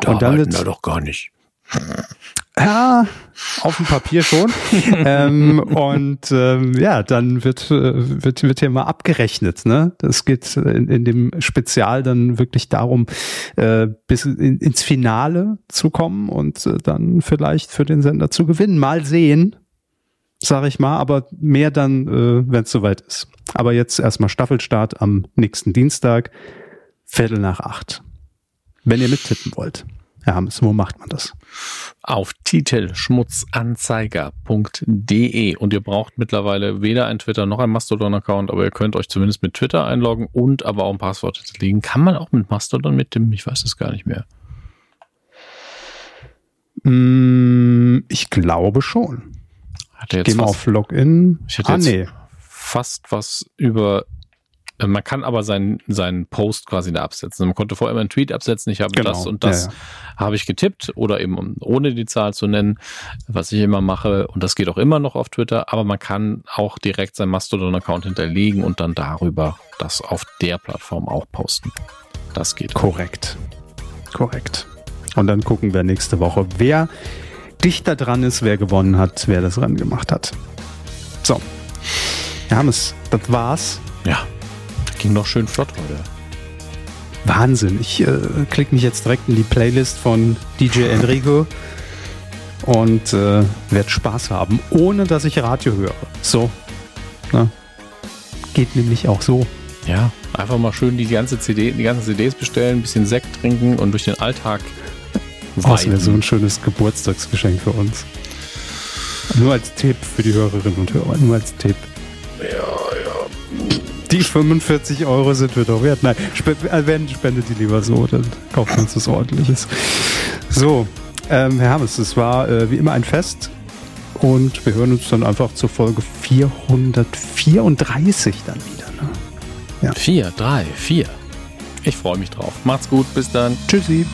Da und dann wird's wir doch gar nicht. Ja, auf dem Papier schon. ähm, und ähm, ja, dann wird, wird, wird hier mal abgerechnet. Ne? Das geht in, in dem Spezial dann wirklich darum, äh, bis in, ins Finale zu kommen und äh, dann vielleicht für den Sender zu gewinnen. Mal sehen, sage ich mal, aber mehr dann, äh, wenn es soweit ist. Aber jetzt erstmal Staffelstart am nächsten Dienstag, Viertel nach acht. Wenn ihr mittippen wollt. Herr Hammes, wo macht man das? Auf titelschmutzanzeiger punkt de und ihr braucht mittlerweile weder einen Twitter noch einen Mastodon-Account, aber ihr könnt euch zumindest mit Twitter einloggen und aber auch ein Passwort hinterlegen. Kann man auch mit Mastodon mittippen? Ich weiß es gar nicht mehr. Mm, ich glaube schon. Hatte jetzt ich gehe mal auf Login. Ich hätte ah, jetzt nee. fast was über... Man kann aber seinen, seinen Post quasi da absetzen. Man konnte vorher immer einen Tweet absetzen. Ich habe genau. das und das ja, ja. habe ich getippt oder eben ohne die Zahl zu nennen, was ich immer mache. Und das geht auch immer noch auf Twitter. Aber man kann auch direkt seinen Mastodon-Account hinterlegen und dann darüber das auf der Plattform auch posten. Das geht. Korrekt. Korrekt. Und dann gucken wir nächste Woche, wer dichter dran ist, wer gewonnen hat, wer das Rennen gemacht hat. So. Wir haben es. Das war's. Ja. Ging noch schön flott heute. Wahnsinn. Ich äh, klicke mich jetzt direkt in die Playlist von D J Enrico und äh, werde Spaß haben, ohne dass ich Radio höre. So. Na? Geht nämlich auch so. Ja, einfach mal schön die, die ganze C D, die ganzen C Ds bestellen, ein bisschen Sekt trinken und durch den Alltag weiden. Das wäre so ein schönes Geburtstagsgeschenk für uns. Nur als Tipp für die Hörerinnen und Hörer. Nur als Tipp. Ja, ja. Die fünfundvierzig Euro sind wir doch wert. Nein, wenn, spendet die lieber so, dann kauft uns was Ordentliches. So, ähm, Herr Hammes, es war äh, wie immer ein Fest und wir hören uns dann einfach zur Folge vierhundertvierunddreißig dann wieder. Ne? Ja. vier, drei, vier. Ich freue mich drauf. Macht's gut, bis dann. Tschüssi.